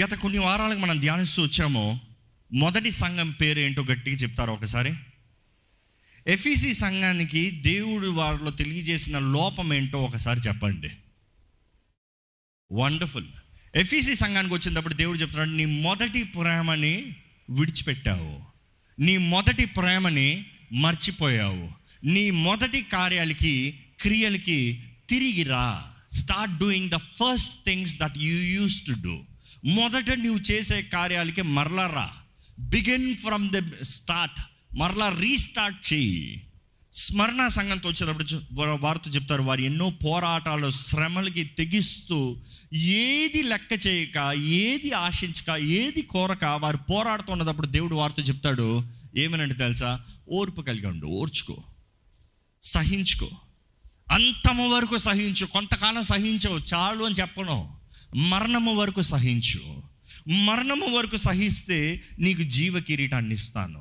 గత కొన్ని వారాలకు మనం ధ్యానిస్తూ వచ్చామో మొదటి సంఘం పేరు ఏంటో గట్టిగా చెప్తారు ఒకసారి. ఎఫీసీ సంఘానికి దేవుడు వారిలో తెలియజేసిన లోపం ఏంటో ఒకసారి చెప్పండి. వండర్ఫుల్. ఎఫీసీ సంఘానికి వచ్చినప్పుడు దేవుడు చెప్తున్నాడు, నీ మొదటి ప్రేమని విడిచిపెట్టావు, నీ మొదటి ప్రేమని మర్చిపోయావు, నీ మొదటి కార్యాలకి క్రియలకి తిరిగిరా. Start doing the first things that you use to do. మొదట నువ్వు చేసే కార్యాలకి మరలా రా. బిగిన్ ఫ్రమ్ ద స్టార్ట్, మరలా రీస్టార్ట్ చేయి. స్మరణ సంఘంతో వచ్చేటప్పుడు వారితో చెప్తారు, వారు ఎన్నో పోరాటాలు శ్రమలకి తెగిస్తూ ఏది లెక్క చేయక, ఏది ఆశించక, ఏది కోరక వారు పోరాడుతున్నప్పుడు దేవుడు వారితో చెప్తాడు ఏమనంటే తెలుసా, ఓర్పు కలిగి ఉండు, ఓర్చుకో, సహించుకో, అంతము వరకు సహించు. కొంతకాలం సహించవు, చాలు అని చెప్పను. మరణము వరకు సహించు, మరణము వరకు సహిస్తే నీకు జీవ కిరీటాన్ని ఇస్తాను.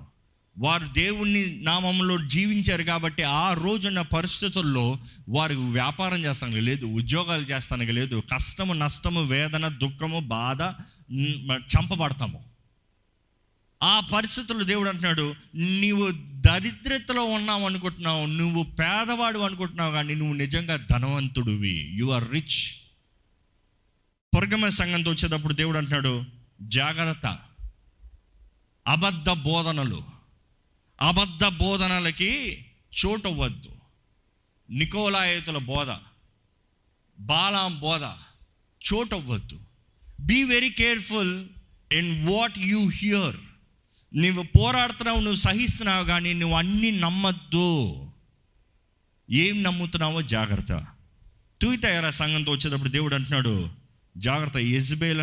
వారు దేవుణ్ణి నామంలో జీవించారు కాబట్టి ఆ రోజున్న పరిస్థితుల్లో వారు వ్యాపారం చేస్తానికి లేదు, ఉద్యోగాలు చేస్తానికి లేదు, కష్టము, నష్టము, వేదన, దుఃఖము, బాధ, చంపబడతాము. ఆ పరిస్థితుల్లో దేవుడు అంటున్నాడు, నీవు దరిద్రతలో ఉన్నావు అనుకుంటున్నావు, నువ్వు పేదవాడు అనుకుంటున్నావు, కానీ నువ్వు నిజంగా ధనవంతుడివి. You are rich. పొర్గమ సంఘంతో వచ్చేటప్పుడు దేవుడు అంటున్నాడు, జాగ్రత్త, అబద్ధ బోధనలు, అబద్ధ బోధనలకి చోటవ్వద్దు. నికోలాయతుల బోధ, బాలాం బోధ చోటవ్వద్దు. Be very careful in what you hear. నువ్వు పోరాడుతున్నావు, నువ్వు సహిస్తున్నావు, కానీ నువ్వు అన్నీ నమ్మద్దు. ఏం నమ్ముతున్నావో జాగ్రత్త. తూయితయారా సంఘంతో వచ్చేటప్పుడు దేవుడు అంటున్నాడు, జాగ్రత్త, యెజబెల్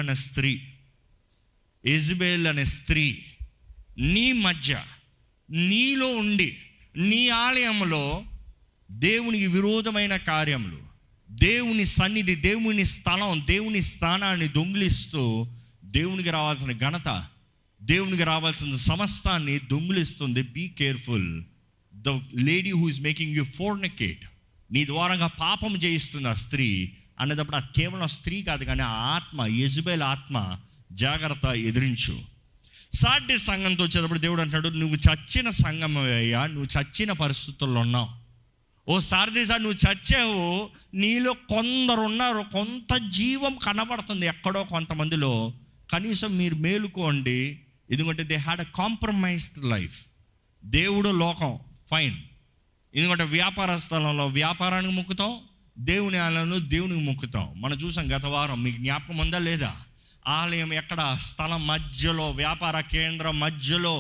అనే స్త్రీ నీ మధ్య, నీలో ఉండి, నీ ఆలయంలో దేవునికి విరోధమైన కార్యములు, దేవుని సన్నిధి, దేవుని స్థలం, దేవుని స్థానాన్ని దొంగిలిస్తూ దేవునికి రావాల్సిన ఘనత, దేవునికి రావాల్సిన సమస్తాన్ని దొంగిలిస్తుంది. Be careful. The lady who is making you fornicate, నీ ద్వారంగా పాపం చేయిస్తుంది ఆ స్త్రీ అనేటప్పుడు, అది కేవలం స్త్రీ కాదు, కానీ ఆ ఆత్మ, యెజబెల్ ఆత్మ, జాగ్రత్త, ఎదిరించు. సాడ్డి సంఘంతో వచ్చేటప్పుడు దేవుడు అంటాడు, నువ్వు చచ్చిన సంఘం అయ్యా, నువ్వు చచ్చిన పరిస్థితుల్లో ఉన్నావు. ఓ సార్ది సార్, నువ్వు చచ్చావు, నీలో కొందరున్నారు, కొంత జీవం కనబడుతుంది ఎక్కడో కొంతమందిలో, కనీసం మీరు మేలుకోండి. ఎందుకంటే they had a compromised life. దేవుడు, లోకం ఫైన్. ఎందుకంటే వ్యాపార స్థలంలో వ్యాపారానికి మొక్కుతాం, దేవుని ఆలయంలో దేవునికి మొక్కుతాం. మనం చూసాం గత వారం, మీకు జ్ఞాపకం ఉందా లేదా? ఆలయం ఎక్కడ? స్థలం మధ్యలో, వ్యాపార కేంద్రం మధ్యలో,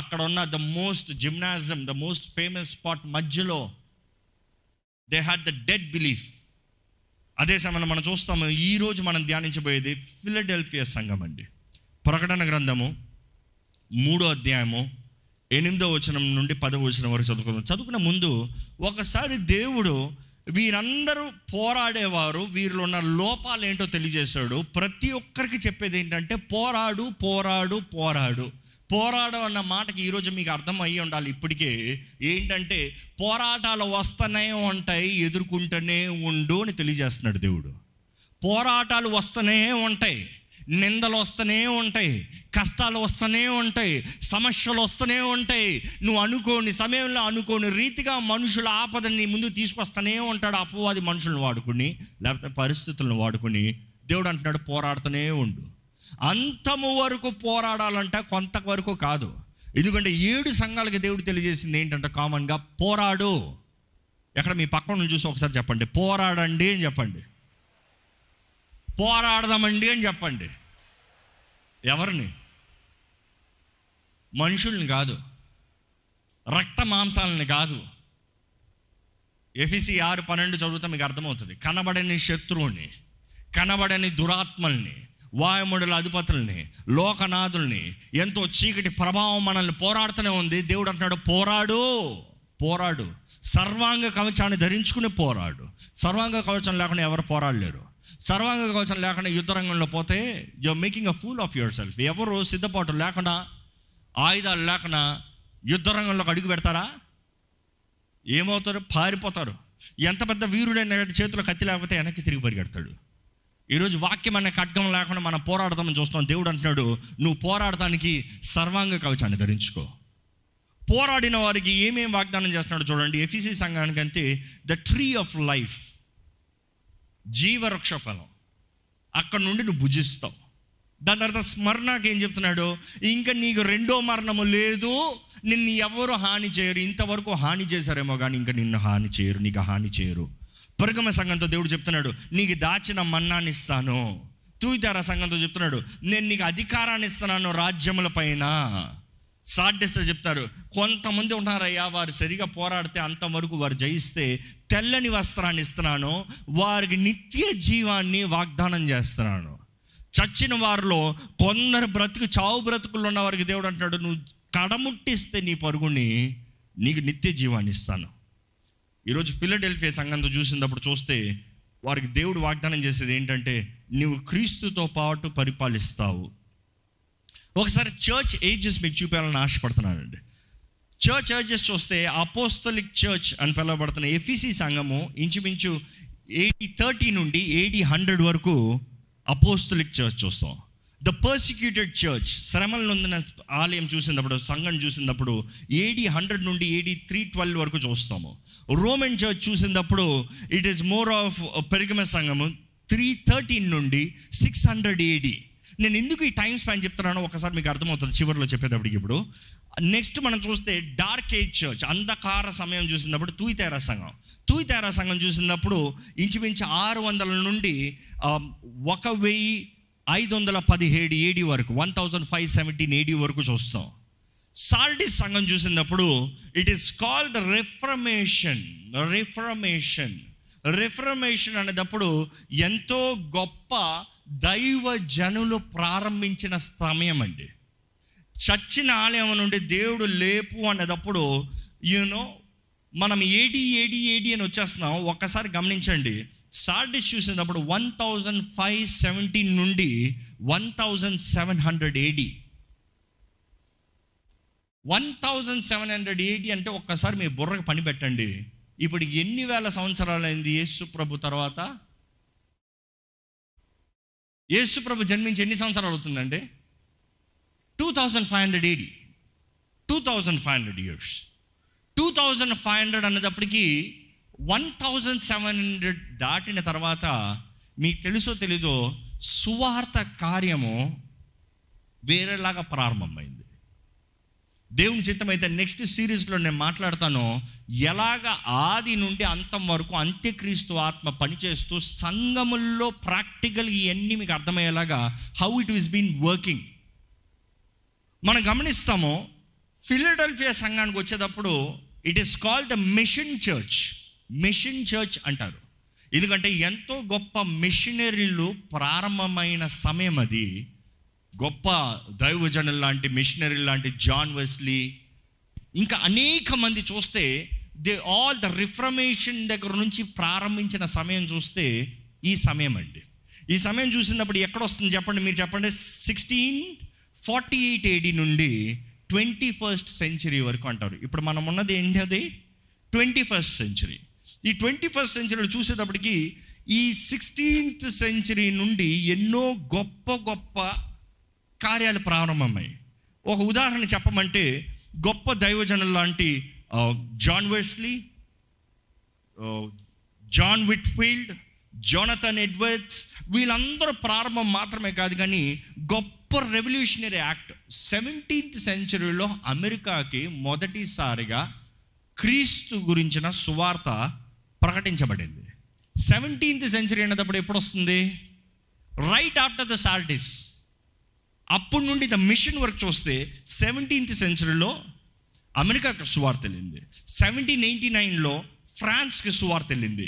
అక్కడ ఉన్న the most gymnasium, the most famous spot మధ్యలో. They had the dead belief. అదే సమయంలో మనం చూస్తాము, ఈరోజు మనం ధ్యానించబోయేది ఫిలడెల్ఫియా సంఘం అండి. ప్రకటన గ్రంథము 3:8 నుండి 10 వరకు చదువుకున్నాం. చదువుకున్న ముందు ఒకసారి దేవుడు వీరందరూ పోరాడేవారు, వీరిలో ఉన్న లోపాలు ఏంటో తెలియజేశాడు. ప్రతి ఒక్కరికి చెప్పేది ఏంటంటే, పోరాడు, పోరాడు, పోరాడు. పోరాడు అన్న మాటకి ఈరోజు మీకు అర్థం అయ్యి ఉండాలి ఇప్పటికే. ఏంటంటే పోరాటాలు వస్తూనే ఉంటాయి, ఎదుర్కొంటూనే ఉండు అని తెలియజేస్తున్నాడు దేవుడు. పోరాటాలు వస్తూనే ఉంటాయి, నిందలు వస్తూనే ఉంటాయి, కష్టాలు వస్తూనే ఉంటాయి, సమస్యలు వస్తూనే ఉంటాయి. నువ్వు అనుకోని సమయంలో అనుకోని రీతిగా మనుషుల ఆపదని ముందు తీసుకొస్తూనే ఉంటాడు అపవాది, మనుషులను వాడుకుని, లేకపోతే పరిస్థితులను వాడుకుని. దేవుడు అంటున్నాడు, పోరాడుతూనే ఉండు. అంతము వరకు పోరాడాలంట, కొంత వరకు కాదు. ఎందుకంటే 7 సంఘాలకి దేవుడు తెలియజేసింది ఏంటంటే కామన్గా పోరాడు. ఎక్కడ మీ పక్కన చూసి ఒకసారి చెప్పండి, పోరాడండి అని చెప్పండి, పోరాడదామండి అని చెప్పండి. ఎవరిని? మనుషుల్ని కాదు, రక్త మాంసాలని కాదు. ఎఫీసీ 6:12 చదువుతా మీకు అర్థమవుతుంది. కనబడని శత్రువుని, కనబడని దురాత్మల్ని, వాయుమండల అధిపతుల్ని, లోకనాథుల్ని, ఎంతో చీకటి ప్రభావం మనల్ని పోరాడుతూనే ఉంది. దేవుడు అంటున్నాడు, పోరాడు, పోరాడు. సర్వాంగ కవచాన్ని ధరించుకుని పోరాడు. సర్వాంగ కవచం లేకుండా ఎవరు పోరాడలేరు. సర్వాంగ కవచం లేకుండా యుద్ధరంగంలో పోతే you are making a fool of yourself. ఎవరు సిద్ధపాటు లేకుండా, ఆయుధాలు లేకుండా యుద్ధరంగంలోకి అడుగు పెడతారా? ఏమవుతారు? పారిపోతారు. ఎంత పెద్ద వీరుడైన చేతిలో కత్తి లేకపోతే వెనక్కి తిరిగి పరిగెడతాడు. ఈరోజు వాక్యం అనే ఖడ్గం లేకుండా మనం పోరాడతామని చూస్తున్నాం. దేవుడు అంటున్నాడు, నువ్వు పోరాడటానికి సర్వాంగ కవచాన్ని ధరించుకో. పోరాడిన వారికి ఏమేమి వాగ్దానం చేస్తున్నాడో చూడండి. ఎఫీసీ సంఘానికి అంతే, ద ట్రీ ఆఫ్ లైఫ్, జీవవృక్ష ఫలం, అక్కడ నుండి నువ్వు భుజిస్తావు. దాని తర్వాత స్మరణకి ఏం చెప్తున్నాడు, ఇంకా నీకు రెండో మరణము లేదు, నిన్ను ఎవరు హాని చేయరు. ఇంతవరకు హాని చేశారేమో కానీ ఇంకా నిన్ను హాని చేయరు, నీకు హాని చేయరు. పెరుగమ సంఘంతో దేవుడు చెప్తున్నాడు, నీకు దాచిన మన్నాన్ని ఇస్తాను. తూయితార సంఘంతో చెప్తున్నాడు, నేను నీకు అధికారాన్ని ఇస్తున్నాను రాజ్యముల పైన. సార్డిస్తో చెప్తారు, కొంతమంది ఉన్నారయ్యా వారు సరిగా పోరాడితే అంతవరకు వారు జయిస్తే తెల్లని వస్త్రాన్ని ఇస్తున్నాను, వారికి నిత్య జీవాన్ని వాగ్దానం చేస్తున్నాను. చచ్చిన వారిలో కొందరు బ్రతుకు, చావు బ్రతుకులు ఉన్న వారికి దేవుడు అంటున్నాడు, నువ్వు కడముట్టిస్తే నీ పరుగుని నీకు నిత్య జీవాన్ని ఇస్తాను. ఈరోజు ఫిలడెల్ఫియా సంఘంతో చూసినప్పుడు చూస్తే వారికి దేవుడు వాగ్దానం చేసేది ఏంటంటే, నువ్వు క్రీస్తుతో పాటు పరిపాలిస్తావు. ఒకసారి చర్చ్ ఏజెస్ మీకు చూపాలని ఆశపడుతున్నానండి. చర్చ్ ఏజెస్ చూస్తే అపోస్తలిక్ చర్చ్ అని పిలవబడుతున్న ఎఫీసీ సంఘము ఇంచుమించు AD 30 నుండి AD 100 వరకు అపోస్తలిక్ చర్చ్ చూస్తాం. ద పర్సిక్యూటెడ్ చర్చ్, శ్రమలను ఉన్న ఆలయం చూసినప్పుడు, సంఘం చూసినప్పుడు AD 100 నుండి AD 312 వరకు చూస్తాము. రోమన్ చర్చ్ చూసినప్పుడు ఇట్ ఈస్ మోర్ ఆఫ్ పెరిగమ సంఘము 313 నుండి 600 AD. నేను ఎందుకు ఈ టైం స్పాన్ చెప్తున్నానో ఒకసారి మీకు అర్థమవుతుంది చివరిలో చెప్పేటప్పటికి. ఇప్పుడు నెక్స్ట్ మనం చూస్తే డార్క్ ఏజ్ చర్చ్, అంధకార సమయం చూసినప్పుడు తూయితేరా సంఘం. తూయితేరా సంఘం చూసినప్పుడు ఇంచుమించు 600 నుండి 1517 AD వరకు, 1517 AD వరకు చూస్తాం. సార్డిస్ సంఘం చూసినప్పుడు ఇట్ ఈస్ కాల్డ్ రిఫర్మేషన్ అనేటప్పుడు ఎంతో గొప్ప దైవ జనులు ప్రారంభించిన సమయం అండి. చచ్చిన ఆలయం నుండి దేవుడు లేపు అనేటప్పుడు మనం AD అని వచ్చేస్తున్నాం. ఒక్కసారి గమనించండి, సార్డిస్ చూసినప్పుడు 1570 నుండి 1700 AD. 1700 AD అంటే ఒక్కసారి మీ బుర్రకు పని పెట్టండి. ఇప్పుడు ఎన్ని వేల సంవత్సరాలైంది యేసు ప్రభు తర్వాత? యేసు ప్రభు జన్మించి ఎన్ని సంవత్సరాలు అవుతుందండి? 2500 AD, 2500 years. 2500 అనేటప్పటికీ 1700 దాటిన తర్వాత మీకు తెలుసో తెలీదో సువార్త కార్యము వేరేలాగా ప్రారంభమైంది. దేవుని చిత్తమైతే నెక్స్ట్ సిరీస్లో నేను మాట్లాడతాను ఎలాగ ఆది నుండి అంతం వరకు అంత్యక్రీస్తు ఆత్మ పనిచేస్తూ సంఘముల్లో ప్రాక్టికల్ ఇవన్నీ మీకు అర్థమయ్యేలాగా how it is been working. మనం గమనిస్తాము ఫిలడెల్ఫియా సంఘానికి వచ్చేటప్పుడు it is called the mission church అంటారు. ఎందుకంటే ఎంతో గొప్ప మిషనరీలు ప్రారంభమైన సమయం అది. గొప్ప దైవజనులు లాంటి మిషనరీలు లాంటి జాన్ వెస్లీ, ఇంకా అనేక మంది చూస్తే ద రిఫర్మేషన్ దగ్గర నుంచి ప్రారంభించిన సమయం చూస్తే ఈ సమయం అండి. ఈ సమయం చూసినప్పుడు ఎక్కడ వస్తుంది చెప్పండి, మీరు చెప్పండి. 1648 AD నుండి 21st century వరకు అంటారు. ఇప్పుడు మనం ఉన్నది ఏంటి, అది 21st century. ఈ 21st century చూసేటప్పటికి ఈ 16th century నుండి ఎన్నో గొప్ప గొప్ప కార్యాలు ప్రారంభమయ్యాయి. ఒక ఉదాహరణ చెప్పమంటే గొప్ప దైవజనులు లాంటి John Wesley, John Whitefield, Jonathan Edwards, వీళ్ళందరూ ప్రారంభం మాత్రమే కాదు కానీ గొప్ప రెవల్యూషనరీ యాక్ట్ 17th century అమెరికాకి మొదటిసారిగా క్రీస్తు గురించిన సువార్త ప్రకటించబడింది. 17th century అనేటప్పుడు ఎప్పుడు వస్తుంది? Right after the Sardis. అప్పటి నుండి ద మిషన్ వర్క్ చూస్తే 17th century అమెరికాకి సువార్త వెళ్ళింది. 1789 ఫ్రాన్స్కి సువార్త వెళ్ళింది.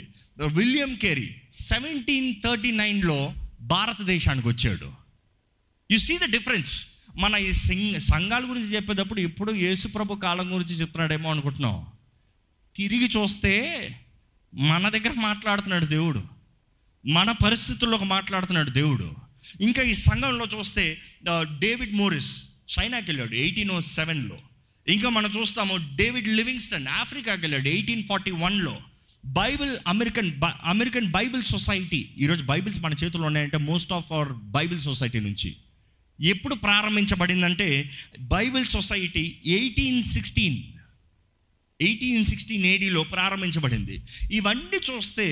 విలియం కేరీ 1739 భారతదేశానికి వచ్చాడు. You see the difference. మన ఈ సంఘాల గురించి చెప్పేటప్పుడు ఇప్పుడు యేసుప్రభు కాలం గురించి చెప్తున్నాడేమో అనుకుంటున్నాం, తిరిగి చూస్తే మన దగ్గర మాట్లాడుతున్నాడు దేవుడు, మన పరిస్థితుల్లోకి మాట్లాడుతున్నాడు దేవుడు. ఇంకా ఈ సంఘంలో చూస్తే డేవిడ్ మోరిస్ చైనాకి వెళ్ళాడు 1807. ఇంకా మనం చూస్తాము డేవిడ్ లివింగ్స్టన్ ఆఫ్రికాకి వెళ్ళాడు 1841. బైబిల్ అమెరికన్ బైబిల్ సొసైటీ, ఈరోజు బైబిల్స్ మన చేతుల్లో ఉన్నాయంటే most of our Bible society నుంచి. ఎప్పుడు ప్రారంభించబడిందంటే బైబిల్ సొసైటీ 1816 ADలో ప్రారంభించబడింది. ఇవన్నీ చూస్తే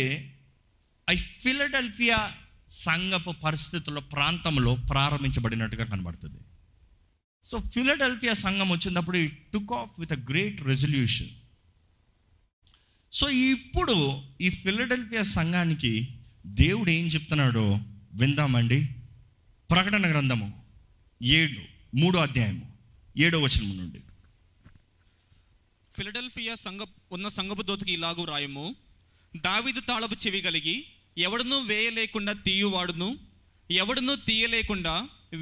ఈ ఫిలడెల్ఫియా సంఘపు పరిస్థితుల్లో ప్రాంతంలో ప్రారంభించబడినట్టుగా కనబడుతుంది. సో ఫిలడెల్ఫియా సంఘం వచ్చినప్పుడు it took off with a great resolution. So ఇప్పుడు ఈ ఫిలడెల్ఫియా సంఘానికి దేవుడు ఏం చెప్తున్నాడో విందామండి. ప్రకటన గ్రంథము 7:3 నుండి, ఫిలడెల్ఫియా సంఘపు దూతకి ఇలాగూ రాయము, దావీదు తాళపు చెవి కలిగి ఎవడనూ వేయలేకుండా తీయువాడును, ఎవడనూ తీయలేకుండా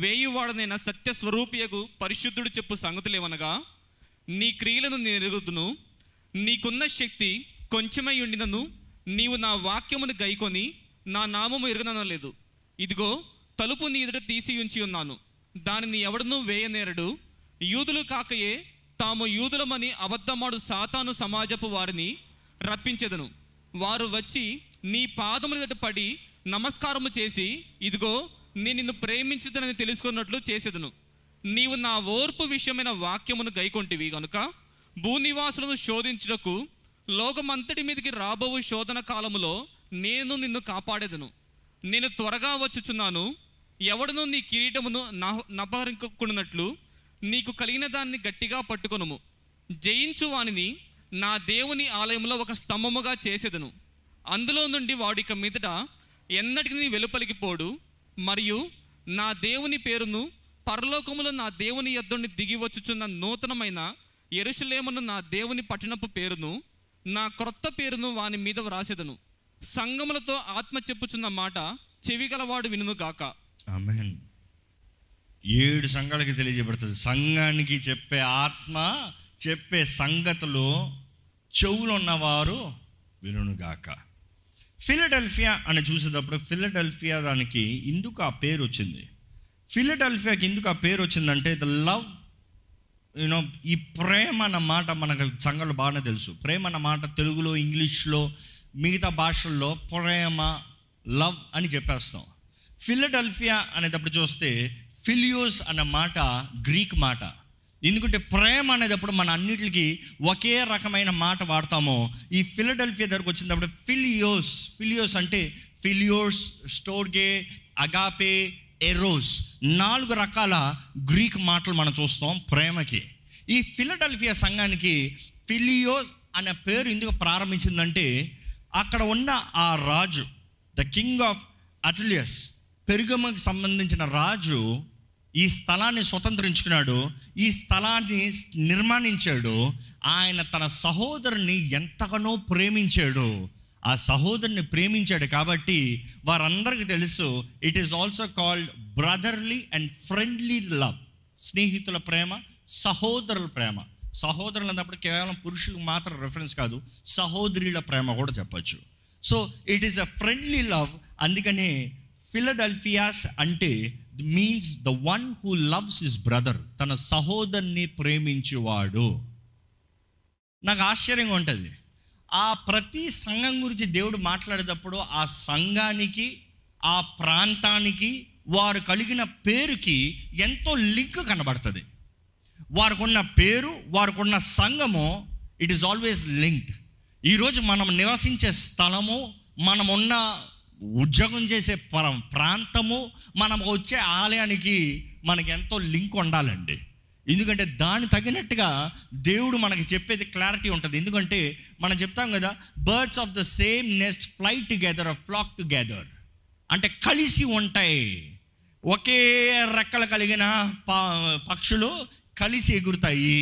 వేయువాడనైనా సత్యస్వరూపియకు పరిశుద్ధుడు చెప్పు సంగతులేవనగా, నీ క్రియలను నెరుగుదును, నీకున్న శక్తి కొంచెమై ఉండినను నీవు నా వాక్యమును గైకొని నా నామము ఎరుగననలేదు. ఇదిగో తలుపు నీ ఎదుట తీసి ఉంచి ఉన్నాను, దానిని ఎవడనూ వేయనేరడు. యూదులు కాకయే తాము యూదులమని అబద్ధమాడు సాతాను సమాజపు వారిని రప్పించెదను, వారు వచ్చి నీ పాదముల ఎదుట పడి నమస్కారము చేసి ఇదిగో నేను నిన్ను ప్రేమించదనని తెలుసుకున్నట్లు చేసేదను. నీవు నా ఓర్పు విషయమైన వాక్యమును గైకొంటివి గనుక భూనివాసులను శోధించుటకు లోకమంతటి మీదకి రాబోవు శోధన కాలములో నేను నిన్ను కాపాడేదను. నేను త్వరగా వచ్చుచున్నాను, ఎవడనూ నీ కిరీటమును నపహరించుకున్నట్లు నీకు కలిగిన దాన్ని గట్టిగా పట్టుకొనుము. జయించు వానిని నా దేవుని ఆలయంలో ఒక స్తంభముగా చేసేదను, అందులో నుండి వాడిక మీదట ఎన్నటికీ వెలుపలికి పోడు. మరియు నా దేవుని పేరును పరలోకములో నా దేవుని యొద్ద దిగి వచ్చుచున్న నూతనమైన యెరూషలేమును నా దేవుని పట్టణపు పేరును నా క్రొత్త పేరును వాని మీద వ్రాసేదను. సంఘములతో ఆత్మ చెప్పుచున్న మాట చెవి గలవాడు వినుగాక. ఆమేన్. 7 సంఘాలకి తెలియజేయబడుతుంది. సంఘానికి చెప్పే ఆత్మ చెప్పే సంగతులు చెవులు ఉన్నవారు వినుగాక. ఫిలడెల్ఫియా అని చూసేటప్పుడు ఫిలడెల్ఫియా దానికి ఎందుకు ఆ పేరు వచ్చింది? ఫిలడెల్ఫియాకి ఎందుకు ఆ పేరు వచ్చిందంటే ద లవ్, యూనో, ఈ ప్రేమ అన్న మాట మనకు సంఘాలు బాగానే తెలుసు. ప్రేమ అన్న మాట తెలుగులో ఇంగ్లీష్లో మిగతా భాషల్లో ప్రేమ, లవ్ అని చెప్పేస్తాం. ఫిలడెల్ఫియా అనేటప్పుడు చూస్తే ఫిలియోస్ అన్న మాట గ్రీక్ మాట. ఎందుకంటే ప్రేమ అనేటప్పుడు మన అన్నిటికీ ఒకే రకమైన మాట వాడతాము. ఈ ఫిలడెల్ఫియా దగ్గరకు వచ్చినప్పుడు ఫిలియోస్, ఫిలియోస్ అంటే ఫిలియోస్, స్టోర్గే, అగాపే, ఎరోస్, 4 రకాల గ్రీక్ మాటలు మనం చూస్తాం ప్రేమకి. ఈ ఫిలడెల్ఫియా సంఘానికి ఫిలియోస్ అనే పేరు ఎందుకు ప్రారంభించిందంటే అక్కడ ఉన్న ఆ రాజు, ద కింగ్ ఆఫ్ అజిలియస్, పెరుగమకి సంబంధించిన రాజు ఈ స్థలాన్ని స్వతంత్రించుకున్నాడు, ఈ స్థలాన్ని నిర్మాణించాడు. ఆయన తన సహోదరుని ఎంతగానో ప్రేమించాడు, ఆ సహోదరుని ప్రేమించాడు కాబట్టి వారందరికీ తెలుసు. It is also called brotherly and friendly love, స్నేహితుల ప్రేమ, సహోదరుల ప్రేమ. సహోదరులు అన్నప్పుడు కేవలం పురుషులకు మాత్రం రెఫరెన్స్ కాదు, సహోదరుల ప్రేమ కూడా చెప్పచ్చు. So it is a friendly love. అందుకనే ఫిలడెల్ఫియాస్ అంటే means the one who loves his brother, తన సహోదరుని ప్రేమించేవాడు. నాకు ఆశ్చర్యంగా ఉంటుంది, ఆ ప్రతి సంఘం గురించి దేవుడు మాట్లాడేటప్పుడు ఆ సంఘానికి ఆ ప్రాంతానికి వారు కలిగిన పేరుకి ఎంతో లింక్ కనబడుతుంది. వారికున్న పేరు, వారికున్న సంఘము, ఇట్ ఈస్ ఆల్వేస్ లింక్డ్. ఈరోజు మనం నివసించే స్థలము, మనమున్న ఉద్యోగం చేసే ప్రాంతము, మనం వచ్చే ఆలయానికి మనకి ఎంతో లింక్ ఉండాలండి. ఎందుకంటే దాని తగినట్టుగా దేవుడు మనకి చెప్పేది క్లారిటీ ఉంటుంది. ఎందుకంటే మనం చెప్తాం కదా, birds of the same nest fly together, flock together అంటే కలిసి ఉంటాయి. ఒకే రెక్కలు కలిగిన పక్షులు కలిసి ఎగురుతాయి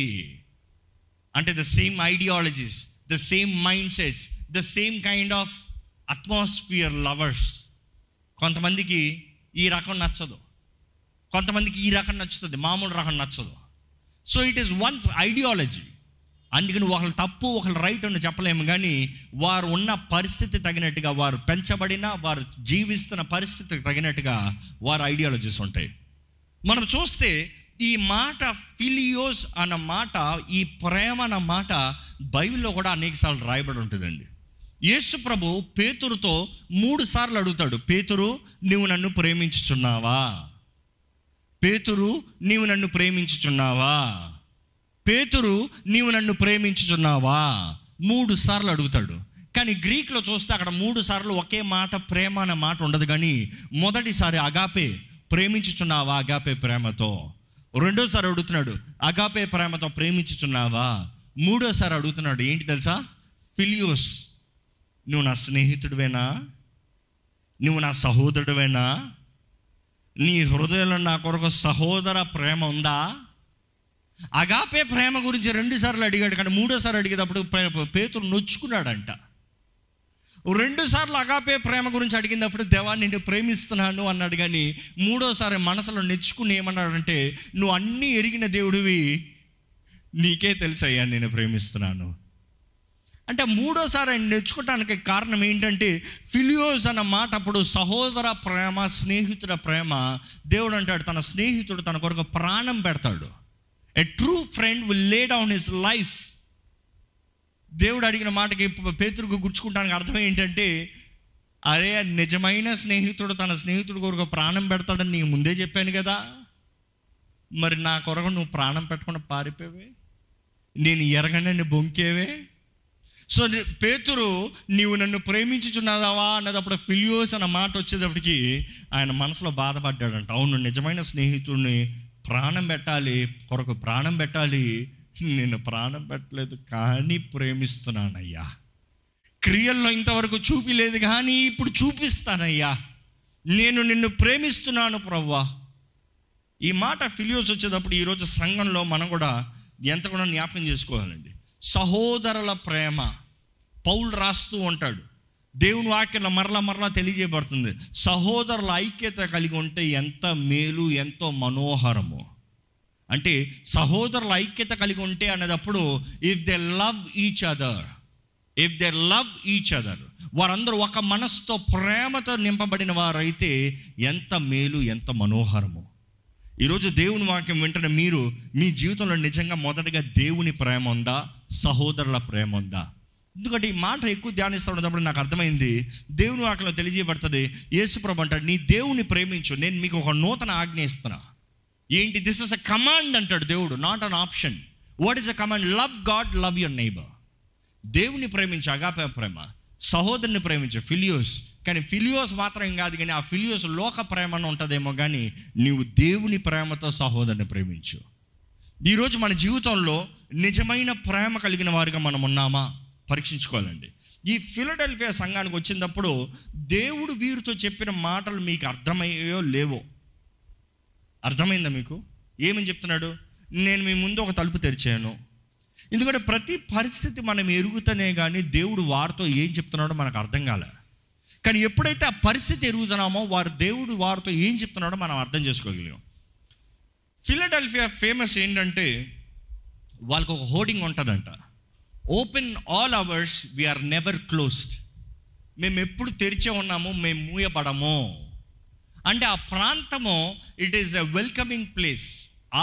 అంటే the same ideologies, the same mind sets, the same kind of atmosphere lovers. కొంతమందికి ఈ రకం నచ్చదు, కొంతమందికి ఈ రకం నచ్చుతుంది, మామూలు రకం నచ్చదు. So it is one ideology. అందుకని ఒకళ్ళు తప్పు ఒకళ్ళు రైట్ అని చెప్పలేము, కానీ వారు ఉన్న పరిస్థితి తగినట్టుగా, వారు పెంచబడిన, వారు జీవిస్తున్న పరిస్థితికి తగినట్టుగా వారి ఐడియాలజీస్ ఉంటాయి. మనం చూస్తే ఈ మాట ఫిలియోస్ అన్న మాట, ఈ ప్రేమ అన్న మాట బైబిల్లో కూడా అనేకసార్లు రాయబడి ఉంటుందండి. యేసు ప్రభు పేతురుతో 3 సార్లు అడుగుతాడు, పేతురు నీవు నన్ను ప్రేమించుచున్నావా, పేతురు నీవు నన్ను ప్రేమించుచున్నావా, పేతురు నీవు నన్ను ప్రేమించుచున్నావా 3 సార్లు అడుగుతాడు. కానీ గ్రీక్లో చూస్తే అక్కడ 3 సార్లు ఒకే మాట ప్రేమ అనే మాట ఉండదు, కానీ మొదటిసారి అగాపే ప్రేమించుచున్నావా అగాపే ప్రేమతో, రెండోసారి అడుగుతున్నాడు అగాపే ప్రేమతో ప్రేమించుచున్నావా, మూడోసారి అడుగుతున్నాడు ఏంటి తెలుసా, ఫిలియోస్ నువ్వు నా స్నేహితుడివేనా, నువ్వు నా సహోదరుడివేనా, నీ హృదయంలో నా కొరకు సహోదర ప్రేమ ఉందా. అగాపే ప్రేమ గురించి 2 సార్లు అడిగాడు, కానీ 3వ సారి అడిగేటప్పుడు పేతురు నొచ్చుకున్నాడంట. 2 సార్లు అగాపే ప్రేమ గురించి అడిగినప్పుడు దేవా నిన్ను ప్రేమిస్తున్నాను అన్నాడు, కానీ 3వ సారి మనసులో నెచ్చుకుని ఏమన్నాడంటే నువ్వు అన్నీ ఎరిగిన దేవుడివి, నీకే తెలుసయ్యా నేను ప్రేమిస్తున్నాను అంటే. 3వ సారి ఆయన నేర్చుకోవటానికి కారణం ఏంటంటే ఫిలియోస్ అన్న మాట అప్పుడు సహోదర ప్రేమ, స్నేహితుల ప్రేమ. దేవుడు అంటాడు తన స్నేహితుడు తన కొరకు ప్రాణం పెడతాడు, a true friend will lay down his life. దేవుడు అడిగిన మాటకి పేతురుకు గుర్చుకుంటానికి అర్థం ఏంటంటే అరే నిజమైన స్నేహితుడు తన స్నేహితుడు కొరకు ప్రాణం పెడతాడని నీకు ముందే చెప్పాను కదా, మరి నా కొరకు నువ్వు ప్రాణం పెట్టకుండా పారిపోవే, నేను ఎరగనని బొంకేవే. సో పేతురు నీవు నన్ను ప్రేమించుచున్నావా అన్నదప్పుడు ఫిలియోస్ అన్న మాట వచ్చేటప్పటికి ఆయన మనసులో బాధపడ్డాడంట. అవును నిజమైన స్నేహితుడిని ప్రాణం పెట్టాలి, కొరకు ప్రాణం పెట్టాలి, నేను ప్రాణం పెట్టలేదు కానీ ప్రేమిస్తున్నానయ్యా, క్రియల్లో ఇంతవరకు చూపిలేదు కానీ ఇప్పుడు చూపిస్తానయ్యా, నేను నిన్ను ప్రేమిస్తున్నాను ప్రభువా. ఈ మాట ఫిలియోస్ వచ్చేటప్పుడు ఈరోజు సంఘంలో మనం కూడా ఎంత కూడా జ్ఞాపకం చేసుకోవాలండి. సహోదరుల ప్రేమ పౌలు రాస్తూ ఉంటాడు, దేవుని వాక్యంలో మరలా తెలియజేయబడుతుంది, సహోదరుల ఐక్యత కలిగి ఉంటే ఎంత మేలు ఎంతో మనోహరము. అంటే సహోదరుల ఐక్యత కలిగి ఉంటే అనేటప్పుడు if they love each other వారందరూ ఒక మనసుతో ప్రేమతో నింపబడిన వారైతే ఎంత మేలు ఎంత మనోహరము. ఈరోజు దేవుని వాక్యం వింటున్న మీరు మీ జీవితంలో నిజంగా మొదటగా దేవుని ప్రేమ ఉందా, సహోదరుల ప్రేమ ఉందా? ఎందుకంటే ఈ మాట ఎక్కువ ధ్యానిస్తున్నప్పుడు నాకు అర్థమైంది, దేవుని వాక్యంలో తెలియజేయబడుతుంది. యేసుప్రభు అంటాడు నీ దేవుని ప్రేమించు, నేను మీకు ఒక నూతన ఆజ్ఞ ఇస్తున్నా. ఏంటి? దిస్ ఇస్ అ కమాండ్ అంటాడు దేవుడు, not an option. What is a command? Love God, love your neighbour. దేవుని ప్రేమించు, అగాపే ప్రేమ, సహోదరుని ప్రేమించు, ఫిలియోస్. కానీ ఫిలియోస్ మాత్రం కాదు, కానీ ఆ ఫిలియోస్ లోక ప్రేమను ఉంటుందేమో, కానీ నీవు దేవుని ప్రేమతో సహోదరుని ప్రేమించు. ఈరోజు మన జీవితంలో నిజమైన ప్రేమ కలిగిన వారిగా మనం ఉన్నామా పరీక్షించుకోవాలండి. ఈ ఫిలడెల్ఫియా సంఘానికి వచ్చినప్పుడు దేవుడు వీరితో చెప్పిన మాటలు మీకు అర్థమయ్యో లేవో, అర్థమైందా మీకు? ఏమని చెప్తున్నాడు? నేను మీ ముందు ఒక తలుపు తెరిచాను. ఎందుకంటే ప్రతి పరిస్థితి మనం ఎరుగుతనే కానీ దేవుడు వారితో ఏం చెప్తున్నాడో మనకు అర్థం కాలే. కానీ ఎప్పుడైతే ఆ పరిస్థితి ఎరుగుతున్నామో వారు దేవుడు వారితో ఏం చెప్తున్నాడో మనం అర్థం చేసుకోగలిగాం. ఫిలడెల్ఫియా ఫేమస్ ఏంటంటే వాళ్ళకు ఒక హోర్డింగ్ ఉంటుందంట, open all hours we're never closed. మేము ఎప్పుడు తెరిచే ఉన్నాము, మేము మూయబడము. అంటే ఆ ప్రాంతము it is a welcoming place.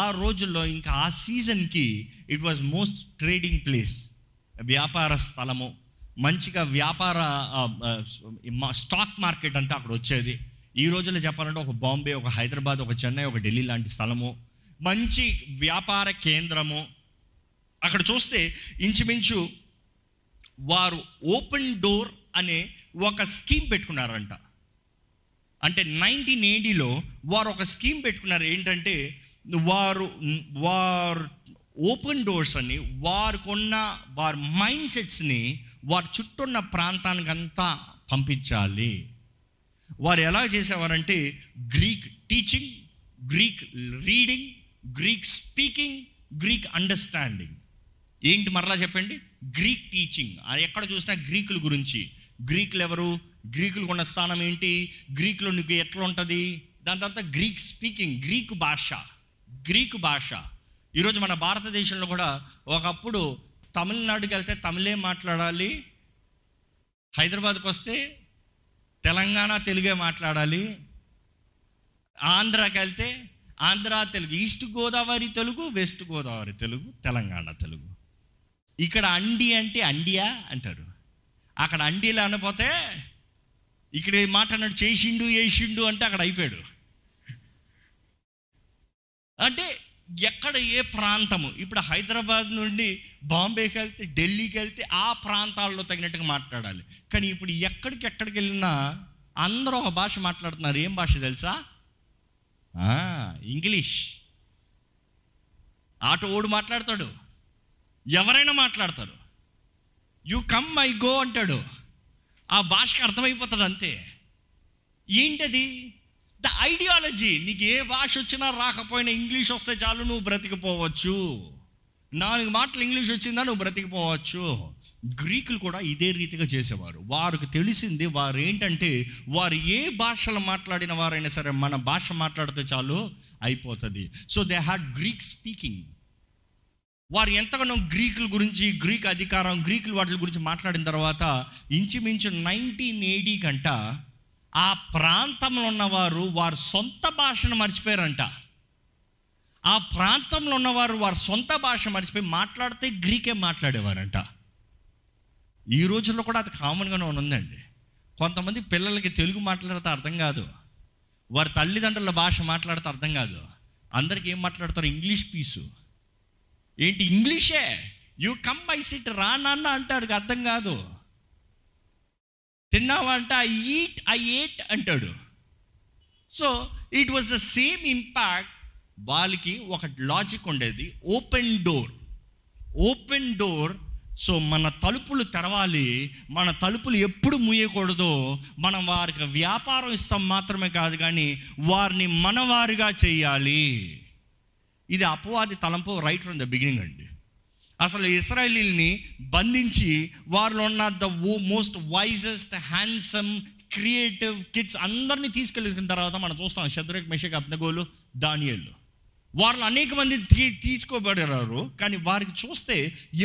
ఆ రోజుల్లో ఇంకా ఆ సీజన్కి it was most trading place, వ్యాపార స్థలము. మంచిగా వ్యాపార స్టాక్ మార్కెట్ అంతా అక్కడ వచ్చేది. ఈ రోజుల్లో చెప్పాలంటే ఒక బాంబే, ఒక హైదరాబాద్, ఒక చెన్నై, ఒక ఢిల్లీ లాంటి స్థలము, మంచి వ్యాపార కేంద్రము. అక్కడ చూస్తే ఇంచుమించు వారు ఓపెన్ డోర్ అనే ఒక స్కీమ్ పెట్టుకున్నారంట. అంటే 1980లో వారు ఒక స్కీమ్ పెట్టుకున్నారు. ఏంటంటే వారు ఓపెన్ డోర్స్ అని వారికున్న వారి మైండ్ సెట్స్ని వారి చుట్టూ ఉన్న ప్రాంతానికంతా పంపించాలి. వారు ఎలా చేసేవారంటే Greek teaching, Greek reading, Greek speaking, Greek understanding. ఏంటి మరలా చెప్పండి? Greek teaching. ఎక్కడ చూసినా గ్రీకుల గురించి, గ్రీకులు ఎవరు, గ్రీకులకు ఉన్న స్థానం ఏంటి, గ్రీకులో నీకు ఎట్లా ఉంటుంది, దాని తర్వాత గ్రీక్ స్పీకింగ్, గ్రీకు భాష. ఈరోజు మన భారతదేశంలో కూడా ఒకప్పుడు తమిళనాడుకి వెళ్తే తమిళే మాట్లాడాలి, హైదరాబాద్కి వస్తే తెలంగాణ తెలుగే మాట్లాడాలి, ఆంధ్రాకి వెళ్తే ఆంధ్ర తెలుగు, ఈస్ట్ గోదావరి తెలుగు, వెస్ట్ గోదావరి తెలుగు, తెలంగాణ తెలుగు. ఇక్కడ అండి అంటే అండియా అంటారు, అక్కడ అండీలు అనపోతే ఇక్కడ మాట అన్నాడు చేసిండు వేసిండు అంటే అక్కడ అయిపోయాడు. అంటే ఎక్కడ ఏ ప్రాంతము, ఇప్పుడు హైదరాబాద్ నుండి బాంబేకి వెళ్తే ఢిల్లీకి వెళ్తే ఆ ప్రాంతాల్లో తగినట్టుగా మాట్లాడాలి. కానీ ఇప్పుడు ఎక్కడికి వెళ్ళినా అందరూ ఒక భాష మాట్లాడుతున్నారు. ఏం భాష తెలుసా? ఇంగ్లీష్. ఆటో ఓడు మాట్లాడతాడు, ఎవరైనా మాట్లాడతారు. యు కమ్ ఐ గో అంటాడు, ఆ భాషకు అర్థమైపోతుంది అంతే. ఏంటది? The ideology. నీకు ఏ భాష వచ్చినా రాకపోయినా ఇంగ్లీష్ వస్తే చాలు, నువ్వు బ్రతికిపోవచ్చు. 4 మాటలు ఇంగ్లీష్ వచ్చిందా నువ్వు బ్రతికిపోవచ్చు. గ్రీకులు కూడా ఇదే రీతిగా చేసేవారు. వారికి తెలిసింది వారు ఏంటంటే, వారు ఏ భాషలు మాట్లాడిన వారైనా సరే మన భాష మాట్లాడితే చాలు అయిపోతుంది. So they had Greek speaking. వారు ఎంతగానో గ్రీకుల గురించి, గ్రీక్ అధికారం, గ్రీకుల వాటి గురించి మాట్లాడిన తర్వాత ఇంచుమించు 1980 కంట ఆ ప్రాంతంలో ఉన్నవారు వారి సొంత భాషను మర్చిపోయారంట. ఆ ప్రాంతంలో ఉన్నవారు వారి సొంత భాష మర్చిపోయి మాట్లాడితే గ్రీకే మాట్లాడేవారంట. ఈ రోజుల్లో కూడా అది కామన్గానే ఉందండి. కొంతమంది పిల్లలకి తెలుగు మాట్లాడితే అర్థం కాదు, వారి తల్లిదండ్రుల భాష మాట్లాడితే అర్థం కాదు. అందరికీ ఏం మాట్లాడతారు? English piece. ఏంటి ఇంగ్లీషే? యూ కమ్ బై సిట్, రా నాన్న అంటాడు, అర్థం కాదు. తిన్నావా అంటే ఐ ఏట్ అంటాడు. So it was the same impact. వాళ్ళకి ఒక లాజిక్ ఉండేది, open door, open door. So మన తలుపులు తెరవాలి, మన తలుపులు ఎప్పుడు మూయకూడదు. మనం వారికి వ్యాపారం ఇస్తాం మాత్రమే కాదు, కానీ వారిని మనవారుగా చేయాలి. ఇది అపవాది తలంపు రైట్ ఫ్రమ్ ద బిగినింగ్ అండి. అసలు ఇశ్రాయేలీల్ని బంధించి వారిలో ఉన్న the most wisest, handsome, creative kids అందరినీ తీసుకెళ్ళిన తర్వాత మనం చూస్తాం షద్రక్, మెషక్, అబ్దగోలు, దానియేలు. వారిలో అనేక మంది తీసుకోబడారు. కానీ వారికి చూస్తే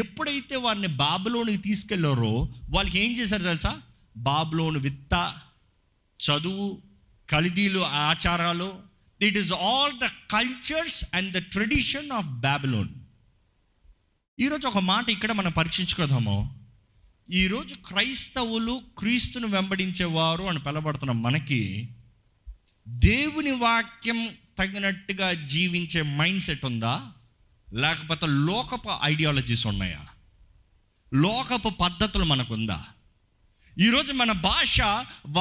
ఎప్పుడైతే వారిని బాబులోనికి తీసుకెళ్లారో వాళ్ళకి ఏం చేశారు తెలుసా? బాబులోని విత్త, చదువు, కల్దీలు ఆచారాలు, it is all the cultures and the tradition of Babylon. ఈరోజు ఒక మాట ఇక్కడ మనం పరీక్షించుకోదాము. ఈరోజు క్రైస్తవులు, క్రీస్తును వెంబడించేవారు అని పిలబడుతున్న మనకి దేవుని వాక్యం తగినట్టుగా జీవించే మైండ్ సెట్ ఉందా, లేకపోతే లోకపు ఐడియాలజీస్ ఉన్నాయా, లోకపు పద్ధతులు మనకుందా? ఈరోజు మన భాష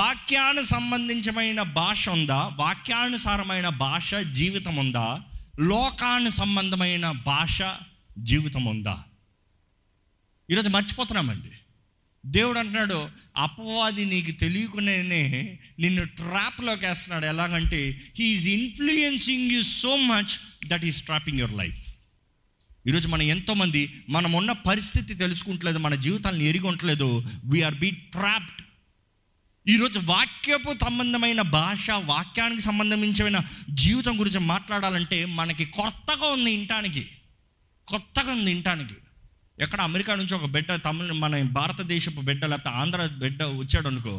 వాక్యానికి సంబంధించిన భాష ఉందా, వాక్యానుసారమైన భాష జీవితం ఉందా, లోకాను సంబంధమైన భాష జీవితం ఉందా? ఈరోజు మర్చిపోతున్నామండి. దేవుడు అంటున్నాడు, అపవాది నీకు తెలియకునేనే నిన్ను ట్రాప్లోకి వేస్తున్నాడు. ఎలాగంటే he's influencing you so much that is trapping your life. ఈరోజు మనం ఎంతోమంది మనం ఉన్న పరిస్థితి తెలుసుకుంటలేదు, మన జీవితాలను ఎరిగొంటలేదు. We are be trapped. ఈరోజు వాక్యపు సంబంధమైన భాష, వాక్యానికి సంబంధించిన జీవితం గురించి మాట్లాడాలంటే మనకి కొత్తగా ఉంది వినటానికి, కొత్తగా ఉంది వినటానికి. ఎక్కడ అమెరికా నుంచి ఒక బిడ్డ, మన భారతదేశపు బిడ్డ, లేకపోతే ఆంధ్ర బిడ్డ వచ్చాడు అనుకో,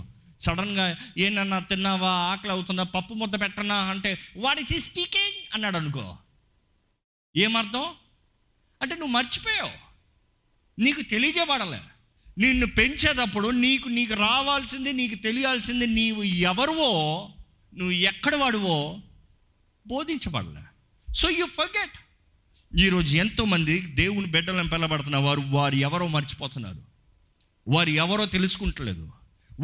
సడన్గా ఏనన్నా తిన్నావా, ఆకలి అవుతుందా, పప్పు ముద్ద పెట్టనా అంటే వాట్ ఈస్ హి స్పీకింగ్ అన్నాడు అనుకో. ఏమర్థం అంటే నువ్వు మర్చిపోయావు, నీకు తెలియజేయబడలే. నిన్ను పెంచేటప్పుడు నీకు రావాల్సింది, నీకు తెలియాల్సింది నీవు ఎవరువో, నువ్వు ఎక్కడ వాడువో బోధించబడలే. So you forget. ఈరోజు ఎంతోమంది దేవుని బిడ్డలను పిలబడుతున్న వారు ఎవరో మర్చిపోతున్నారు, వారు ఎవరో తెలుసుకుంటలేదు,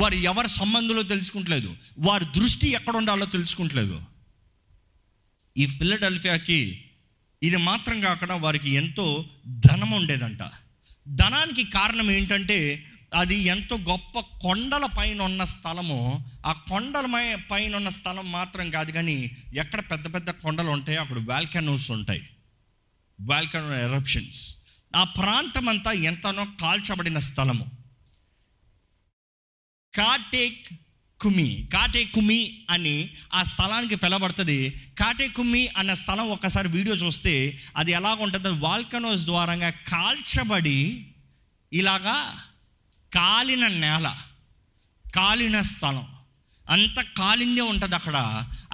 వారు ఎవరి సంబంధంలో తెలుసుకుంటలేదు, వారి దృష్టి ఎక్కడ ఉండాలో తెలుసుకుంటలేదు. ఈ ఫిలడెల్ఫియాకి ఇది మాత్రం కాకుండా వారికి ఎంతో ధనం ఉండేదంట. ధనానికి కారణం ఏంటంటే అది ఎంతో గొప్ప కొండల పైన ఉన్న స్థలము. ఆ కొండల పైన ఉన్న స్థలం మాత్రం కాదు, కానీ ఎక్కడ పెద్ద పెద్ద కొండలు ఉంటాయి అక్కడ వాల్కనోస్ ఉంటాయి, వాల్కనో ఎరప్షన్స్. ఆ ప్రాంతం అంతా ఎంతనో కాల్చబడిన స్థలము. కాటే కుమి అని ఆ స్థలానికి పిలబడుతుంది. కాటే కుమి అన్న స్థలం ఒక్కసారి వీడియో చూస్తే అది ఎలా ఉంటుంది, వాల్కనోస్ ద్వారంగా కాల్చబడి ఇలాగా కాలిన నేల, కాలిన స్థలం అంత కాలిందే ఉంటుంది.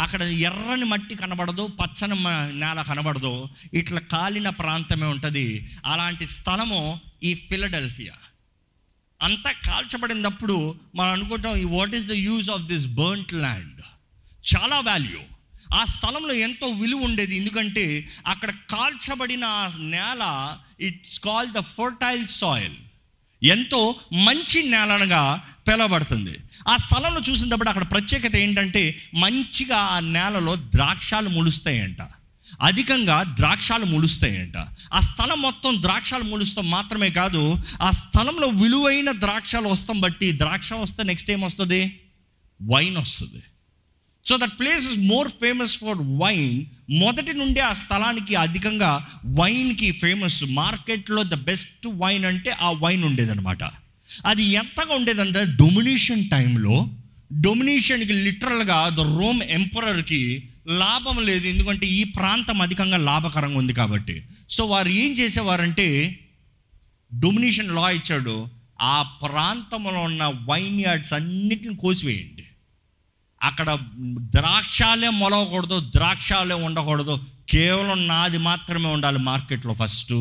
అక్కడ ఎర్రని మట్టి కనబడదు, పచ్చని నేల కనబడదు, ఇట్లా కాలిన ప్రాంతమే ఉంటుంది. అలాంటి స్థలము ఈ ఫిలడెల్ఫియా. అంతా కాల్చబడినప్పుడు మనం అనుకుంటాం, ఈ what is the use of this burnt land. చాలా వాల్యూ, ఆ స్థలంలో ఎంతో విలువ ఉండేది. ఎందుకంటే అక్కడ కాల్చబడిన ఆ నేల, it's called the fertile soil, ఎంతో మంచి నేలనగా పిలవబడుతుంది. ఆ స్థలంలో చూసినప్పుడు అక్కడ ప్రత్యేకత ఏంటంటే మంచిగా ఆ నేలలో ద్రాక్షాలు ములుస్తాయంట, అధికంగా ద్రాక్షాలు ములుస్తాయంట. ఆ స్థలం మొత్తం ద్రాక్షాలు ములుస్తాం మాత్రమే కాదు, ఆ స్థలంలో విలువైన ద్రాక్షాలు వస్తాం. బట్టి ద్రాక్ష వస్తే నెక్స్ట్ ఏం వస్తుంది? వైన్ వస్తుంది. So that place is more famous for wine. మొదటి నుండి ఆ స్థలానికి అధికంగా వైన్కి ఫేమస్. మార్కెట్లో ద బెస్ట్ వైన్ అంటే ఆ వైన్ ఉండేదన్నమాట. అది ఎంతగా ఉండేదంటే డొమినేషన్ టైంలో, డొమినేషన్కి లిటరల్గా ద రోమ్ ఎంపరర్కి లాభం లేదు, ఎందుకంటే ఈ ప్రాంతం అధికంగా లాభకరంగా ఉంది కాబట్టి. సో వారు ఏం చేసేవారంటే, డొమినేషన్ లా ఇచ్చాడు, ఆ ప్రాంతంలో ఉన్న వైన్ యార్డ్స్ అన్నిటిని కోసివేయండి, అక్కడ ద్రాక్షాలే మొలవకూడదు, ద్రాక్షాలే ఉండకూడదు, కేవలం నాది మాత్రమే ఉండాలి మార్కెట్లో ఫస్ట్.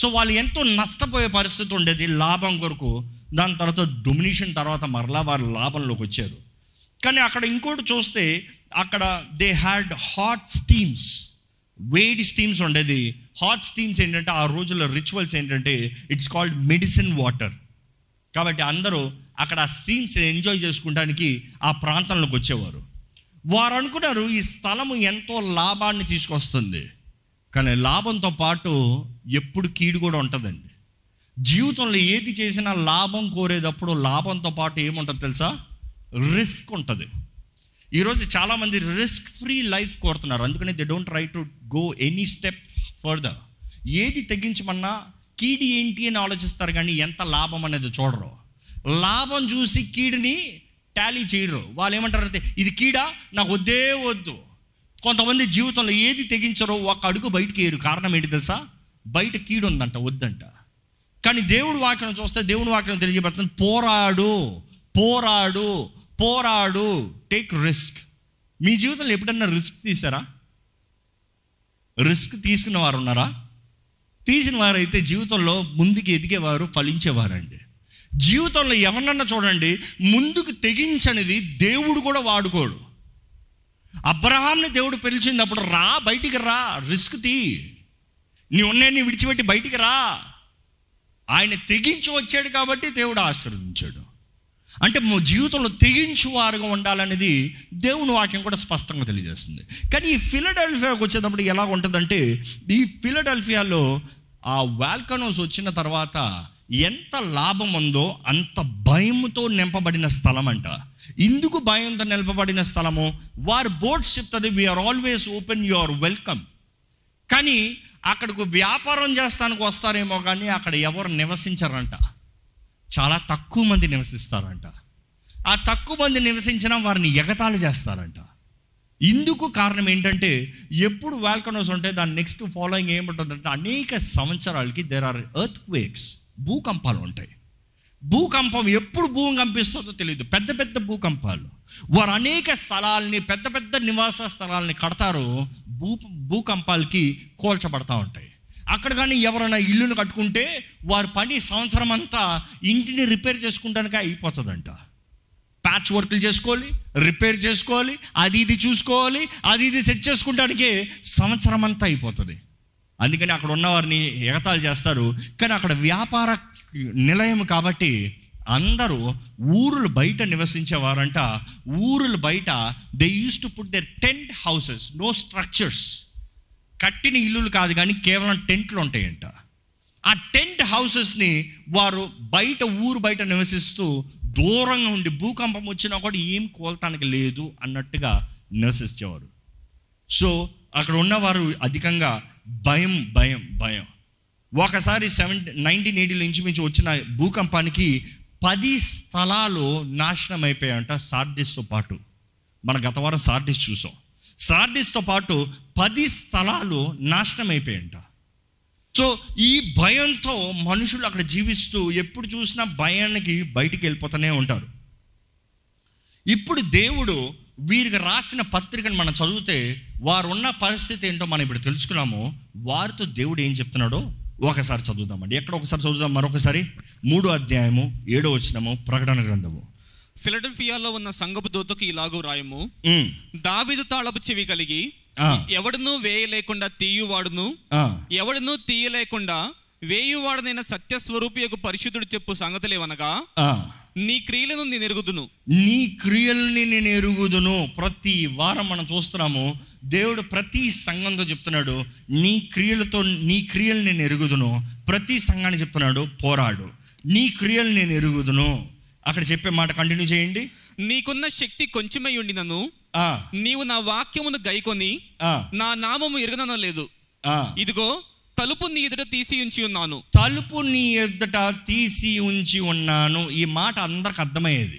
సో వాళ్ళు ఎంతో నష్టపోయే పరిస్థితి ఉండేది లాభం కొరకు. దాని తర్వాత డొమినేషన్ తర్వాత మరలా వారు లాభంలోకి వచ్చారు. కానీ అక్కడ ఇంకోటి చూస్తే, అక్కడ దే హ్యాడ్ హాట్ స్టీమ్స్, వేడి స్టీమ్స్ ఉండేది. హాట్ స్టీమ్స్ ఏంటంటే ఆ రోజుల్లో రిచువల్స్ ఏంటంటే ఇట్స్ కాల్డ్ మెడిసిన్ వాటర్. కాబట్టి అందరూ అక్కడ ఆ స్టీమ్స్ని ఎంజాయ్ చేసుకోవడానికి ఆ ప్రాంతంలోకి వచ్చేవారు. వారు అనుకున్నారు ఈ స్థలము ఎంతో లాభాన్ని తీసుకొస్తుంది, కానీ లాభంతో పాటు ఎప్పుడు కీడు కూడా ఉంటుందండి. జీవితంలో ఏది చేసినా లాభం కోరేటప్పుడు లాభంతో పాటు ఏముంటుంది తెలుసా? రిస్క్ ఉంటుంది. ఈరోజు చాలామంది రిస్క్ ఫ్రీ లైఫ్ కోరుతున్నారు, అందుకని they don't try to go any step further. ఏది తగ్గించమన్నా కీడు ఏంటి అని ఆలోచిస్తారు, కానీ ఎంత లాభం అనేది చూడరు. లాభం చూసి కీడుని టాలీ చేయరు. వాళ్ళు ఏమంటారంటే ఇది కీడా, నాకు వద్దే వద్దు. కొంతమంది జీవితంలో ఏది తెగించరో ఒక అడుగు బయటకు వేయరు. కారణం ఏంటి తెలుసా? బయట కీడు ఉందంట, వద్దంట. కానీ దేవుడి వాక్యం చూస్తే దేవుడి వాక్యం తెలియజేయబడుతుంది, పోరాడు పోరాడు పోరాడు, టేక్ రిస్క్. మీ జీవితంలో ఎప్పుడన్నా రిస్క్ తీసారా? రిస్క్ తీసుకున్న వారు ఉన్నారా? తీసిన వారైతే జీవితంలో ముందుకు ఎదిగేవారు, ఫలించేవారండి. జీవితంలో ఎవరినన్నా చూడండి, ముందుకు తెగించనిది దేవుడు కూడా వాడుకోడు. అబ్రహాంని దేవుడు పిలిచినప్పుడు, రా బయటికి రా, రిస్క్ తీ, నీ ఉన్నయన్ని విడిచిపెట్టి బయటికి రా. ఆయన తెగించి వచ్చాడు కాబట్టి దేవుడు ఆశీర్వదించాడు. అంటే మా జీవితంలో తెగించు వారుగా ఉండాలనేది దేవుని వాక్యం కూడా స్పష్టంగా తెలియజేస్తుంది. కానీ ఈ ఫిలడెల్ఫియాకి వచ్చేటప్పుడు ఎలా ఉంటుందంటే, ఈ ఫిలడెల్ఫియాలో ఆ వాల్కనోస్ వచ్చిన తర్వాత ఎంత లాభం ఉందో అంత భయముతో నింపబడిన స్థలం అంట. ఇందుకు భయంతో నింపబడిన స్థలము, వారి బోర్డ్ చెప్తుంది, we're always open, you are welcome. కానీ అక్కడకు వ్యాపారం చేస్తానికి వస్తారేమో, కానీ అక్కడ ఎవరు నివసించారంట, చాలా తక్కువ మంది నివసిస్తారంట. ఆ తక్కువ మంది నివసించినా వారిని ఎగతాళి చేస్తారంట. ఇందుకు కారణం ఏంటంటే, ఎప్పుడు వాల్కనోస్ ఉంటే దాని నెక్స్ట్ ఫాలోయింగ్ ఏముంటుందంటే, అనేక సంవత్సరాలకి దేర్ ఆర్ ఎర్త్ క్వేక్స్, భూకంపాలు ఉంటాయి. భూకంపం ఎప్పుడు భూకంపిస్తుందో తెలియదు, పెద్ద పెద్ద భూకంపాలు. వారు అనేక స్థలాల్ని, పెద్ద పెద్ద నివాస స్థలాల్ని కడతారు, భూకంపాలకి కూల్చబడతా ఉంటాయి. అక్కడ కానీ ఎవరైనా ఇల్లును కట్టుకుంటే వారి పని సంవత్సరం అంతా ఇంటిని రిపేర్ చేసుకుంటానికే అయిపోతుందంట. ప్యాచ్ వర్క్లు చేసుకోవాలి, రిపేర్ చేసుకోవాలి, అది ఇది చూసుకోవాలి, అది ఇది సెట్ చేసుకుంటానికే సంవత్సరం అంతా అయిపోతుంది. అందుకని అక్కడ ఉన్నవారిని ఎగతాళి చేస్తారు. కానీ అక్కడ వ్యాపార నిలయం కాబట్టి అందరూ ఊరుల బయట నివసించేవారంట. ఊరుల బయట they use to put their tent houses, no structures, కట్టిన ఇల్లులు కాదు కానీ కేవలం టెంట్లు ఉంటాయంట. ఆ టెంట్ హౌసెస్ని వారు బయట, ఊరు బయట నివసిస్తూ దూరంగా ఉండి భూకంపం వచ్చినా కూడా ఏం కోల్తానికి లేదు అన్నట్టుగా నివసించేవారు. సో అక్కడ ఉన్నవారు అధికంగా భయం భయం భయం. ఒకసారి 1980 ఇంచుమించి వచ్చిన భూకంపానికి 10 స్థలాలు నాశనం అయిపోయాయంట, సార్డిస్తో పాటు. మన గత వారం సార్డిస్ చూసాం. సార్డిస్తో పాటు 10 స్థలాలు నాశనం అయిపోయాయంట. సో ఈ భయంతో మనుషులు అక్కడ జీవిస్తూ ఎప్పుడు చూసినా భయానికి బయటికి వెళ్ళిపోతూనే ఉంటారు. ఇప్పుడు దేవుడు వీరికి రాసిన పత్రికను మనం చదివితే వారు ఉన్న పరిస్థితి ఏంటో మనం ఇప్పుడు తెలుసుకున్నాము. వారితో దేవుడు ఏం చెప్తున్నాడో ఒకసారి చదువుదామండి. ఎక్కడ ఒకసారి చదువుదాం మరొకసారి. 3:7 ప్రకటన గ్రంథము. ఫిలడెల్ఫియాలో ఉన్న సంఘపు దూతకు ఇలాగూ రాయము, దావీదు తాళపు చెవి కలిగి ఎవడును వేయలేకుండా తీయువాడును ఎవడును తీయలేకుండా వేయువాడనైన సత్యస్వరూపి యొక్క పరిశుద్ధుడు చెప్పు సంగతులేవనగా నీ క్రియలను నేను ఎరుగుదును. నీ క్రియల్ని నేను ఎరుగుదును. ప్రతి వారం మనం చూస్తున్నాము దేవుడు ప్రతి సంఘంతో చెప్తున్నాడు నీ క్రియలతో, నీ క్రియలు నేను ఎరుగుదును. ప్రతి సంఘాన్ని చెప్తున్నాడు పోరాడు, నీ క్రియలు నేను ఎరుగుదును. అక్కడ చెప్పే మాట కంటిన్యూ చేయండి. నీకున్న శక్తి కొంచెమై ఉండినను నీవు నా వాక్యమును గైకొని నా నామము ఎరుగననలేదు. ఇదిగో తలుపు నీ ఎదుట తీసి ఉంచి ఉన్నాను. తలుపు నీ ఎదుట తీసి ఉంచి ఉన్నాను. ఈ మాట అందరికి అర్థమయ్యేది.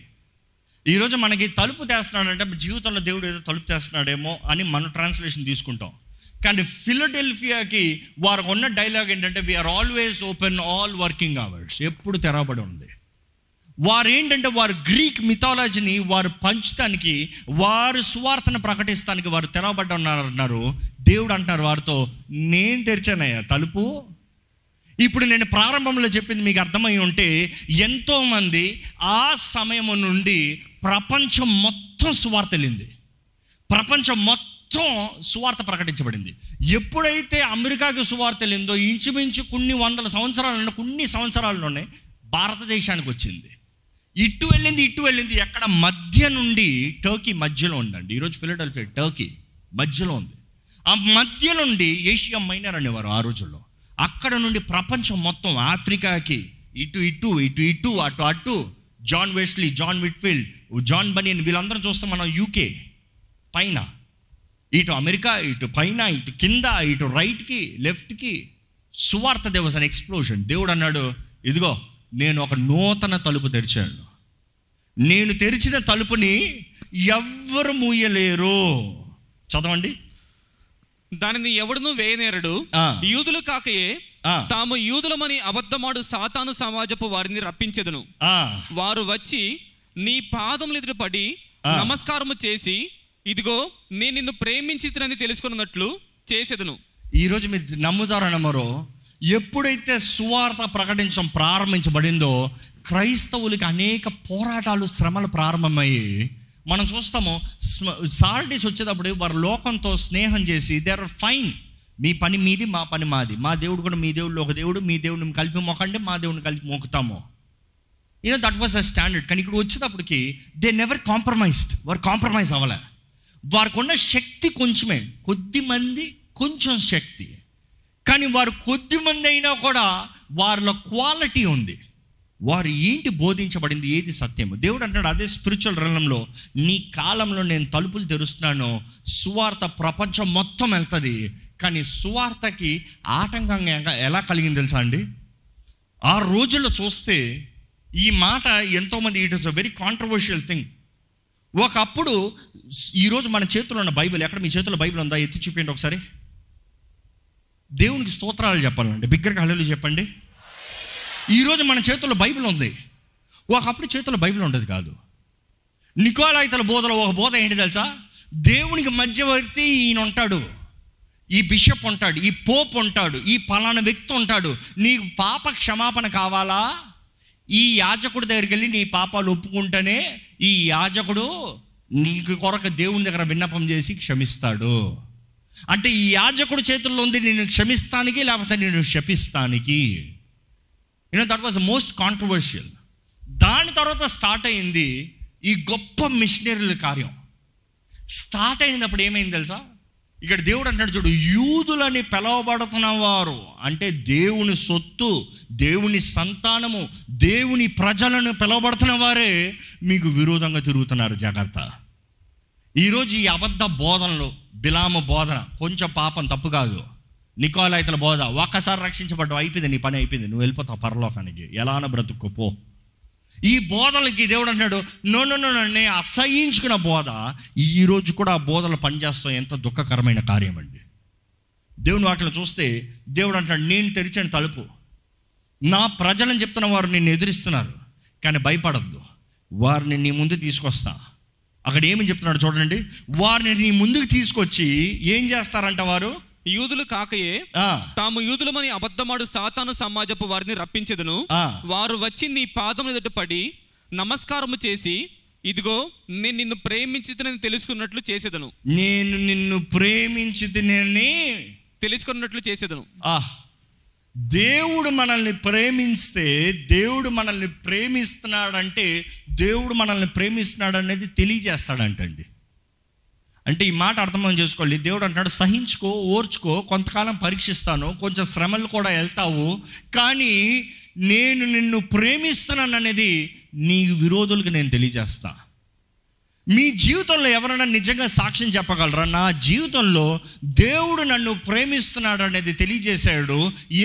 ఈరోజు మనకి తలుపు తెస్తున్నాడంటే జీవితంలో దేవుడు ఏదో తలుపు తెస్తున్నాడేమో అని మనం ట్రాన్స్లేషన్ తీసుకుంటాం. కానీ ఫిలడెల్ఫియాకి వారికి ఉన్న డైలాగ్ ఏంటంటే we're always open all working hours, ఎప్పుడు తెరవబడి ఉంది. వారు ఏంటంటే వారు గ్రీక్ మిథాలజీని వారు పంచడానికి, వారు సువార్తను ప్రకటిస్తానికి వారు తెరవబడ్డ ఉన్నారన్నారు. దేవుడు అంటున్నారు వారితో, నేను తెరిచానయ్యా తలుపు. ఇప్పుడు నేను ప్రారంభంలో చెప్పింది మీకు అర్థమై ఉంటే ఎంతోమంది ఆ సమయం నుండి ప్రపంచం మొత్తం సువార్త వెళ్ళింది, ప్రపంచం మొత్తం సువార్త ప్రకటించబడింది. ఎప్పుడైతే అమెరికాకి సువార్త వెళ్ళిందో ఇంచుమించు కొన్ని వందల సంవత్సరాలలో, కొన్ని సంవత్సరాల్లోనే భారతదేశానికి వచ్చింది. ఇటు వెళ్ళింది ఎక్కడ మధ్య నుండి టర్కీ మధ్యలో ఉందండి. ఈరోజు ఫిలడెల్ఫియా టర్కీ మధ్యలో ఉంది. ఆ మధ్య నుండి ఏషియా మైనర్ అనేవారు ఆ రోజుల్లో. అక్కడ నుండి ప్రపంచం మొత్తం ఆఫ్రికాకి ఇటు అటు John Wesley, John Whitefield, John Bunyan వీళ్ళందరం చూస్తాం మనం. యూకే పైన, ఇటు అమెరికా ఇటు పైన, ఇటు కింద, ఇటు రైట్కి లెఫ్ట్కి సువార్త దేవస్ అనే ఎక్స్ప్లోషన్. దేవుడు అన్నాడు, ఇదిగో నేను ఒక నూతన తలుపు తెరిచాను. నేను తెరిచిన తలుపుని ఎవ్వరు మూయలేరు. చదవండి. దానిని ఎవడును వేయనేరడు, యూదులు కాకయే తాము యూదులమని అబద్ధమాడు సాతాను సమాజపు వారిని రప్పించెదను. వారు వచ్చి నీ పాదముల ఎదుట పడి నమస్కారము చేసి ఇదిగో నేను నిన్ను ప్రేమించితినని తెలుసుకున్నట్లు చేసేదను. ఈరోజు మీరు నమ్ముతారనమరో, ఎప్పుడైతే సువార్త ప్రకటించడం ప్రారంభించబడిందో క్రైస్తవులకి అనేక పోరాటాలు, శ్రమలు ప్రారంభమయ్యాయి. మనం చూస్తాము సార్డీస్ వచ్చేటప్పుడు వారు లోకంతో స్నేహం చేసి దే ఆర్ ఫైన్, మీ పని మీది మా పని మాది, మా దేవుడు కూడా మీ దేవుడు ఒక దేవుడు, మీ దేవుడిని కలిపి మొక్కండి మా దేవుడిని కలిపి మొక్కుతాము. You know that was a standard. కానీ ఇక్కడ వచ్చేటప్పటికి దే నెవర్ కాంప్రమైజ్డ్. వారు కాంప్రమైజ్ అవ్వలే. వారికి ఉన్న శక్తి కొంచెమే, కొద్దిమంది కొంచెం శక్తి. కానీ వారు కొద్దిమంది అయినా కూడా వారిలో క్వాలిటీ ఉంది. వారు ఏంటి బోధించబడింది, ఏది సత్యము. దేవుడు అంటున్నాడు అదే స్పిరిచువల్ రంగంలో నీ కాలంలో నేను తలుపులు తెరుస్తున్నాను. సువార్త ప్రపంచం మొత్తం వెళ్తుంది. కానీ సువార్తకి ఆటంకంగా ఎలా కలిగింది తెలుసా అండి? ఆ రోజుల్లో చూస్తే ఈ మాట ఎంతోమంది, it is a very controversial thing. ఒకప్పుడు ఈరోజు మన చేతిలో ఉన్న బైబిల్, ఎక్కడ మీ చేతిలో బైబిల్ ఉందా? ఎత్తి చూపించండి ఒకసారి. దేవునికి స్తోత్రాలు చెప్పాలండి, బిగ్గరగా హల్లెలూయా చెప్పండి. ఈరోజు మన చేతుల్లో బైబిల్ ఉంది. ఒకప్పుడు చేతుల్లో బైబిల్ ఉండదు కాదు. నికోలాయితల బోధలో ఒక బోధ ఏంటి తెలుసా? దేవునికి మధ్యవర్తి ఈయన ఉంటాడు, ఈ బిషప్ ఉంటాడు, ఈ పోప్ ఉంటాడు, ఈ పలానా వ్యక్తి ఉంటాడు. నీకు పాప క్షమాపణ కావాలా, ఈ యాజకుడి దగ్గరికి వెళ్ళి నీ పాపాలు ఒప్పుకుంటేనే ఈ యాజకుడు నీకు కొరకు దేవుని దగ్గర విన్నపం చేసి క్షమిస్తాడు. అంటే ఈ యాజకుడు చేతుల్లో ఉంది నేను క్షమిస్తానికి లేకపోతే నేను శపిస్తానికి. You know that was most controversial. దాని తర్వాత స్టార్ట్ అయింది ఈ గొప్ప మిషనరీల కార్యం. స్టార్ట్ అయినప్పుడు ఏమైంది తెలుసా? ఇక్కడ దేవుడు అంటాడు చూడు, యూదులని పిలవబడుతున్నవారు అంటే దేవుని సొత్తు, దేవుని సంతానము, దేవుని ప్రజలను పిలవబడుతున్న వారే మీకు విరోధంగా తిరుగుతున్నారు. జాగ్రత్త. ఈరోజు ఈ అబద్ధ బోధనలు, బిలాము బోధన కొంచెం పాపం తప్పు కాదు, నికోలాయితల బోధ ఒక్కసారి రక్షించబడ్డావు అయిపోయింది, నీ పని అయిపోయింది, నువ్వు వెళ్ళిపోతావు పరలోకానికి, ఎలానో బ్రతుక్కుపో. ఈ బోధలకి దేవుడు అంటున్నాడు నో, నేను అసహించుకున్న బోధ. ఈరోజు కూడా ఆ బోధలు పనిచేస్తాం. ఎంత దుఃఖకరమైన కార్యం అండి. దేవుని వాటిని చూస్తే దేవుడు అంటున్నాడు నేను తెరిచిన తలుపు, నా ప్రజలను చెప్తున్న వారు నిన్ను ఎదురిస్తున్నారు, కానీ భయపడద్దు, వారిని నీ ముందు తీసుకొస్తా. అక్కడ ఏమని చెప్తున్నాడు చూడండి, వారిని నీ ముందుకు తీసుకొచ్చి ఏం చేస్తారంట? వారు యూదులు కాకయే తాము యూదులమని అబద్ధమాడు సాతాను సమాజపు వారిని రప్పించెదను. వారు వచ్చి నీ పాదం ఎదుట పడి నమస్కారము చేసి, ఇదిగో నేను నిన్ను ప్రేమించితినని తెలుసుకున్నట్లు చేసేదను. నేను నిన్ను ప్రేమించితినని తెలుసుకున్నట్లు చేసేదను. దేవుడు మనల్ని ప్రేమిస్తే, దేవుడు మనల్ని ప్రేమిస్తున్నాడంటే దేవుడు మనల్ని ప్రేమిస్తున్నాడు అనేది తెలియజేస్తాడంటండి. అంటే ఈ మాట అర్థమని చేసుకోవాలి. దేవుడు అంటున్నాడు, సహించుకో, ఓర్చుకో, కొంతకాలం పరీక్షిస్తాను, కొంచెం శ్రమలు కూడా వెళ్తావు, కానీ నేను నిన్ను ప్రేమిస్తున్నాను అనేది నీ విరోధులకు నేను తెలియజేస్తా. మీ జీవితంలో ఎవరైనా నిజంగా సాక్ష్యం చెప్పగలరా? నా జీవితంలో దేవుడు నన్ను ప్రేమిస్తున్నాడు అనేది తెలియజేశాడు.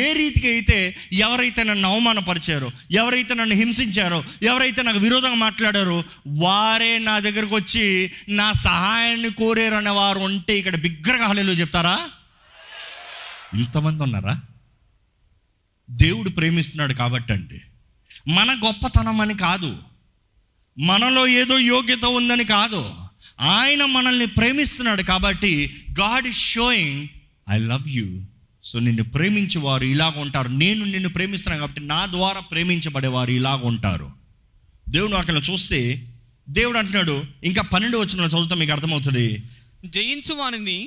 ఏ రీతికి అయితే ఎవరైతే నన్ను అవమానపరిచారో, ఎవరైతే నన్ను హింసించారో, ఎవరైతే నాకు విరోధంగా మాట్లాడారో వారే నా దగ్గరకు వచ్చి నా సహాయాన్ని కోరారనే వారు ఉంటే ఇక్కడ బిగ్గరగా హల్లెలూయా చెప్తారా? ఇంతమంది ఉన్నారా? దేవుడు ప్రేమిస్తున్నాడు కాబట్టి అండి. మన గొప్పతనం అని కాదు, మనలో ఏదో యోగ్యత ఉందని కాదు, ఆయన మనల్ని ప్రేమిస్తున్నాడు కాబట్టి God is showing I love you. So నిన్ను ప్రేమించేవారు ఇలాగ ఉంటారు. నేను నిన్ను ప్రేమిస్తున్నాను కాబట్టి నా ద్వారా ప్రేమించబడేవారు ఇలాగ ఉంటారు. దేవుడు అక్కడ చూస్తే దేవుడు అంటున్నాడు, ఇంకా 12 వచనాలు చదువుతాం, మీకు అర్థమవుతుంది. జయించు వానిని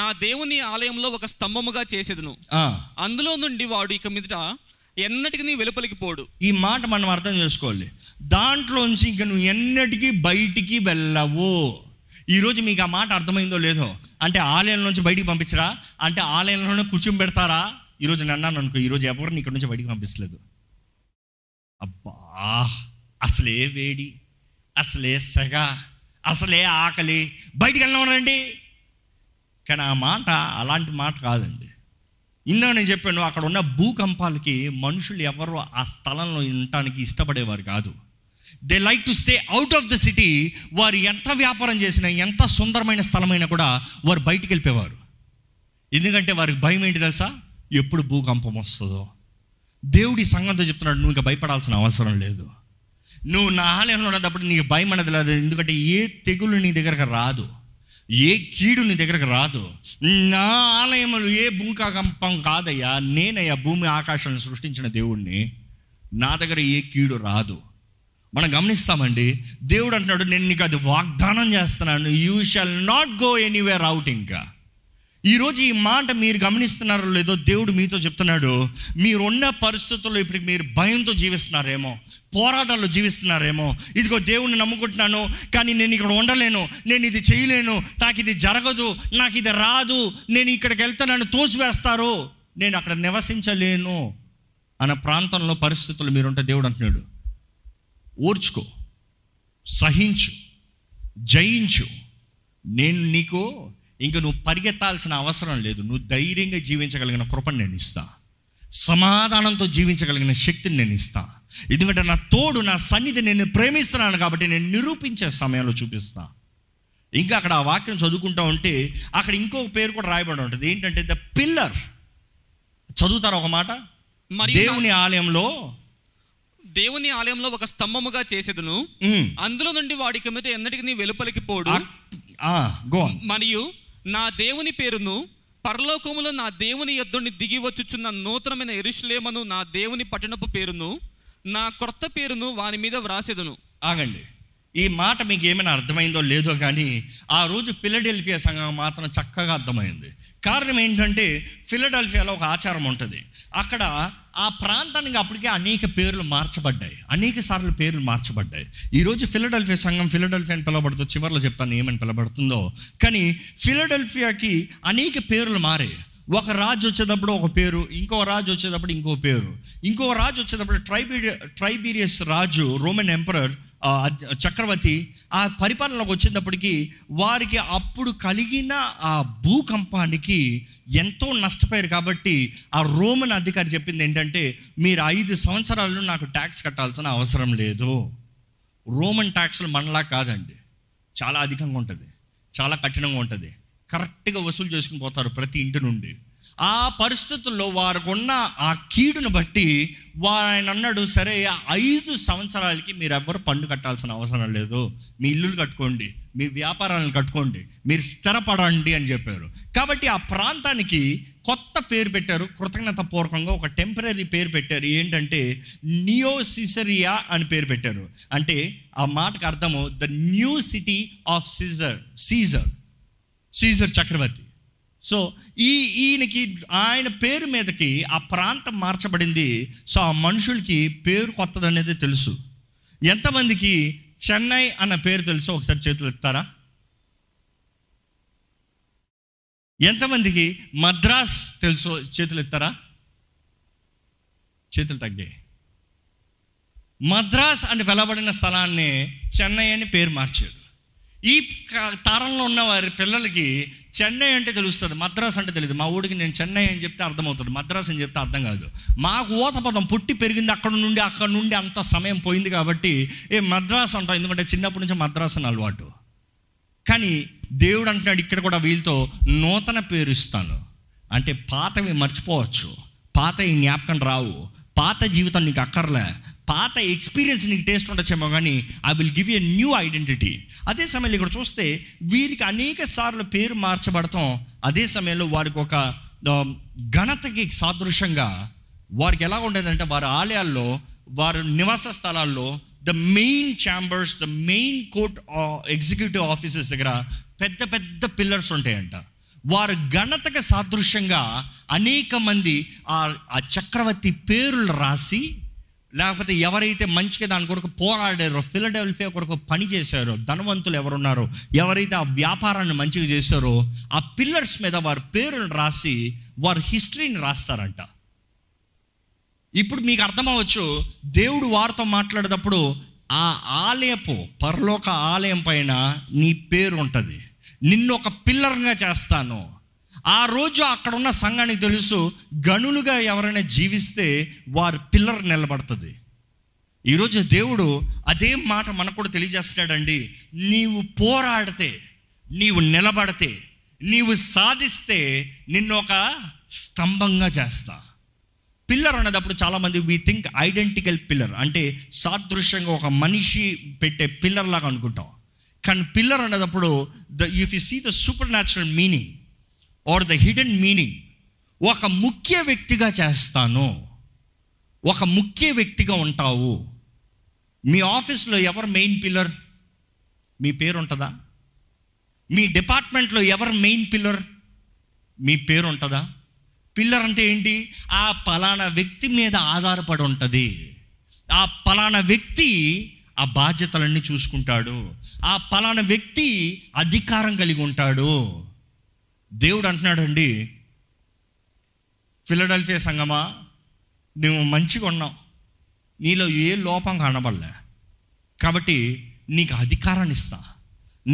నా దేవుని ఆలయంలో ఒక స్తంభముగా చేసేదను, అందులో నుండి వాడు ఇక మీదట ఎన్నటికి నీ వెలుపలికి పోడు. ఈ మాట మనం అర్థం చేసుకోవాలి. దాంట్లోంచి ఇంక నువ్వు ఎన్నటికీ బయటికి వెళ్ళవు. ఈరోజు మీకు ఆ మాట అర్థమైందో లేదో. అంటే ఆలయంలోంచి బయటికి పంపించరా అంటే ఆలయంలోనే కూర్చొని పెడతారా? ఈరోజు నేను అన్నాను అనుకో, ఈరోజు ఎవరిని ఇక్కడ నుంచి బయటికి పంపించలేదు. అబ్బా అసలే వేడి, అసలే సెగ, అసలే ఆకలి, బయటికి వెళ్ళమనండి. కానీ ఆ మాట అలాంటి మాట కాదండి. ఇందాక నేను చెప్పాను, అక్కడ ఉన్న భూకంపాలకి మనుషులు ఎవరు ఆ స్థలంలో ఉండటానికి ఇష్టపడేవారు కాదు. They like to stay out of the city. వారు ఎంత వ్యాపారం చేసినా, ఎంత సుందరమైన స్థలమైనా కూడా వారు బయటికి వెళ్ళిపోయేవారు. ఎందుకంటే వారికి భయం ఏంటి తెలుసా? ఎప్పుడు భూకంపం వస్తుందో. దేవుడి సంఘంతో చెప్తున్నాడు, నువ్వు ఇంకా భయపడాల్సిన అవసరం లేదు. నువ్వు నా ఆలయంలో ఉన్నప్పుడు నీకు భయం అనేది లేదు. ఎందుకంటే ఏ తెగులు నీ దగ్గరకు రాదు, ఏ కీడు నీ దగ్గరకు రాదు. నా ఆలయములు ఏ భూకంపం కాదయ్యా, నేనయ్యా భూమి ఆకాశాలను సృష్టించిన దేవుణ్ణి, నా దగ్గర ఏ కీడు రాదు. మనం గమనిస్తామండి, దేవుడు అంటున్నాడు, నేను నీకు అది వాగ్దానం చేస్తున్నాను, you shall not go anywhere out. ఇంకా ఈరోజు ఈ మాట మీరు గమనిస్తున్నారో లేదో, దేవుడు మీతో చెప్తున్నాడు, మీరున్న పరిస్థితుల్లో ఇప్పుడు మీరు భయంతో జీవిస్తున్నారేమో, పోరాటాల్లో జీవిస్తున్నారేమో. ఇదిగో దేవుణ్ణి నమ్ముకుంటున్నాను కానీ నేను ఇక్కడ ఉండలేను, నేను ఇది చేయలేను, నాకు ఇది జరగదు, నాకు ఇది రాదు, నేను ఇక్కడికి వెళ్తే నన్ను తోసివేస్తారు, నేను అక్కడ నివసించలేను అన్న ప్రాంతంలో పరిస్థితులు మీరుంటే దేవుడు అంటున్నాడు, ఓర్చుకో, సహించు, జయించు. నేను నీకు ఇంక నువ్వు పరిగెత్తాల్సిన అవసరం లేదు. నువ్వు ధైర్యంగా జీవించగలిగిన కృపను నేను ఇస్తా, సమాధానంతో జీవించగలిగిన శక్తిని నేను ఇస్తా. ఎందుకంటే నా తోడు, నా సన్నిధి, నేను ప్రేమిస్తున్నాను కాబట్టి నేను నిరూపించే సమయంలో చూపిస్తా. ఇంకా అక్కడ ఆ వాక్యం చదువుకుంటా ఉంటే అక్కడ ఇంకో పేరు కూడా రాయబడి ఉంటుంది. ఏంటంటే ద పిల్లర్. చదువుతారు ఒక మాట, దేవుని ఆలయంలో ఒక స్తంభముగా చేసేదను, అందులో నుండి వాడికి మీద ఎన్నటికి నీ వెలుపలికి పోడు. మరియు నా దేవుని పేరును, పరలోకములో నా దేవుని యొద్ద దిగి వచ్చుచున్న నూతనమైన యెరూషలేమును, నా దేవుని పట్టణపు పేరును, నా కొత్త పేరును వాని మీద వ్రాసేదును. ఆగండి, ఈ మాట మీకు ఏమైనా అర్థమైందో లేదో కానీ ఆ రోజు ఫిలడెల్ఫియా సంఘం మాత్రం చక్కగా అర్థమైంది. కారణం ఏంటంటే ఫిలడెల్ఫియాలో ఒక ఆచారం ఉంటుంది. అక్కడ ఆ ప్రాంతానికి అప్పటికే అనేక పేర్లు మార్చబడ్డాయి, అనేక సార్లు పేర్లు మార్చబడ్డాయి. ఈరోజు ఫిలడెల్ఫియా సంఘం ఫిలడెల్ఫియా అని పిలవబడుతుంది. చివరిలో చెప్తాను ఏమని పిలవబడుతుందో. కానీ ఫిలడెల్ఫియాకి అనేక పేర్లు మారే. ఒక రాజు వచ్చేటప్పుడు ఒక పేరు, ఇంకో రాజు వచ్చేటప్పుడు ఇంకో పేరు, ఇంకో రాజు వచ్చేటప్పుడు ట్రైబీరియస్ రాజు, రోమన్ ఎంపరర్ చక్రవర్తి ఆ పరిపాలనలోకి వచ్చేటప్పటికి వారికి అప్పుడు కలిగిన ఆ భూకంపానికి ఎంతో నష్టపోయారు. కాబట్టి ఆ రోమన్ అధికారి చెప్పింది ఏంటంటే, మీరు 5 సంవత్సరాలు నాకు ట్యాక్స్ కట్టాల్సిన అవసరం లేదు. రోమన్ ట్యాక్స్లు మనలా కాదండి, చాలా అధికంగా ఉంటుంది, చాలా కఠినంగా ఉంటుంది. కరెక్ట్గా వసూలు చేసుకుని పోతారు ప్రతి ఇంటి నుండి. ఆ పరిస్థితుల్లో వారికి ఉన్న ఆ కీడును బట్టి ఆయన అన్నాడు, సరే 5 సంవత్సరాలకి మీరెవ్వరు పన్ను కట్టాల్సిన అవసరం లేదు, మీ ఇల్లులు కట్టుకోండి, మీ వ్యాపారాలను కట్టుకోండి, మీరు స్థిరపడండి అని చెప్పారు. కాబట్టి ఆ ప్రాంతానికి కొత్త పేరు పెట్టారు, కృతజ్ఞత పూర్వకంగా ఒక టెంపరీ పేరు పెట్టారు. ఏంటంటే నియో సిజరియా అని పేరు పెట్టారు. అంటే ఆ మాటకు అర్థము the new city of Caesar, Caesar చక్రవర్తి. సో ఈయనకి ఆయన పేరు మీదకి ఆ ప్రాంతం మార్చబడింది. సో ఆ మనుషులకి పేరు కొత్తది అనేది తెలుసు. ఎంతమందికి చెన్నై అన్న పేరు తెలుసు? ఒకసారి చేతులు ఎత్తారా? ఎంతమందికి మద్రాస్ తెలుసు? చేతులు ఎత్తారా? చేతులు తగ్గాయి. మద్రాస్ అని వెలబడిన స్థలాన్ని చెన్నై అని పేరు మార్చారు. ఈ తరంలో ఉన్న వారి పిల్లలకి చెన్నై అంటే తెలుస్తుంది, మద్రాస్ అంటే తెలియదు. మా ఊడికి నేను చెన్నై అని చెప్తే అర్థమవుతుంది, మద్రాస్ అని చెప్తే అర్థం కాదు. మాకు ఊతపదం పుట్టి పెరిగింది, అక్కడ నుండి అంత సమయం పోయింది కాబట్టి ఏ మద్రాస్ అంటాం, ఎందుకంటే చిన్నప్పటి నుంచి మద్రాస్ అని అలవాటు. కానీ దేవుడు అంటున్నాడు ఇక్కడ కూడా వీళ్ళతో నూతన పేరు ఇస్తాను. అంటే పాతవి మర్చిపోవచ్చు, పాతవి జ్ఞాపకం రావు, పాత జీవితం నీకు అక్కర్లే, పాత ఎక్స్పీరియన్స్ నీకు టేస్ట్ ఉండొచ్చేమో, కానీ I will give you new identity. అదే సమయంలో ఇక్కడ చూస్తే వీరికి అనేక సార్లు పేరు మార్చబడతాం, అదే సమయంలో వారికి ఒక ఘనతకి సాదృశ్యంగా వారికి ఎలా ఉండేదంటే వారి ఆలయాల్లో, వారి నివాస స్థలాల్లో the main chambers, the main court executive offices దగ్గర పెద్ద పెద్ద పిల్లర్స్ ఉంటాయంట. వారు ఘనతకి సాదృశ్యంగా అనేక మంది ఆ చక్రవర్తి పేర్లు రాసి, లేకపోతే ఎవరైతే మంచిగా దాని కొరకు పోరాడారో, ఫిలడెల్ఫియా కొరకు పని చేశారో, ధనవంతులు ఎవరున్నారో, ఎవరైతే ఆ వ్యాపారాన్ని మంచిగా చేశారో ఆ పిల్లర్స్ మీద వారి పేరును రాసి వారి హిస్టరీని రాస్తారంట. ఇప్పుడు మీకు అర్థమవచ్చు, దేవుడు వారితో మాట్లాడేటప్పుడు ఆ ఆలయపు, పరలోక ఆలయం పైన నీ పేరు ఉంటుంది, నిన్ను ఒక పిల్లర్గా చేస్తాను. ఆ రోజు అక్కడ ఉన్న సంఘానికి తెలుసు, గనులుగా ఎవరైనా జీవిస్తే వారి పిల్లర్ నిలబడుతుంది. ఈరోజు దేవుడు అదే మాట మనకు కూడా తెలియజేస్తున్నాడండి. నీవు పోరాడితే, నీవు నిలబడితే, నీవు సాధిస్తే నిన్ను ఒక స్తంభంగా చేస్తా. పిల్లర్ అనేటప్పుడు చాలామంది వీ థింక్ ఐడెంటికల్ పిల్లర్ అంటే సాదృశ్యంగా ఒక మనిషి పెట్టే పిల్లర్ లాగా అనుకుంటాం. కానీ పిల్లర్ అనేటప్పుడు if you see the supernatural meaning or the hidden meaning, ఒక ముఖ్య వ్యక్తిగా చేస్తాను, ఒక ముఖ్య వ్యక్తిగా ఉంటావు. మీ ఆఫీస్లో ఎవరు మెయిన్ పిల్లర్? మీ పేరు ఉంటుందా? మీ డిపార్ట్మెంట్లో ఎవరు మెయిన్ పిల్లర్? మీ పేరు ఉంటుందా? పిల్లర్ అంటే ఏంటి? ఆ పలానా వ్యక్తి మీద ఆధారపడి ఉంటుంది, ఆ పలానా వ్యక్తి ఆ బాధ్యతలన్నీ చూసుకుంటాడు, ఆ పలానా వ్యక్తి అధికారం కలిగి ఉంటాడు. దేవుడు అంటున్నాడండి, ఫిలడెల్ఫియా సంఘమా, నువ్వు మంచిగా ఉన్నావు, నీలో ఏ లోపం కనబడలే, కాబట్టి నీకు అధికారాన్ని ఇస్తా,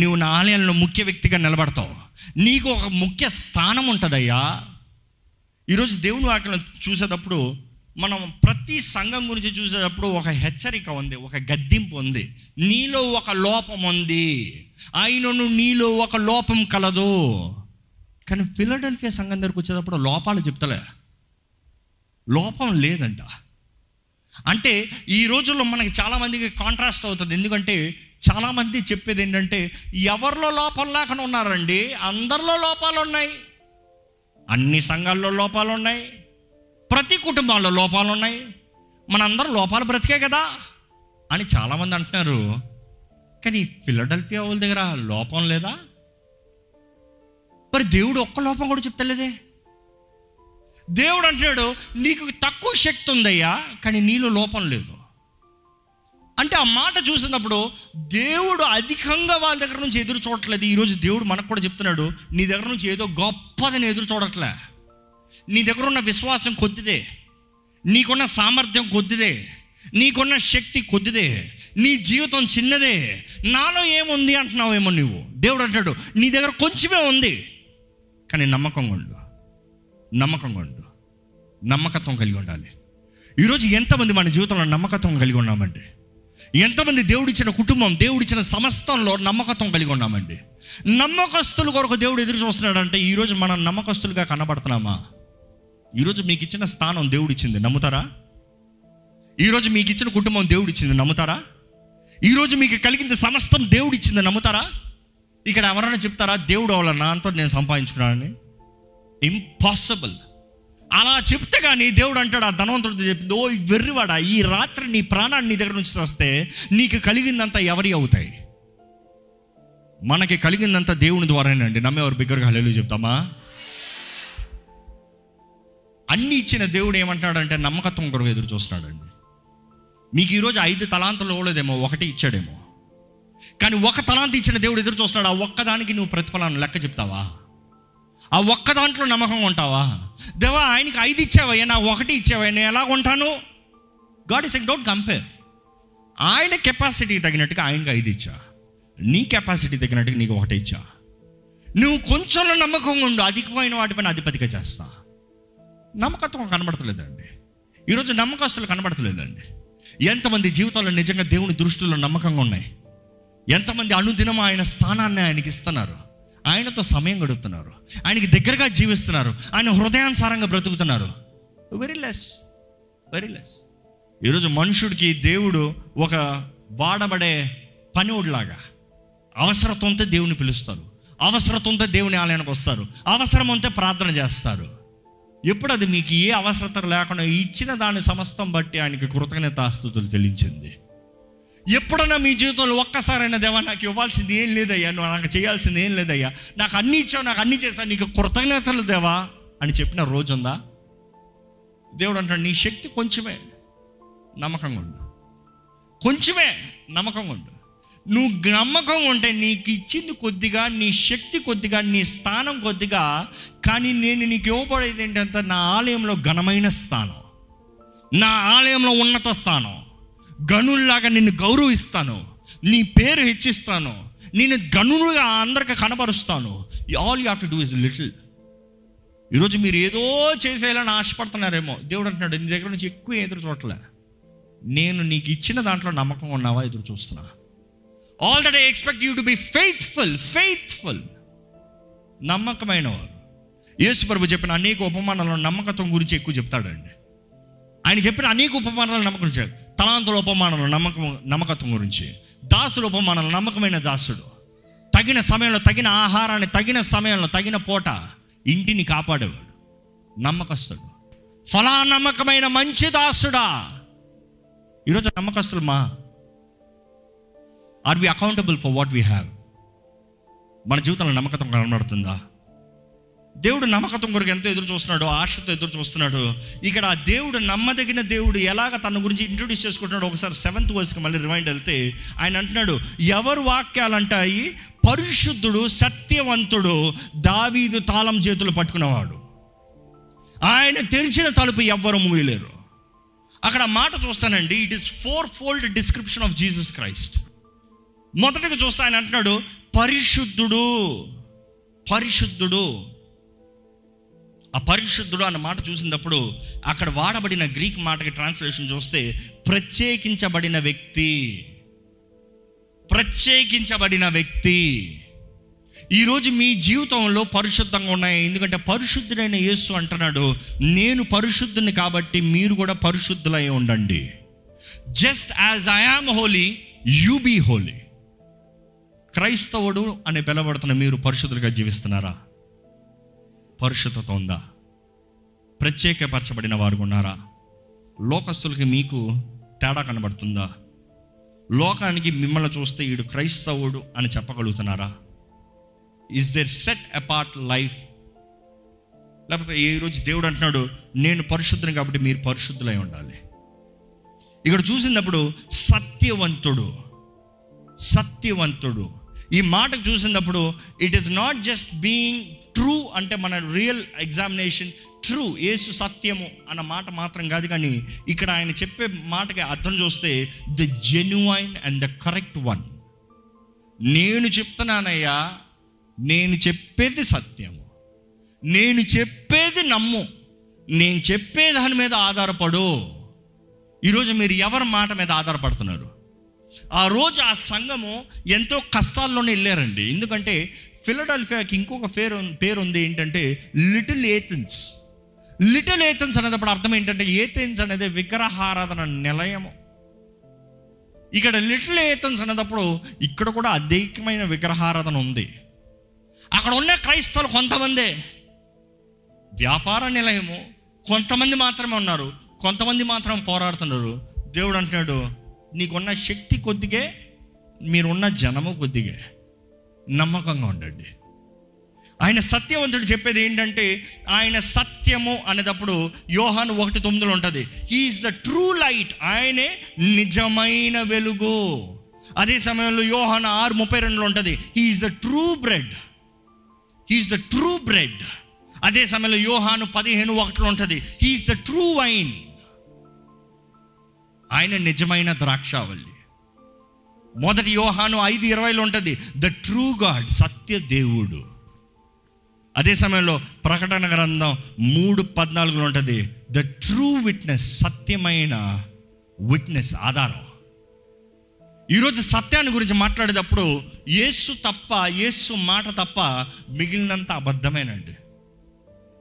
నువ్వు నా ఆలయంలో ముఖ్య వ్యక్తిగా నిలబడతావు, నీకు ఒక ముఖ్య స్థానం ఉంటుందయ్యా. ఈరోజు దేవుని వాక్యం చూసేటప్పుడు మనం ప్రతి సంఘం గురించి చూసేటప్పుడు ఒక హెచ్చరిక ఉంది, ఒక గద్దింపు ఉంది. నీలో ఒక లోపం ఉంది, ఆయనను నీలో ఒక లోపం కలదు. కానీ ఫిలడెల్ఫియా సంఘం దగ్గరకు వచ్చేటప్పుడు లోపాలు చెప్తలే, లోపం లేదంట. అంటే ఈ రోజుల్లో మనకి చాలామందికి కాంట్రాస్ట్ అవుతుంది, ఎందుకంటే చాలామంది చెప్పేది ఏంటంటే ఎవరిలో లోపం లేకుండా ఉన్నారండి, అందరిలో లోపాలు ఉన్నాయి, అన్ని సంఘాల్లో లోపాలు ఉన్నాయి, ప్రతి కుటుంబాల్లో లోపాలు ఉన్నాయి, మనందరూ లోపాలు బ్రతికే కదా అని చాలామంది అంటున్నారు. కానీ ఫిలడెల్ఫియా వాళ్ళ దగ్గర లోపం లేదా? మరి దేవుడు ఒక్క లోపం కూడా చెప్తలేదే. దేవుడు అంటున్నాడు, నీకు తక్కువ శక్తి ఉందయ్యా, కానీ నీలో లోపం లేదు. అంటే ఆ మాట చూసినప్పుడు దేవుడు అధికంగా వాళ్ళ దగ్గర నుంచి ఎదురు చూడట్లేదు. ఈరోజు దేవుడు మనకు కూడా చెప్తున్నాడు, నీ దగ్గర నుంచి ఏదో గొప్పదని ఎదురు చూడట్లే, నీ దగ్గర ఉన్న విశ్వాసం కొద్దిదే, నీకున్న సామర్థ్యం కొద్దిదే, నీకున్న శక్తి కొద్దిదే, నీ జీవితం చిన్నదే, నాలో ఏముంది అంటున్నావేమో నువ్వు. దేవుడు అంటాడు, నీ దగ్గర కొంచెమే ఉంది, కానీ నమ్మకంగా ఉండు, నమ్మకత్వం కలిగి ఉండాలి. ఈరోజు ఎంతమంది మన జీవితంలో నమ్మకత్వం కలిగి ఉన్నామండి? ఎంతమంది దేవుడిచ్చిన కుటుంబం, దేవుడిచ్చిన సమస్తంలో నమ్మకత్వం కలిగి ఉన్నామండి? నమ్మకస్తుల కొరకు దేవుడు ఎదురు చూస్తున్నాడంటే ఈరోజు మనం నమ్మకస్తులుగా కనబడుతున్నామా? ఈరోజు మీకు ఇచ్చిన స్థానం దేవుడు ఇచ్చింది, నమ్ముతారా? ఈరోజు మీకు ఇచ్చిన కుటుంబం దేవుడు ఇచ్చింది, నమ్ముతారా? ఈరోజు మీకు కలిగింది సమస్తం దేవుడు ఇచ్చింది, నమ్ముతారా? ఇక్కడ ఎవరైనా చెప్తారా దేవుడు వాళ్ళ నాతో నేను సంపాదించుకున్నానని? ఇంపాసిబుల్. అలా చెప్తే కానీ దేవుడు అంటాడు ఆ ధనవంతుడితో చెప్పింది, ఓ వెర్రివాడా, ఈ రాత్రి నీ ప్రాణాన్ని నీ దగ్గర నుంచి వస్తే నీకు కలిగిందంతా ఎవరి అవుతాయి? మనకి కలిగిందంతా దేవుని ద్వారానండి. నమ్మేవారు బిగ్గరగా హల్లెలూయా చెప్తామా? అన్ని ఇచ్చిన దేవుడు ఏమంటున్నాడంటే నమ్మకత్వం కొరకు ఎదురు చూస్తున్నాడండి. మీకు ఈరోజు 5 తలాంతులు ఇవ్వలేదేమో, 1 ఇచ్చాడేమో, కానీ 1 తలాంతు ఇచ్చిన దేవుడు ఎదురు చూస్తున్నాడు. ఆ ఒక్కదానికి నువ్వు ప్రతిఫలాన్ని లెక్క చెప్తావా? ఆ ఒక్క దాంట్లో నమ్మకంగా ఉంటావా? దేవా, ఆయనకి 5 ఇచ్చావయ్యా, నా 1 ఇచ్చావయ్యా, నేను ఎలా ఉంటాను? God is don't compare. ఆయన కెపాసిటీ తగినట్టుగా ఆయనకి 5 ఇచ్చా, నీ కెపాసిటీ తగినట్టుగా నీకు 1 ఇచ్చా. నువ్వు కొంచెంలో నమ్మకంగా ఉండు, అధికమైన వాటిపైన అధిపతిగా చేస్తా. నమ్మకత్వం కనబడతలేదండి ఈరోజు, నమ్మకస్తులు కనబడతలేదండి. ఎంతమంది జీవితాల్లో నిజంగా దేవుని దృష్టిలో నమ్మకంగా ఉన్నాయి? ఎంతమంది అనుదినం ఆయన స్థానాన్ని ఆయనకి ఇస్తున్నారు? ఆయనతో సమయం గడుపుతున్నారు? ఆయనకి దగ్గరగా జీవిస్తున్నారు? ఆయన హృదయానుసారంగా బ్రతుకుతున్నారు? Very less, very less. ఈరోజు మనుషుడికి దేవుడు ఒక వాడబడే పనివుడిలాగా అవసరత ఉంటే దేవుని పిలుస్తారు, అవసరత ఉంటే దేవుని ఆలయానికి వస్తారు, అవసరం ఉంటే ప్రార్థన చేస్తారు. ఎప్పుడు అది మీకు ఏ అవసరత లేకుండా ఇచ్చిన దాని సమస్తం బట్టి ఆయనకి కృతజ్ఞతాస్తుతులు చెల్లించింది. ఎప్పుడైనా మీ జీవితంలో ఒక్కసారైనా దేవా, నాకు ఇవ్వాల్సింది ఏం లేదయ్యా, నువ్వు నాకు చేయాల్సింది ఏం లేదయ్యా, నాకు అన్ని ఇచ్చావు, నాకు అన్ని చేశావు, నీకు కృతజ్ఞతలు దేవా అని చెప్పిన రోజు ఉందా? దేవుడు అంటాడు, నీ శక్తి కొంచెమే, నమ్మకంగా ఉండు. కొంచెమే, నమ్మకంగా ఉండు. నువ్వు నమ్మకంగా ఉంటే నీకు ఇచ్చింది కొద్దిగా, నీ శక్తి కొద్దిగా, నీ స్థానం కొద్దిగా, కానీ నేను నీకు ఇవ్వబడేది ఏంటంటే నా ఆలయంలో ఘనమైన స్థానం, నా ఆలయంలో ఉన్నత స్థానం, గనుల్లాగా నిన్ను గౌరవిస్తాను, నీ పేరు హెచ్చిస్తాను, నేను గనులుగా అందరికీ కనబరుస్తాను. All you have to do is little. ఈరోజు మీరు ఏదో చేసేయాలని ఆశపడుతున్నారేమో, దేవుడు అంటున్నాడు, నీ దగ్గర నుంచి ఎక్కువ ఎదురు చూడలే, నేను నీకు ఇచ్చిన దాంట్లో నమ్మకంగా ఉన్నావా ఎదురు చూస్తున్నా. All that I expect you to be faithful, faithful. నమ్మకమైనవారు. యేసు ప్రభు చెప్పిన అనేక ఉపమానాలను నమ్మకత్వం గురించి ఎక్కువ చెప్తాడండి. ఆయన చెప్పిన అనేక ఉపమానాలను నమ్మకం గురించి, తలాంతుల ఉపమానాలను నమ్మకత్వం గురించి, దాసుల ఉపమానాలు, నమ్మకమైన దాసుడు తగిన సమయంలో తగిన ఆహారాన్ని, తగిన సమయంలో తగిన పూట ఇంటిని కాపాడేవాడు, నమ్మకస్తుడు, ఫలా నమ్మకమైన మంచి దాసుడా. ఈరోజు నమ్మకస్తులు మా Are we accountable for what we have? మన జీవితంలో నమ్మకత్వం కనబడుతుందా? దేవుడు నమ్మకత్వం కొరకు ఎంతో ఎదురు చూస్తున్నాడు, ఆశతో ఎదురు చూస్తున్నాడు. ఇక్కడ ఆ దేవుడు నమ్మదగిన దేవుడు ఎలాగ తన గురించి ఇంట్రొడ్యూస్ చేసుకుంటున్నాడు ఒకసారి 7th verse మళ్ళీ రిమైండ్ వెళ్తే ఆయన అంటున్నాడు, ఎవరు వాక్యాలంటాయి, పరిశుద్ధుడు, సత్యవంతుడు, దావీదు తాళం చేతులు పట్టుకున్నవాడు, ఆయన తెరిచిన తలుపు ఎవ్వరు మూయలేరు. అక్కడ మాట చూస్తానండి, it is 4-fold description of Jesus Christ. మొదటగా చూస్తే ఆయన అంటున్నాడు పరిశుద్ధుడు, పరిశుద్ధుడు. ఆ పరిశుద్ధుడు అన్న మాట చూసినప్పుడు అక్కడ వాడబడిన గ్రీక్ మాటకి ట్రాన్స్లేషన్ చూస్తే ప్రత్యేకించబడిన వ్యక్తి, ప్రత్యేకించబడిన వ్యక్తి. ఈరోజు మీ జీవితంలో పరిశుద్ధంగా ఉన్నాయి, ఎందుకంటే పరిశుద్ధుడైన యేసు అంటున్నాడు, నేను పరిశుద్ధుని కాబట్టి మీరు కూడా పరిశుద్ధులై ఉండండి. Just as I am holy, you be holy. క్రైస్తవుడు అని పిలవబడుతున్న మీరు పరిశుద్ధులుగా జీవిస్తున్నారా? పరిశుద్ధత ఉందా? ప్రత్యేకపరచబడిన వారు ఉన్నారా? లోకస్తులకి మీకు తేడా కనబడుతుందా? లోకానికి మిమ్మల్ని చూస్తే వీడు క్రైస్తవుడు అని చెప్పగలుగుతున్నారా? Is there set apart life? లేకపోతే ఈరోజు దేవుడు అంటున్నాడు, నేను పరిశుద్ధుని కాబట్టి మీరు పరిశుద్ధులై ఉండాలి. ఇక్కడ చూసినప్పుడు సత్యవంతుడు, సత్యవంతుడు ఈ మాటకు చూసినప్పుడు it is not just being true, అంటే మన రియల్ ఎగ్జామినేషన్ ట్రూ, యేసు సత్యము అన్న మాట మాత్రం కాదు, కానీ ఇక్కడ ఆయన చెప్పే మాటకి అర్థం చూస్తే the genuine and the correct one. నేను చెప్తున్నానయ్యా, నేను చెప్పేది సత్యము, నేను చెప్పేది నమ్ము, నేను చెప్పే దాని మీద ఆధారపడు. ఈరోజు మీరు ఎవరి మాట మీద ఆధారపడుతున్నారు? ఆ రోజు ఆ సంఘము ఎంతో కష్టాల్లోనే వెళ్ళారండి, ఎందుకంటే ఫిలడెల్ఫియాకి ఇంకొక పేరు ఉంది ఏంటంటే లిటిల్ ఏథెన్స్. లిటిల్ ఏథెన్స్ అనేటప్పుడు అర్థం ఏంటంటే, ఏథెన్స్ అనేది విగ్రహారాధన నిలయము. ఇక్కడ లిటిల్ ఏథెన్స్ అనేటప్పుడు ఇక్కడ కూడా అధికమైన విగ్రహారాధన ఉంది. అక్కడ ఉన్న క్రైస్తవులు కొంతమందే, వ్యాపార నిలయము కొంతమంది మాత్రమే ఉన్నారు, కొంతమంది మాత్రం పోరాడుతున్నారు. దేవుడు అంటున్నాడు, నీకున్న శక్తి కొద్దిగే, మీరున్న జనము కొద్దిగే, నమ్మకంగా ఉండండి. ఆయన సత్యవంతుడు చెప్పేది ఏంటంటే, ఆయన సత్యము అనేటప్పుడు యోహాను 1:9 ఉంటుంది, హీఈస్ ద ట్రూ లైట్, ఆయనే నిజమైన వెలుగు. అదే సమయంలో యోహాను 6:32 ఉంటుంది, he's the true bread, he's the true bread. అదే సమయంలో యోహాను 15:1 ఉంటుంది, హీఈస్ ద ట్రూ వైన్, ఆయన నిజమైన ద్రాక్షావల్లి. మొదటి యోహాను 5:20 ఉంటుంది, ద ట్రూ గాడ్, సత్య దేవుడు. అదే సమయంలో ప్రకటన గ్రంథం 3:14 ఉంటుంది, ద ట్రూ విట్నెస్, సత్యమైన విట్నెస్, ఆధారం. ఈరోజు సత్యాన్ని గురించి మాట్లాడేటప్పుడు యేసు తప్ప, యేసు మాట తప్ప మిగిలినంత అబద్ధమేనండి.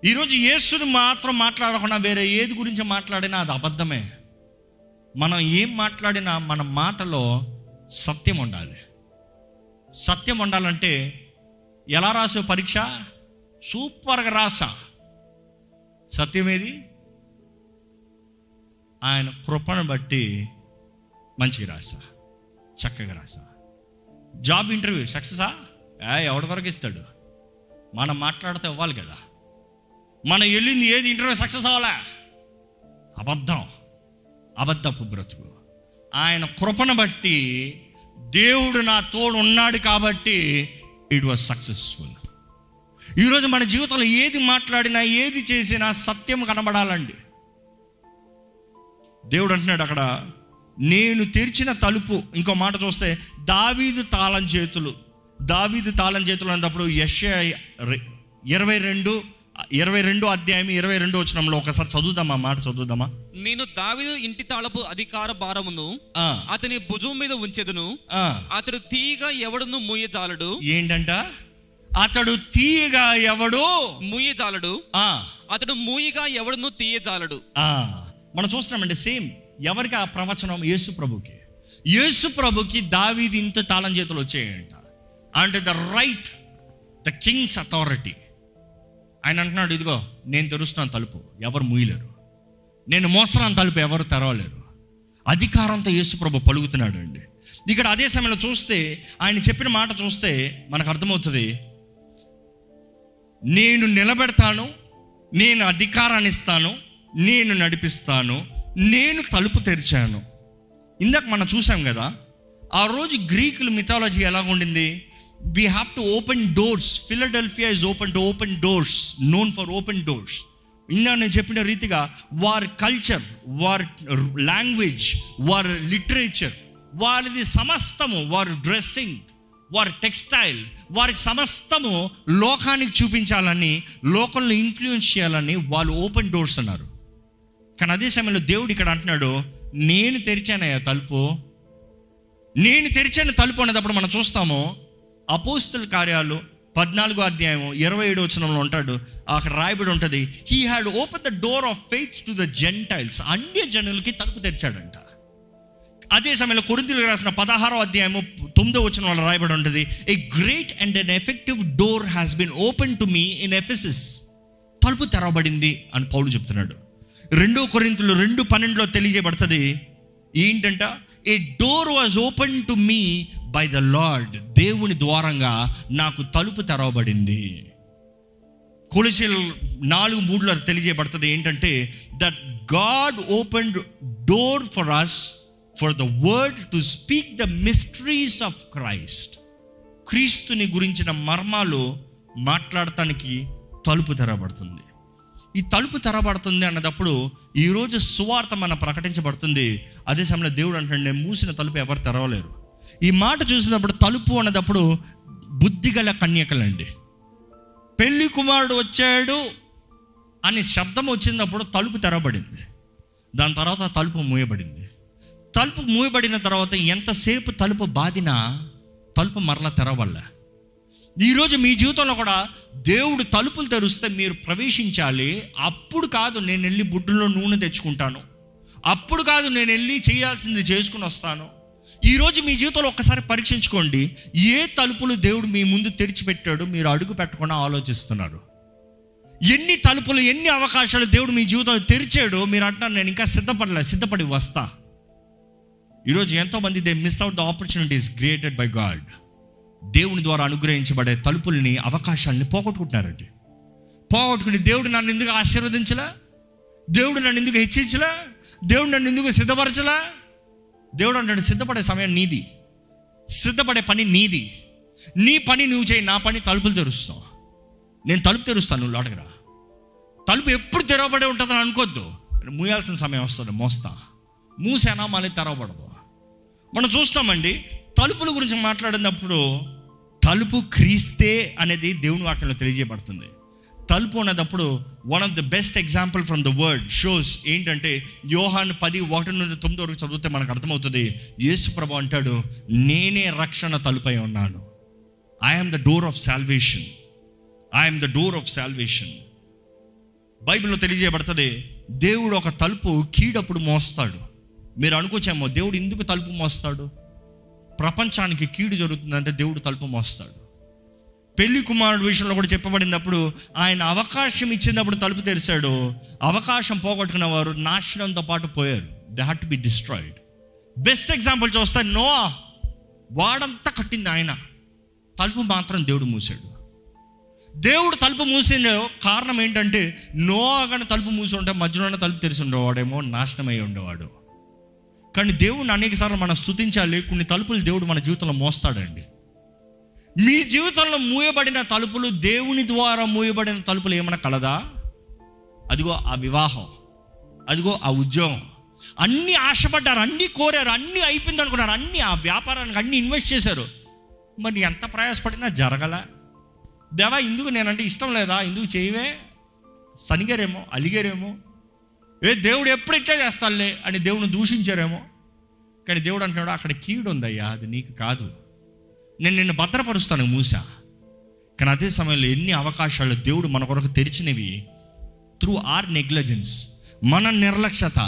ఈరోజు యేసుని మాత్రం మాట్లాడకుండా వేరే ఏది గురించి మాట్లాడినా అది అబద్ధమే. మనం ఏం మాట్లాడినా మన మాటలో సత్యం ఉండాలి. సత్యం ఉండాలంటే, ఎలా రాసే పరీక్ష సూపర్గా రాసా, సత్యమేది ఆయన కృపను బట్టి మంచిగా రాసా, చక్కగా రాసా. జాబ్ ఇంటర్వ్యూ సక్సెసా, ఎవడి వరకు ఇస్తాడు, మనం మాట్లాడితే ఇవ్వాలి కదా. మనం వెళ్ళింది ఏది ఇంటర్వ్యూ సక్సెస్ అవ్వాలా, అబద్ధం, అబద్ధపు బ్రతుకు. ఆయన కృపను బట్టి దేవుడు నా తోడు ఉన్నాడు కాబట్టి ఇట్ వాజ్ సక్సెస్ఫుల్. ఈరోజు మన జీవితంలో ఏది మాట్లాడినా ఏది చేసినా సత్యం కనబడాలండి. దేవుడు అంటున్నాడు అక్కడ, నేను తెరిచిన తలుపు. ఇంకో మాట చూస్తే దావీదు తాళం చేతులు, దావీదు తాళం చేతులు అన్నప్పుడు యెషయా 22:22 ఒకసారి చదువుదామా, మాట చదువుదామా. నేను దావీదు ఇంటి తాళపు అధికార భారమును అతని భుజం మీద ఉంచెదను, అతడు తీయగా ఎవడును మూయజాలడు. ఏంటంట, అతడు తీయగా ఎవడు మూయజాలడు, అతడు మూయగా ఎవడును తీయజాలడు. మనం చూస్తున్నామండి, సేమ్ ఎవరికి ఆ ప్రవచనం, యేసు ప్రభుకి. యేసు ప్రభుకి దావీదు ఇంత తాళం చేతులు వచ్చాయంట, అంటే the right, the king's authority. ఆయన అంటున్నాడు, ఇదిగో నేను తెరుస్తున్నాను తలుపు, ఎవరు మూయలేరు, నేను మోస్తున్నాను తలుపు, ఎవరు తెరవలేరు. అధికారంతో యేసు ప్రభు పలుకుతున్నాడు అండి. ఇక్కడ అదే సమయంలో చూస్తే ఆయన చెప్పిన మాట చూస్తే మనకు అర్థమవుతుంది, నేను నిలబెడతాను, నేను అధికారాన్ని ఇస్తాను, నేను నడిపిస్తాను, నేను తలుపు తెరిచాను. ఇందాక మనం చూసాం కదా, ఆ రోజు గ్రీకుల మిథాలజీ ఎలా ఉండింది, we have to open doors. Philadelphia is open to open doors, known for open doors. ఇందా నేను చెప్పిన రీతిగా వారి కల్చర్, వారి లాంగ్వేజ్, వారి లిటరేచర్, వారిది సమస్తము, వారి డ్రెస్సింగ్, వారి టెక్స్టైల్, వారి సమస్తము లోకానికి చూపించాలని, లోకల్ని ఇన్ఫ్లుయెన్స్ చేయాలని వాళ్ళు ఓపెన్ డోర్స్ అన్నారు. కానీ అదే సమయంలో దేవుడు ఇక్కడ అంటున్నాడు, నేను తెరిచానయ్యా తలుపు. నేను తెరిచాను తలుపు అనేటప్పుడు మనం చూస్తాము, అపోస్తుల కార్యాలు 14:27 ఉంటాడు, అక్కడ రాయబడి ఉంటుంది, he had open the door of faith to the Gentiles, అన్య జనులకి తలుపు తెరిచాడంట. అదే సమయంలో కొరింథీయులకు రాసిన 16:9 వాళ్ళు రాయబడి ఉంటుంది, a great and an effective door has been open to me in Ephesus, తలుపు తెరవబడింది అని పౌలు చెప్తున్నాడు. 2 Corinthians 2:12 తెలియజేయబడుతుంది ఏంటంట, a door was open to me by the Lord, దేవుని ద్వారంగా నాకు తలుపు తెరవబడింది. కొలొసీయులు 4:3 తెలియజేయబడుతుంది ఏంటంటే, that God opened door for us for the word to speak the mysteries of Christ, క్రీస్తుని గురించిన మర్మాలు మాట్లాడటానికి తలుపు తెరవబడుతుంది. ఈ తలుపు తెరబడుతుంది అన్నప్పుడు ఈరోజు సువార్త మన ప్రకటించబడుతుంది. అదే సమయంలో దేవుడు అంటాడు, నేను మూసిన తలుపు ఎవరు తెరవలేరు. ఈ మాట చూసినప్పుడు తలుపు అన్నప్పుడు బుద్ధిగల కన్యకలండి. పెళ్లి కుమారుడు వచ్చాడు అని శబ్దం వచ్చినప్పుడు తలుపు తెరవబడింది, దాని తర్వాత తలుపు మూయబడింది. తలుపు మూయబడిన తర్వాత ఎంతసేపు తలుపు బాధినా తలుపు మరలా తెరవబడలే. ఈరోజు మీ జీవితంలో కూడా దేవుడు తలుపులు తెరిస్తే మీరు ప్రవేశించాలి. అప్పుడు కాదు నేను వెళ్ళి బుడ్డులో నూనె తెచ్చుకుంటాను, అప్పుడు కాదు నేను వెళ్ళి చేయాల్సింది చేసుకుని వస్తాను. ఈరోజు మీ జీవితంలో ఒక్కసారి పరీక్షించుకోండి, ఏ తలుపులు దేవుడు మీ ముందు తెరిచిపెట్టాడు మీరు అడుగు పెట్టకుండా ఆలోచిస్తున్నారు? ఎన్ని తలుపులు, ఎన్ని అవకాశాలు దేవుడు మీ జీవితంలో తెరిచాడో మీరు అంటున్నారు నేను ఇంకా సిద్ధపడలేదు, సిద్ధపడి వస్తా. ఈరోజు ఎంతోమంది they miss out the opportunities created by God. దేవుని ద్వారా అనుగ్రహించబడే తలుపుల్ని, అవకాశాలని పోగొట్టుకుంటున్నారండి. పోగొట్టుకుని దేవుడు నన్ను ఎందుకు ఆశీర్వదించలా, దేవుడు నన్ను ఎందుకు హెచ్చించలా, దేవుడు నన్ను ఎందుకు సిద్ధపరచలా? దేవుడు అంటాడు సిద్ధపడే సమయం నీది, సిద్ధపడే పని నీది. నీ పని నువ్వు చేయి, నా పని తలుపులు తెరుస్తావు. నేను తలుపు తెరుస్తాను, నువ్వు లోటగరా. తలుపు ఎప్పుడు తెరవబడే ఉంటుందని అనుకోద్దు, మూయాల్సిన సమయం వస్తుంది, మోస్తా. మూసేనా మళ్ళీ తెరవబడదు. మనం చూస్తామండి, తలుపుల గురించి మాట్లాడినప్పుడు తలుపు క్రీస్తే అనేది దేవుని వాక్యంలో తెలియజేయబడుతుంది. తలుపు అనేటప్పుడు one of the best example from the word shows ఏంటంటే, యోహాను 10:1-9 వరకు చదివితే మనకు అర్థమవుతుంది. యేసు ప్రభు అంటాడు, నేనే రక్షణ తలుపై ఉన్నాను. I'm the door of salvation. బైబిల్లో తెలియజేయబడుతుంది, దేవుడు ఒక తలుపు కీడప్పుడు మోస్తాడు. మీరు అనుకోవచ్చేమో, దేవుడు ఎందుకు తలుపు మోస్తాడు? ప్రపంచానికి కీడు జరుగుతుందంటే దేవుడు తలుపు మోస్తాడు. పెళ్లి కుమారుడు విషయంలో కూడా చెప్పబడినప్పుడు, ఆయన అవకాశం ఇచ్చినప్పుడు తలుపు తెరిచాడు. అవకాశం పోగొట్టుకున్న వారు నాశనంతో పాటు పోయారు. They had to be destroyed. Best example చూస్తే నోవా, వాడంతా కట్టింది ఆయన, తలుపు మాత్రం దేవుడు మూసాడు. దేవుడు తలుపు మూసిన కారణం ఏంటంటే, నోవా కానీ తలుపు మూసి ఉంటే మధ్యలోనే తలుపు తెరిచి ఉండేవాడేమో, నాశనమై ఉండేవాడు. కానీ దేవుడిని అనేకసార్లు మనం స్తుతించాలి. కొన్ని తలుపులు దేవుడు మన జీవితంలో మోస్తాడండి. మీ జీవితంలో మూయబడిన తలుపులు, దేవుని ద్వారా మూయబడిన తలుపులు ఏమైనా కలదా? అదిగో ఆ వివాహం, అదిగో ఆ ఉద్యోగం. అన్నీ ఆశపడ్డారు, అన్నీ కోరారు, అన్నీ అయిపోయింది అనుకున్నారు, అన్నీ ఆ వ్యాపారానికి అన్నీ ఇన్వెస్ట్ చేశారు. మరి ఎంత ప్రయాసపడినా జరగల. దేవా ఇందుకు నేనంటే ఇష్టం లేదా, ఇందుకు చేయవే, సనిగారేమో, అలిగారేమో, ఏ దేవుడు ఎప్పుడు ఇట్లా చేస్తానులే అని దేవుని దూషించారేమో. కానీ దేవుడు అంటున్నాడు, అక్కడ కీడు ఉందయ్యా, అది నీకు కాదు, నేను నిన్ను భద్రపరుస్తాను మూసా. కానీ అదే సమయంలో ఎన్ని అవకాశాలు దేవుడు మన కొరకు తెరిచినవి త్రూ ఆర్ నెగ్లిజెన్స్, మన నిర్లక్ష్యత,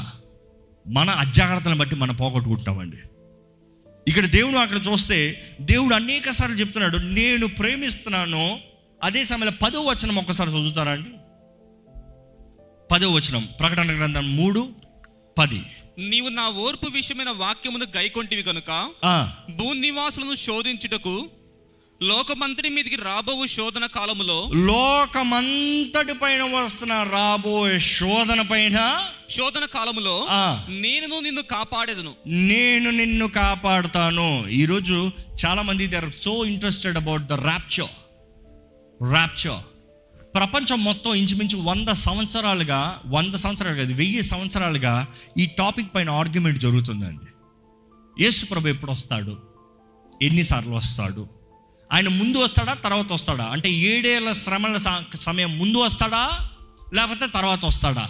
మన అజాగ్రత్తలను బట్టి మనం పోగొట్టుకుంటామండి. ఇక్కడ దేవుడు అక్కడ చూస్తే దేవుడు అనేక సార్లు చెప్తున్నాడు, నేను ప్రేమిస్తున్నాను. అదే సమయంలో 10వ వచనం ఒక్కసారి చదువుతారండి. 10వ వచనం ప్రకటన గ్రంథం 3:10. నీవు నా ఓర్పు విషయమైన వాక్యమును గైకొంటివి కనుక భూనివాసులను శోధించుటకు లోకమంతటి మీదకి రాబోవు శోధన కాలములో, లోకమంతటి పైన వస్తున్న రాబోయే శోధన పైన, శోధన కాలములో నేను నిన్ను కాపాడేదను, నేను నిన్ను కాపాడుతాను. ఈరోజు చాలా మంది they are so interested about the rapture. ప్రపంచం మొత్తం ఇంచుమించు 1000 సంవత్సరాలుగా ఈ టాపిక్ పైన ఆర్గ్యుమెంట్ జరుగుతుందండి. యేసు ప్రభు ఎప్పుడు వస్తాడు, ఎన్నిసార్లు వస్తాడు, ఆయన ముందు వస్తాడా తర్వాత వస్తాడా, అంటే 7 ఏళ్ల శ్రమల సమయం ముందు వస్తాడా లేకపోతే తర్వాత వస్తాడా?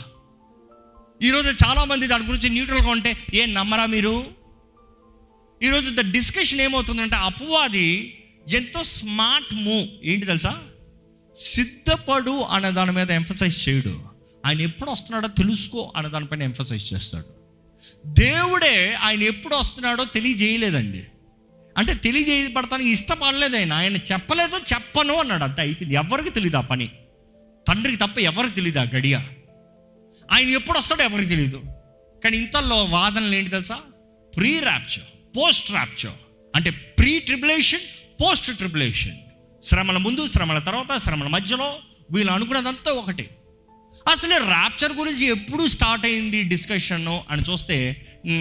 ఈరోజు చాలామంది దాని గురించి న్యూట్రల్గా ఉంటే ఏం నమ్మరా మీరు? ఈరోజు ద డిస్కషన్ ఏమవుతుందంటే, అపవాది ఎంతో స్మార్ట్ మూవ్ ఏంటి తెలుసా, సిద్ధపడు అనే దాని మీద ఎంఫసైజ్ చేయడు, ఆయన ఎప్పుడు వస్తున్నాడో తెలుసుకో అనే దానిపైన ఎంఫసైజ్ చేస్తాడు. దేవుడే ఆయన ఎప్పుడు వస్తున్నాడో తెలియజేయలేదండి, అంటే తెలియజేయబడతానికి ఇష్టపడలేదు. ఆయన చెప్పలేదు, చెప్పను అన్నాడు, అంతే అయిపోయింది. ఎవరికి తెలియదు ఆ పని, తండ్రికి తప్ప ఎవరికి తెలియదు ఆ గడియ, ఆయన ఎప్పుడు వస్తాడో ఎవరికి తెలియదు. కానీ ఇంతలో వాదనలు ఏంటి తెలుసా, ప్రీ ర్యాప్చర్, పోస్ట్ ర్యాప్చర్, అంటే ప్రీ ట్రిబులేషన్, పోస్ట్ ట్రిబులేషన్, శ్రమల ముందు, శ్రమల తర్వాత, శ్రమల మధ్యలో, వీళ్ళు అనుకున్నదంతా ఒకటి. అసలు ర్యాప్చర్ గురించి ఎప్పుడు స్టార్ట్ అయింది డిస్కషన్ అని చూస్తే,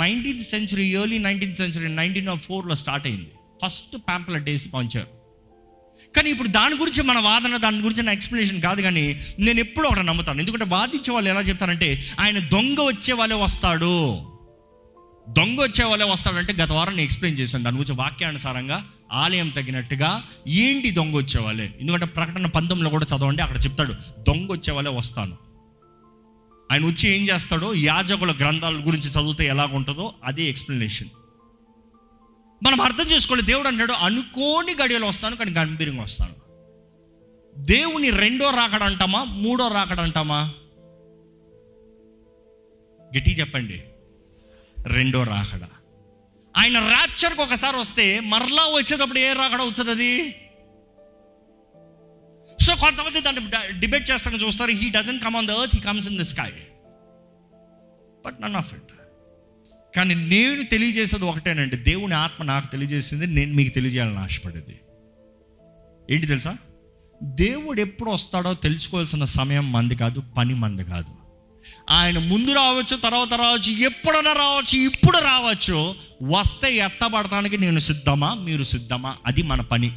19th century, early 19th century, 1904లో స్టార్ట్ అయింది. ఫస్ట్ ప్యాంప్లెట్ వేసి పంచారు. కానీ ఇప్పుడు దాని గురించి మన వాదన, దాని గురించి నా ఎక్స్ప్లెనేషన్ కాదు. కానీ నేను ఎప్పుడు ఒకటి నమ్ముతాను, ఎందుకంటే వాదించే వాళ్ళు ఎలా చెప్తారంటే, ఆయన దొంగ వచ్చే వాళ్ళే వస్తాడు, దొంగ వచ్చే వాళ్ళే వస్తాడంటే, గత వారం నేను ఎక్స్ప్లెయిన్ చేశాను దాని గురించి వాక్యానుసారంగా ఆలయం తగినట్టుగా ఏంటి దొంగ వచ్చేవాళ్ళే. ఎందుకంటే ప్రకటన 19లో కూడా చదవండి, అక్కడ చెప్తాడు, దొంగ వచ్చేవాళ్ళే వస్తాను. ఆయన వచ్చి ఏం చేస్తాడో యాజకుల గ్రంథాల గురించి చదివితే ఎలాగుంటుందో అదే ఎక్స్ప్లెనేషన్. మనం అర్థం చేసుకోవాలి. దేవుడు అంటాడు, అనుకోని గడియలు వస్తాను, కానీ గంభీరంగా వస్తాను. దేవుని రెండో రాకడ అంటామా, మూడో రాకడ అంటామా? గట్టి చెప్పండి, రెండో రాకడ. ఆయన రాప్చర్కి ఒకసారి వస్తే మరలా వచ్చేటప్పుడు ఏ రాకడ అవుతుంది అది? సో కొంతమంది దాన్ని డిబేట్ చేస్తాను చూస్తారు, he doesn't come on the earth, he comes in the sky, but none of it. కానీ నేను తెలియజేసేది ఒకటేనండి, దేవుని ఆత్మ నాకు తెలియజేసింది, నేను మీకు తెలియజేయాలని ఆశపడేది ఏంటి తెలుసా? దేవుడు ఎప్పుడు వస్తాడో తెలుసుకోవాల్సిన సమయం మంది కాదు, పని మంది కాదు. ఆయన ముందు రావచ్చు, తర్వాత రావచ్చు, ఎప్పుడైనా రావచ్చు, ఇప్పుడు రావచ్చు. వస్తే ఎత్తబడటానికి నేను సిద్ధమా, మీరు సిద్ధమా? అది మన పని.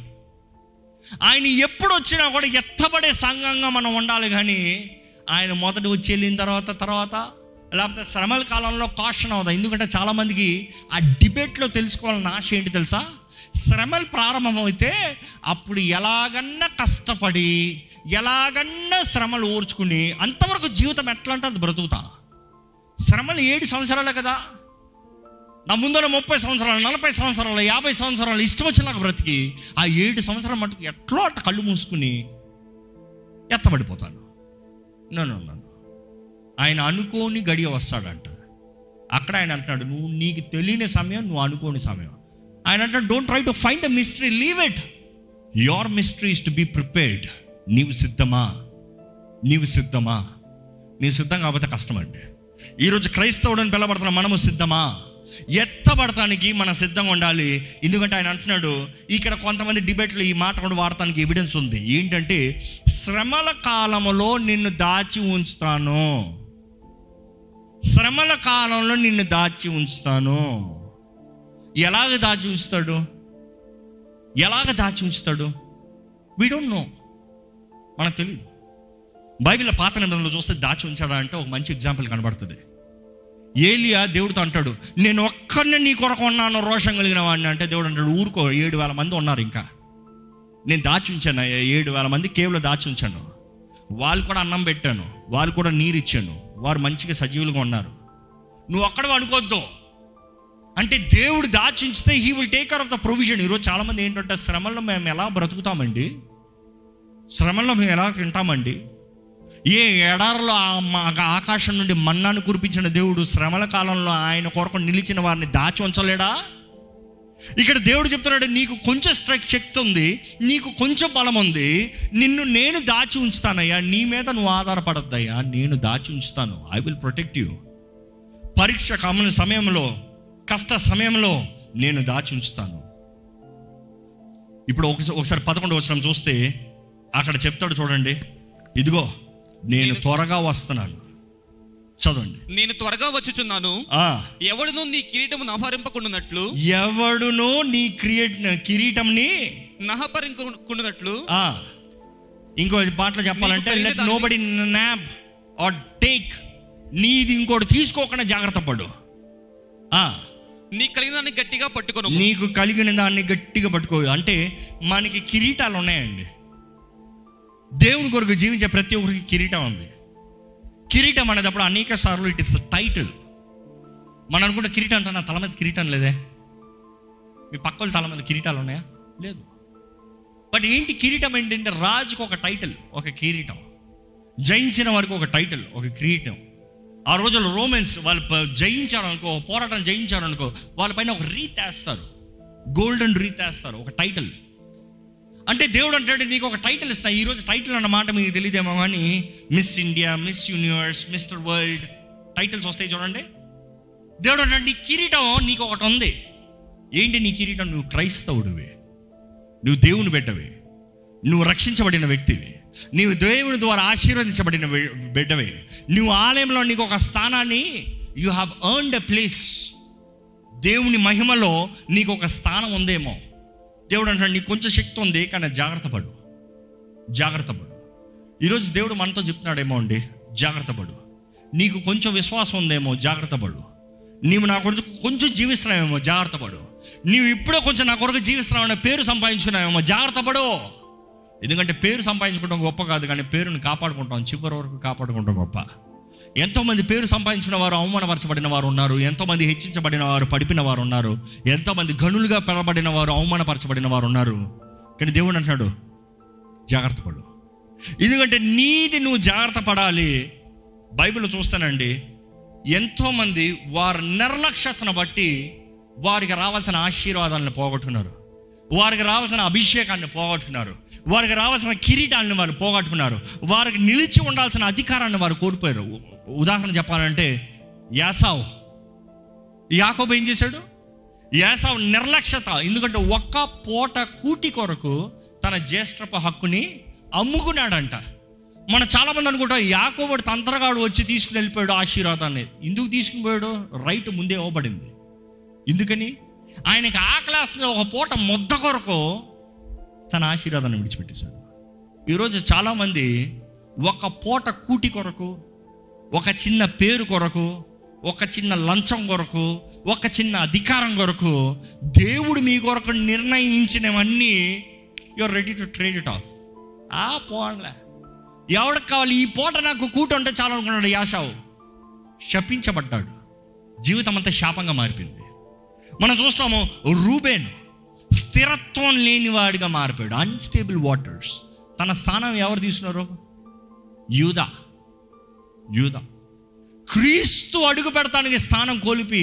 ఆయన ఎప్పుడు వచ్చినా కూడా ఎత్తబడే సంఘంగా మనం ఉండాలి. కానీ ఆయన మొదట వచ్చి వెళ్ళిన తర్వాత లేకపోతే శ్రమల కాలంలో కాషన్ అవుదాం. ఎందుకంటే చాలామందికి ఆ డిబేట్లో తెలుసుకోవాలని ఆశ ఏంటి తెలుసా? శ్రమలు ప్రారంభమైతే అప్పుడు ఎలాగన్నా కష్టపడి ఎలాగన్నా శ్రమలు ఓర్చుకుని అంతవరకు జీవితం ఎట్లా అంటే అది బ్రతుకుతా. శ్రమలు 7 సంవత్సరాలే కదా, నా ముందున్న 30 సంవత్సరాలు, 40 సంవత్సరాలు, 50 సంవత్సరాలు ఇష్టం వచ్చేలాగా బ్రతికి ఆ 7 సంవత్సరాలు మటుకు ఎట్లా అట్లా కళ్ళు మూసుకుని ఎత్తబడిపోతాను. నన్ను ఆయన అనుకోని గడియ వస్తాడంట. అక్కడ ఆయన అంటున్నాడు, నువ్వు నీకు తెలియని సమయం, నువ్వు అనుకోని సమయం. ఆయన అంటాడు, don't try to find the mystery, leave it. Your mystery is to be prepared. నీవు సిద్ధమా? నీవు సిద్ధమా? నీ సిద్ధం కాకపోతే కష్టమండి. ఈరోజు క్రైస్తవుడని పిలబడుతున్న మనము సిద్ధమా? ఎత్తబడటానికి మనం సిద్ధంగా ఉండాలి. ఎందుకంటే ఆయన అంటున్నాడు, ఇక్కడ కొంతమంది డిబేట్లు ఈ మాట కూడా వాడటానికి ఎవిడెన్స్ ఉంది. ఏంటంటే, శ్రమల కాలంలో నిన్ను దాచి ఉంచుతాను, శ్రమల కాలంలో నిన్ను దాచి ఉంచుతాను. ఎలాగ దాచి ఉంచుతాడు? ఎలాగ దాచి ఉంచుతాడు? వీ డోంట్ నో, మనకు తెలియదు. బైబిల్ పాత నిబంధనలో చూస్తే దాచి ఉంచాడా అంటే ఒక మంచి ఎగ్జాంపుల్ కనబడుతుంది. ఏలియా దేవుడితో అంటాడు, నేను ఒక్కరిని నీ కొరకు ఉన్నాను రోషం కలిగిన వాడిని అంటే, దేవుడు అంటాడు, ఊరుకో, 7,000 మంది ఉన్నారు, ఇంకా నేను దాచి ఉంచాను. 7,000 మంది కేవలం దాచి ఉంచాను. వాళ్ళు కూడా అన్నం పెట్టాను, వాళ్ళు కూడా నీరు ఇచ్చాను, వారు మంచిగా సజీవులుగా ఉన్నారు. నువ్వు ఒక్కడో అనుకోవద్దు. అంటే దేవుడు దాచి ఉంచితే he will take care of the provision. ఈరోజు చాలామంది ఏంటంటే, శ్రమల్లో మేము ఎలా బ్రతుకుతామండి, శ్రమల్లో మేము ఎలా తింటామండి, ఏ ఎడారిలో ఆకాశం నుండి మన్నాను కురిపించిన దేవుడు శ్రమల కాలంలో ఆయన కొరకు నిలిచిన వారిని దాచి ఉంచలేడా? ఇక్కడ దేవుడు చెప్తున్నాడు, నీకు కొంచెం శక్తి ఉంది, నీకు కొంచెం బలం ఉంది, నిన్ను నేను దాచి ఉంచుతానయ్యా, నీ మీద నువ్వు ఆధారపడద్దయ్యా, నేను దాచి ఉంచుతాను. I will protect you. పరీక్ష కామన సమయంలో, కష్ట సమయంలో నేను దాచి ఉంచుతాను. ఇప్పుడు ఒకసారి 11వ వచనం చూస్తే అక్కడ చెప్తాడు, చూడండి, ఇదిగో నేను త్వరగా వస్తున్నాను. చదవండి. నేను త్వరగా వచ్చుచున్నాను, ఎవడును నీ కిరీటమును అపహరింపకుండునట్లు, ఎవడును నీ కిరీటంని నహపరింపకుండునట్లు, ఇంకో మాటలో చెప్పాలంటే, let nobody nab or take, నీది ఇంకోటి తీసుకోకుండా జాగ్రత్త పడు. నీకు కలిగిన దాన్ని గట్టిగా పట్టుకో, నీకు కలిగిన దాన్ని గట్టిగా పట్టుకో. అంటే మనకి కిరీటాలు ఉన్నాయండి, దేవుని కొరకు జీవించే ప్రతి ఒక్కరికి కిరీటం ఉంది. కిరీటం అనేటప్పుడు అనేక సార్లు ఇట్ ఇస్ ద టైటిల్. మనం అనుకుంటే కిరీటం అంటే నా తల మీద కిరీటం లేదే, మీ పక్కల తల మీద కిరీటాలు ఉన్నాయా? లేదు. బట్ ఏంటి కిరీటం? ఏంటంటే రాజుకు ఒక టైటిల్, ఒక కిరీటం, జయించిన వారికి ఒక టైటిల్, ఒక కిరీటం. ఆ రోజుల్లో రోమన్స్ వాళ్ళు జయించారనుకో, పోరాటం జయించారనుకో, వాళ్ళపైన ఒక రీత్ వేస్తారు, గోల్డెన్ రీత్ వేస్తారు, ఒక టైటిల్. అంటే దేవుడు అంటాడు, నీకు ఒక టైటిల్ ఇస్తా. ఈరోజు టైటిల్ అన్నమాట మీకు తెలియదేమో కానీ, Miss India, Miss Universe, Mister World titles వస్తాయి చూడండి. దేవుడు అంటాడు, నీ కిరీటం నీకు ఒకటి ఉంది. ఏంటి నీ కిరీటం? నువ్వు క్రైస్తవుడివి, నువ్వు దేవుని బిడ్డవి, నువ్వు రక్షించబడిన వ్యక్తివి, నీవు దేవుని ద్వారా ఆశీర్వదించబడిన బిడ్డవే, నువ్వు ఆలయంలో నీకు ఒక స్థానాన్ని, you have earned a place. దేవుని మహిమలో నీకు ఒక స్థానం ఉందేమో. దేవుడు అంటాడు, నీకు కొంచెం శక్తి ఉంది, కానీ జాగ్రత్త పడు, జాగ్రత్త పడు. ఈరోజు దేవుడు మనతో చెప్తున్నాడేమో అండి, జాగ్రత్త పడు. నీకు కొంచెం విశ్వాసం ఉందేమో, జాగ్రత్త పడు. నీవు నా కొరకు కొంచెం జీవిస్తున్నావేమో, జాగ్రత్త పడు. నీవు ఇప్పుడే కొంచెం నా కొరకు జీవిస్తున్నావనే పేరు సంపాదించుకున్నావేమో, జాగ్రత్త పడు. ఎందుకంటే పేరు సంపాదించుకోవడం గొప్ప కాదు, కానీ పేరును కాపాడుకుంటాం, చివరి వరకు కాపాడుకుంటాం గొప్ప. ఎంతోమంది పేరు సంపాదించిన వారు అవమానపరచబడిన వారు ఉన్నారు, ఎంతోమంది హెచ్చించబడిన వారు పడిపిన వారు ఉన్నారు, ఎంతోమంది గనులుగా పిలబడిన వారు అవమానపరచబడిన వారు ఉన్నారు. కానీ దేవుడు అంటున్నాడు, జాగ్రత్త పడు, ఎందుకంటే నీది నువ్వు జాగ్రత్త పడాలి. బైబిల్ చూస్తానండి, ఎంతోమంది వారి నిర్లక్ష్యతను బట్టి వారికి రావాల్సిన ఆశీర్వాదాలను పోగొట్టుకున్నారు, వారికి రావాల్సిన అభిషేకాన్ని పోగొట్టుకున్నారు, వారికి రావాల్సిన కిరీటాన్ని వారు పోగొట్టుకున్నారు, వారికి నిలిచి ఉండాల్సిన అధికారాన్ని వారు కోల్పోయారు. ఉదాహరణ చెప్పాలంటే యాసావు. యాకోబు ఏం చేశాడు? యాసావు నిర్లక్ష్యత, ఎందుకంటే ఒక్క పూట కూటి కొరకు తన జ్యేష్ఠపు హక్కుని అమ్ముకున్నాడంట. మనం చాలామంది అనుకుంటాం యాకోబు తంత్రగాడు వచ్చి తీసుకుని వెళ్ళిపోయాడు ఆశీర్వాదాన్ని. ఎందుకు తీసుకుపోయాడు? రైట్ ముందే ఇవ్వబడింది. ఎందుకని? ఆయనకి ఆకలేస్తున్న ఒక పూట ముద్ద కొరకు తన ఆశీర్వాదాన్ని విడిచిపెట్టేశాడు. ఈరోజు చాలామంది ఒక పూట కూటి కొరకు, ఒక చిన్న పేరు కొరకు, ఒక చిన్న లంచం కొరకు, ఒక చిన్న అధికారం కొరకు దేవుడు మీ కొరకు నిర్ణయించినవన్నీ you're ready to trade it off. ఆ పోన్లే, ఎవడికి కావాలి ఈ పూట నాకు కూట ఉంటే చాలా అనుకున్నాడు యాసావు. శపించబడ్డాడు, జీవితం అంతా శాపంగా మారిపోయింది. మనం చూస్తాము రూబేన్ స్థిరత్వం లేనివాడిగా మారిపోయాడు. Unstable waters. తన స్థానం ఎవరు తీసుకున్నారు? యూదా. యూదా క్రీస్తు అడుగు పెడతానికి స్థానం కోల్పి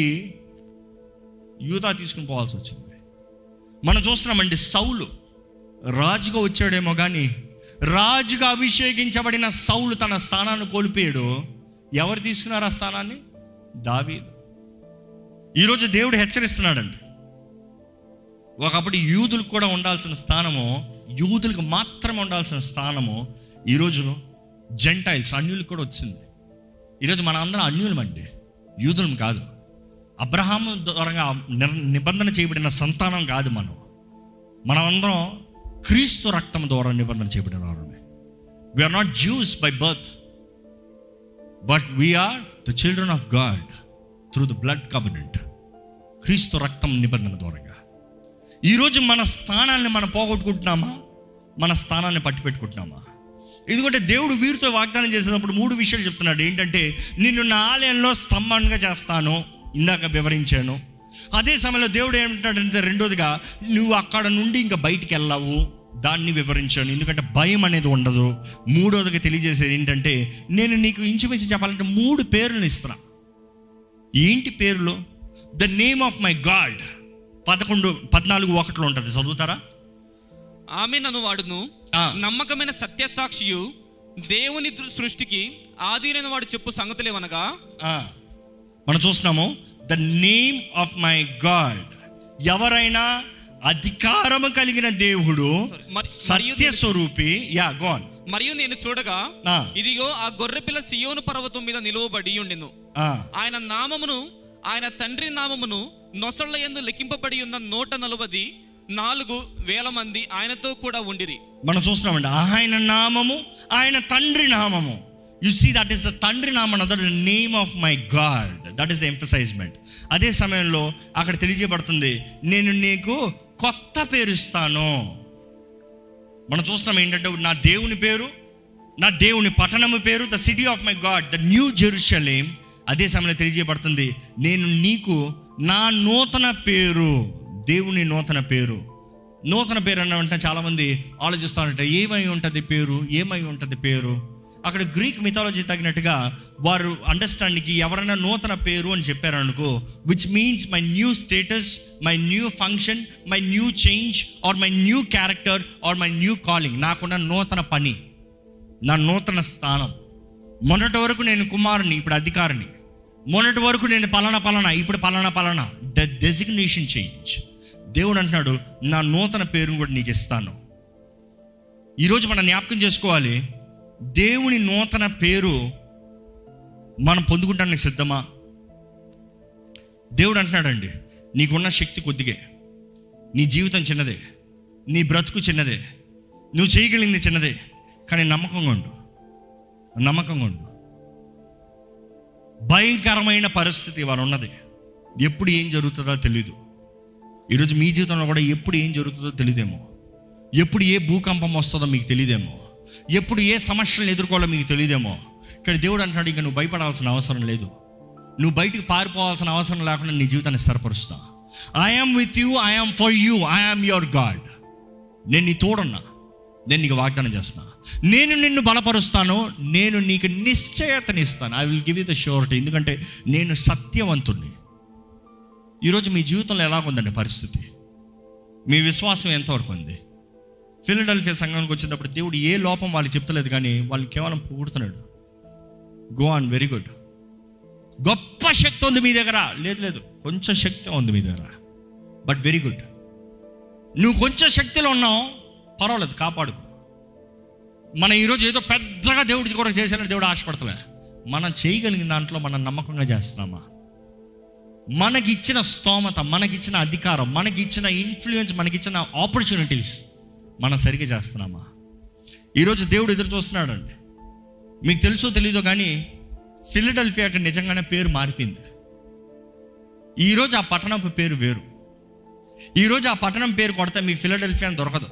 యూదా తీసుకుని పోవాల్సి వచ్చింది. మనం చూస్తున్నామండి, సౌలు రాజుగా వచ్చాడేమో కానీ రాజుగా అభిషేకించబడిన సౌలు తన స్థానాన్ని కోల్పోయాడు. ఎవరు తీసుకున్నారు ఆ స్థానాన్ని? దావీదు. ఈరోజు దేవుడు హెచ్చరిస్తున్నాడండి, ఒకప్పుడు యూదులకు కూడా ఉండాల్సిన స్థానము, యూదులకు మాత్రమే ఉండాల్సిన స్థానము ఈరోజు జెంటైల్స్ అన్యులకు కూడా వచ్చింది. ఈరోజు మన అందరం అన్యులం అండి, యూదులం కాదు. అబ్రహాము ద్వారా నిబంధన చేయబడిన సంతానం కాదు మనం. మనమందరం క్రీస్తు రక్తం ద్వారా నిబంధన చేయబడిన వారమే. We are not Jews by birth, but we are the children of God through the blood covenant, క్రీస్తు రక్తం నిబంధన ద్వారా. ఈరోజు మన స్థానాన్ని మనం పోగొట్టుకుంటున్నామా? మన స్థానాన్ని పట్టి పెట్టుకుంటున్నామా? ఎందుకంటే దేవుడు వీరితో వాగ్దానం చేసినప్పుడు 3 విషయాలు చెప్తున్నాడు. ఏంటంటే, నిన్ను నా ఆలయంలో స్తంభంగా చేస్తాను, ఇందాక వివరించాను. అదే సమయంలో దేవుడు ఏమంటాడంటే, రెండోదిగా నువ్వు అక్కడ నుండి ఇంకా బయటికి వెళ్ళావు, దాన్ని వివరించాను, ఎందుకంటే భయం అనేది ఉండదు. మూడోదిగా తెలియజేసేది ఏంటంటే, నేను నీకు ఇంచుమించి చెప్పాలంటే 3 పేర్లను ఇస్తున్నా. ఏంటి పేర్లు? The name of my God 11:14-1 ఉంటుంది, చదువుతారా? ఆమె నన్ను వాడును నమ్మకమైన సత్యసాక్షియు దేవుని సృష్టికి ఆధీనైన వాడు చెప్పు సంగతులేవనగా. మనం చూస్తున్నాము the name of my God. ఎవరైనా అధికారము కలిగిన దేవుడు, సత్య స్వరూపి. Yeah, God. మరియు నేను చూడగా ఇదిగో ఆ గొర్రెపిల్ల సియోను పర్వతం మీద నిలువబడి ఉండెను. ఆయన నామమును, ఆయన తండ్రి నామమును నొసళ్ల యందు లిఖింపబడి ఉన్న 144,000 మంది ఆయనతో కూడా ఉండిరి. మనం చూస్తున్నామండి, ఆయన నామము, ఆయన తండ్రి నామము. You see that is the తండ్రి నామం, that is the name of my God, that is the emphasizement. అదే సమయంలో అక్కడ తెలియజేయబడుతుంది, నేను నీకు కొత్త పేరు ఇస్తాను. మనం చూస్తున్నాం ఏంటంటే, నా దేవుని పేరు, నా దేవుని పట్టణము పేరు, the city of my God, the new Jerusalem. అదే సమయంలో తెలియజేయబడుతుంది, నేను నీకు నా నూతన పేరు, దేవుని నూతన పేరు. నూతన పేరు అన్న వెంటనే చాలామంది ఆలోచిస్తూ ఉంటారు, ఏమై ఉంటుంది పేరు, ఏమై ఉంటుంది పేరు. అక్కడ గ్రీక్ మిథాలజీ తగినట్టుగా వారు అండర్స్టాండింగ్కి ఎవరైనా నూతన పేరు అని చెప్పారనుకో, which means my new status, my new function, my new change, or my new character, or my new calling. నాకున్న నూతన పని, నా నూతన స్థానం. మొన్నటి వరకు నేను కుమారుని, ఇప్పుడు అధికారిని. మొన్నటి వరకు నేను పలానా, ఇప్పుడు పలానా. Designation change. దేవుడు అంటున్నాడు, నా నూతన పేరును కూడా నీకు ఇస్తాను. ఈరోజు మనం జ్ఞాపకం చేసుకోవాలి, దేవుని నూతన పేరు మనం పొందుకుంటానికి సిద్ధమా? దేవుడు అంటున్నాడండి, నీకున్న శక్తి కొద్దిగే, నీ జీవితం చిన్నదే, నీ బ్రతుకు చిన్నదే, నువ్వు చేయగలిగింది చిన్నదే. కానీ నమ్మకంగా ఉండు, నమ్మకంగా ఉండు. భయంకరమైన పరిస్థితి వారు ఉన్నది, ఎప్పుడు ఏం జరుగుతుందో తెలీదు. ఈరోజు మీ జీవితంలో కూడా ఎప్పుడు ఏం జరుగుతుందో తెలియదేమో, ఎప్పుడు ఏ భూకంపం వస్తుందో మీకు తెలియదేమో, ఎప్పుడు ఏ సమస్యలను ఎదుర్కోవాలో మీకు తెలియదేమో. కానీ దేవుడు అంటున్నాడు, ఇంకా నువ్వు భయపడాల్సిన అవసరం లేదు, నువ్వు బయటికి పారిపోవాల్సిన అవసరం లేకుండా నీ జీవితాన్ని స్థిరపరుస్తా. I'm with you, I'm for you, I'm your God. నేను నీ తోడున్నా, నేను నీకు వాగ్దానం చేస్తాను, నేను నిన్ను బలపరుస్తాను, నేను నీకు నిశ్చయతనిస్తాను. I will give you the surety. ఎందుకంటే నేను సత్యవంతుణ్ణి. ఈరోజు మీ జీవితంలో ఎలా ఉందండి పరిస్థితి? మీ విశ్వాసం ఎంతవరకు ఉంది? ఫిలడెల్ఫియా సంఘానికి వచ్చేటప్పుడు దేవుడు ఏ లోపం వాళ్ళకి చెప్తలేదు, కానీ వాళ్ళు కేవలం పొగుడుతున్నాడు. గో ఆన్, వెరీ గుడ్, గొప్ప శక్తి ఉంది మీ దగ్గర. లేదు లేదు, కొంచెం శక్తి ఉంది మీ దగ్గర, బట్ వెరీ గుడ్. నువ్వు కొంచెం శక్తిలో ఉన్నావు, పర్వాలేదు, కాపాడుకో. మనం ఈరోజు ఏదో పెద్దగా దేవుడి కొరకు చేశానని దేవుడు ఆశపడతలే. మనం చేయగలిగిన దాంట్లో మనం నమ్మకంగా చేస్తున్నామా? మనకిచ్చిన స్తోమత, మనకిచ్చిన అధికారం, మనకిచ్చిన ఇన్ఫ్లుయెన్స్, మనకిచ్చిన ఆపర్చునిటీస్ మనం సరిగ్గా చేస్తున్నామా? ఈరోజు దేవుడు ఎదురు చూస్తున్నాడు అండి. మీకు తెలుసో తెలీదో కానీ ఫిలడెల్ఫియా అక్కడ నిజంగానే పేరు మారిపోయింది. ఈరోజు ఆ పట్టణం పేరు వేరు. ఈరోజు ఆ పట్టణం పేరు కొడితే మీకు ఫిలడెల్ఫియా అని దొరకదు.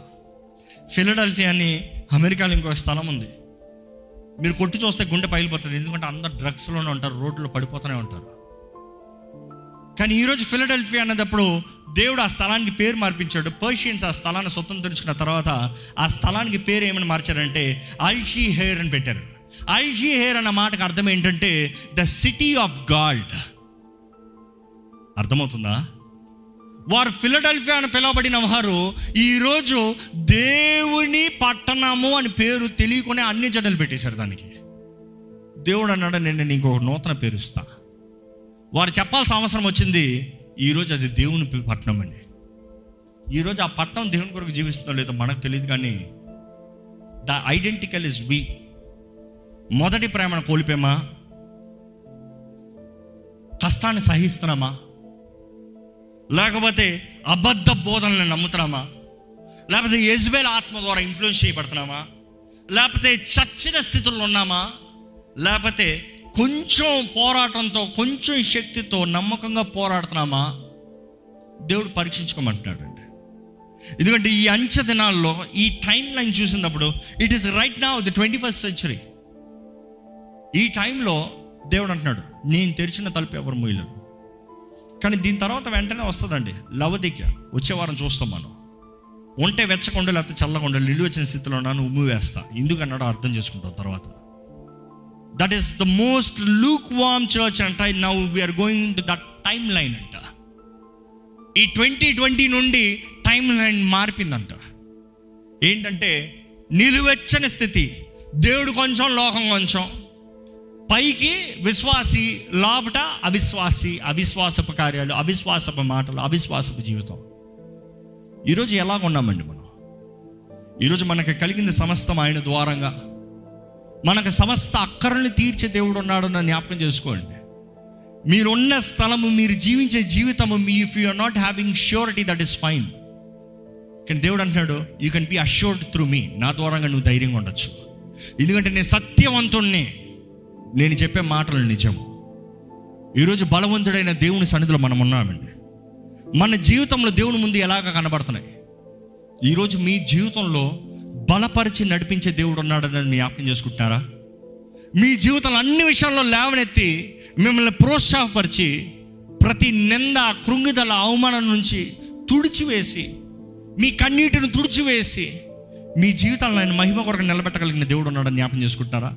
ఫిలడెల్ఫియా అని అమెరికాలో ఇంకో స్థలం ఉంది, మీరు కొట్టి చూస్తే గుండె పగిలిపోతుంది. ఎందుకంటే అందరు డ్రగ్స్లోనే ఉంటారు, రోడ్లు పడిపోతూనే ఉంటారు. కానీ ఈరోజు ఫిలడెల్ఫియా అన్నప్పుడు దేవుడు ఆ స్థలానికి పేరు మార్పించాడు. పర్షియన్స్ ఆ స్థలాన్ని స్వతంత్రించుకున్న తర్వాత ఆ స్థలానికి పేరు ఏమని మార్చారంటే అల్షీ హేర్ అని పెట్టారు. అల్షీ హేర్ అన్న మాటకు అర్థం ఏంటంటే ద సిటీ ఆఫ్ గాడ్. అర్థమవుతుందా? వారు ఫిలడెల్ఫియా అని పిలవబడిన వారు ఈరోజు దేవుని పట్టణము అని పేరు తెలియకునే అన్ని జడలు పెట్టేశారు దానికి. దేవుడు అన్నాడు, నేను నీకు ఒక నూతన పేరు ఇస్తా. వారు చెప్పాల్సిన అవసరం వచ్చింది, ఈరోజు అది దేవుని పట్టణం అండి. ఈరోజు ఆ పట్టణం దేవుని కొరకు జీవిస్తుందో లేదో మనకు తెలియదు, కానీ ద ఐడెంటికల్ ఇస్ వీక్. మొదటి ప్రేమను కోల్పోయామా? కష్టాన్ని సహిస్తున్నామా? లేకపోతే అబద్ధ బోధనలను నమ్ముతున్నామా? లేకపోతే యెజ్బెల్ ఆత్మ ద్వారా ఇన్ఫ్లుయెన్స్ చేయబడుతున్నామా? లేకపోతే చచ్చిన స్థితుల్లో ఉన్నామా? లేకపోతే కొంచెం పోరాటంతో, కొంచెం శక్తితో నమ్మకంగా పోరాడుతున్నామా? దేవుడు పరీక్షించుకోమంటున్నాడు అండి. ఎందుకంటే ఈ అంచె దినాల్లో ఈ టైం లైన్ చూసినప్పుడు it is right now the 21st century. ఈ టైంలో దేవుడు అంటున్నాడు, నేను తెరిచిన తలుపు ఎవరు మూయలేరు. కానీ దీని తర్వాత వెంటనే వస్తుందండి లవదిక్య. వచ్చే వారం చూస్తాం మనం. ఉంటే వెచ్చకుండా లేకపోతే చల్లకుండా నిలువచ్చిన స్థితిలో ఉన్నాను ఉమ్మి వేస్తా. ఎందుకన్నాడో అర్థం చేసుకుంటాం తర్వాత. That is the most lukewarm church అంట. Now we are going to that time line అంట. ఈ 2020 నుండి టైమ్ లైన్ మారిపోయిందంట. ఏంటంటే నిలువెచ్చని స్థితి, దేవుడు కొంచెం, లోకం కొంచెం, పైకి విశ్వాసి, లోపట అవిశ్వాసి, అవిశ్వాసపు కార్యాలు, అవిశ్వాసపు మాటలు, అవిశ్వాసపు జీవితం. ఈరోజు ఎలాగ ఉన్నామండి మనం? ఈరోజు మనకు కలిగింది సమస్తం ఆయన ద్వారంగా. మనకు సమస్త అక్కరల్ని తీర్చే దేవుడు ఉన్నాడు అని జ్ఞాపకం చేసుకోండి. మీరున్న స్థలము, మీరు జీవించే జీవితము, మీ if you are not having surety that is fine. కానీ దేవుడు అంటున్నాడు, you can be assured through me. నా ద్వారంగా నువ్వు ధైర్యంగా ఉండొచ్చు, ఎందుకంటే నేను సత్యవంతుణ్ణి, నేను చెప్పే మాటలు నిజం. ఈరోజు బలవంతుడైన దేవుని సన్నిధిలో మనం ఉన్నామండి. మన జీవితంలో దేవుని ముందు ఎలాగ కనబడుతున్నాయి? ఈరోజు మీ జీవితంలో బలపరిచి నడిపించే దేవుడు ఉన్నాడని మీరు జ్ఞాపకం చేసుకుంటున్నారా? మీ జీవితంలో అన్ని విషయాల్లో లేవనెత్తి మిమ్మల్ని ప్రోత్సాహపరిచి ప్రతి నింద, కృంగిదల, అవమానం నుంచి తుడిచివేసి, మీ కన్నీటిని తుడిచివేసి మీ జీవితాలను ఆయన మహిమ కొరకు నిలబెట్టగలిగిన దేవుడు ఉన్నాడని జ్ఞాపకం చేసుకుంటున్నారా?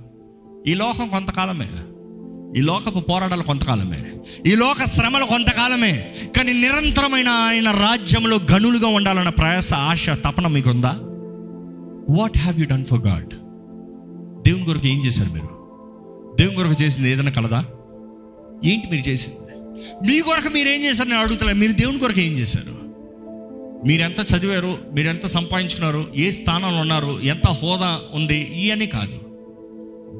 ఈ లోకం కొంతకాలమే, ఈ లోకపు పోరాటాలు కొంతకాలమే, ఈ లోక శ్రమలు కొంతకాలమే, కానీ నిరంతరమైన ఆయన రాజ్యంలో గనులుగా ఉండాలన్న ప్రయాస, ఆశ, తపన మీకుందా? What have you done for God? దేవుని కొరకు ఏం చేశారు మీరు? దేవుని కొరకు చేసింది ఏదైనా కలదా? ఏంటి మీరు చేసింది? మీ కొరకు మీరేం చేశారు నేను అడుగుతలే, మీరు దేవుని కొరకు ఏం చేశారు? మీరెంత చదివారు, మీరెంత సంపాదించుకున్నారు, ఏ స్థానంలో ఉన్నారు, ఎంత హోదా ఉంది, ఇవన్నీ కాదు.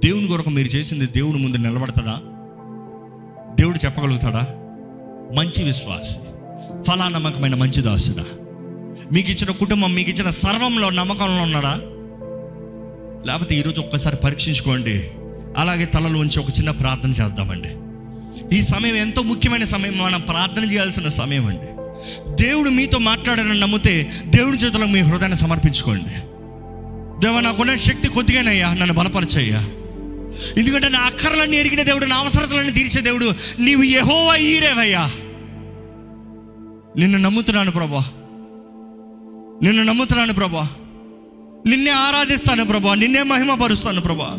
దేవుని కొరకు మీరు చేసింది దేవుని ముందు నిలబడతాడా? దేవుడు చెప్పగలుగుతాడా మంచి విశ్వాసి, ఫలానమ్మకమైన మంచి దాసుడా, మీకు ఇచ్చిన కుటుంబం, మీకు ఇచ్చిన సర్వంలో నమ్మకంలో ఉన్నాడా? లేకపోతే ఈరోజు ఒక్కసారి పరీక్షించుకోండి. అలాగే తలలో ఉంచి ఒక చిన్న ప్రార్థన చేద్దామండి. ఈ సమయం ఎంతో ముఖ్యమైన సమయం, మనం ప్రార్థన చేయాల్సిన సమయం అండి. దేవుడు మీతో మాట్లాడాలని నమ్మితే దేవుని చేతులకు మీ హృదయాన్ని సమర్పించుకోండి. దేవా, నాకున్న శక్తి కొద్దిగానయ్యా, నన్ను బలపరచయ్యా. ఎందుకంటే నా అక్కర్లన్నీ ఎరిగిన దేవుడు, నా అవసరతలన్నీ తీర్చే దేవుడు నీవు యెహోవా ఈరేవయ్యా. నిన్ను నమ్ముతున్నాను ప్రభా, నిన్నే ఆరాధిస్తాను ప్రభా, నిన్నే మహిమపరుస్తాను ప్రభా,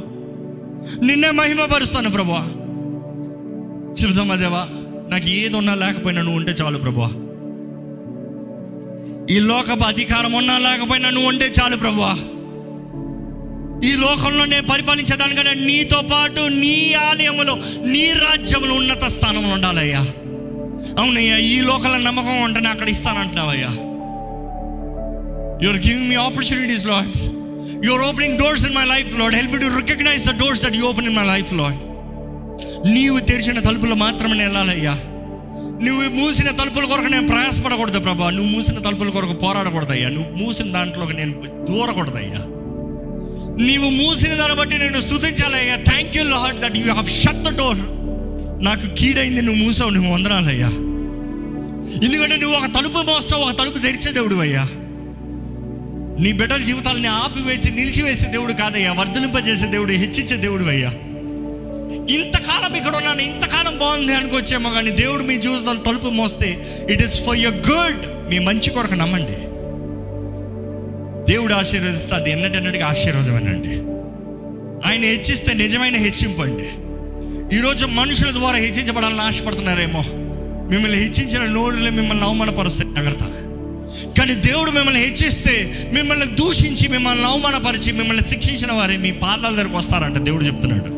నిన్నే మహిమపరుస్తాను ప్రభా. చెబుతామా దేవా, నాకు ఏది ఉన్నా లేకపోయినా నువ్వు ఉంటే చాలు ప్రభా. ఈ లోకపు అధికారం ఉన్నా లేకపోయినా నువ్వు ఉంటే చాలు ప్రభా. ఈ లోకంలో నేను పరిపాలించేదానికంటే నీతో పాటు నీ ఆలయములో నీ రాజ్యములో ఉన్నత స్థానంలో ఉండాలయ్యా. అవునయ్యా, ఈ లోకల నమ్మకం ఉంటేనే అక్కడ ఇస్తానంటున్నావయ్యా. You're giving me opportunities, Lord. You're opening doors in my life, Lord. Help me to recognize the doors that you open in my life, Lord. నీవు తెరిచిన తలుపులు మాత్రమే వెళ్ళాలయ్యా. నువ్వు మూసిన తలుపుల కొరకు నేను ప్రయాసపడకూడదు ప్రభా. నువ్వు మూసిన తలుపుల కొరకు పోరాడకూడదయ్యా. నువ్వు మూసిన దాంట్లోకి నేను దూరకూడదయ్యా. నీవు మూసిన దాన్ని బట్టి నేను స్తుతించాలయ్యా. Thank you Lord that you have shut the door. నాకు కీడైంది, నువ్వు మూసావు, నువ్వు వందనాలయ్యా. ఎందుకంటే నువ్వు ఒక తలుపు మోస్తావు, ఒక తలుపు తెరిచే దేవుడు అయ్యా. నీ బిడ్డల జీవితాలని ఆపివేసి నిలిచివేసే దేవుడు కాదయ్యా, వర్ధలింపజేసే దేవుడు, హెచ్చించే దేవుడు అయ్యా. ఇంతకాలం ఇక్కడ ఉన్నాను, ఇంతకాలం బాగుంది అనుకోవచ్చేమో, కానీ దేవుడు మీ జీవితాలు తలుపు మోస్తే it is for your good. మీ మంచి కొరకు నమ్మండి. దేవుడు ఆశీర్వదిస్తే అది ఎన్నటెన్నటికి ఆశీర్వాదమేనండి. ఆయన హెచ్చిస్తే నిజమైన హెచ్చింపు అండి. ఈరోజు మనుషుల ద్వారా హెచ్చించబడాలని ఆశపడుతున్నారేమో. మిమ్మల్ని హెచ్చించిన నోరులే మిమ్మల్ని అవమానపరుస్తే జాగ్రత్త. కానీ దేవుడు మిమ్మల్ని హెచ్చిస్తే మిమ్మల్ని దూషించి, మిమ్మల్ని అవమానపరిచి, మిమ్మల్ని శిక్షించిన వారే మీ పాదాల దగ్గరకు వస్తారంట. దేవుడు చెప్తున్నాడు,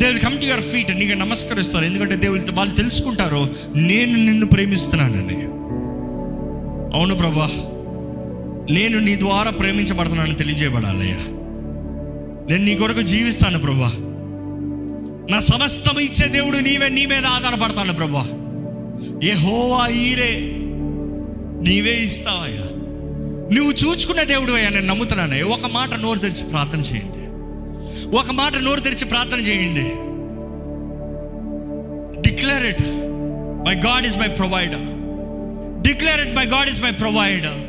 they will come to your feet. నీకు నమస్కరిస్తారు. ఎందుకంటే దేవుడు వాళ్ళు తెలుసుకుంటారు, నేను నిన్ను ప్రేమిస్తున్నానని. అవును ప్రభా, నేను నీ ద్వారా ప్రేమించబడుతున్నానని తెలియజేయబడాలయ్యా. నేను నీ కొరకు జీవిస్తాను ప్రభా. నా సమస్తం ఇచ్చే దేవుడు నీవే, నీ మీద ఆధారపడతాను ప్రభా. యెహోవా ఈరే, నీవే ఇస్తావయ్యా, నువ్వు చూచుకునే దేవుడు అయ్యా. నేను నమ్ముతున్నానయ్యా. ఒక మాట నోరు తెరిచి ప్రార్థన చేయండి. ఒక మాట నోరు తెరిచి ప్రార్థన చేయండి. Declare it. My God is my provider. Declare it. My God is my provider.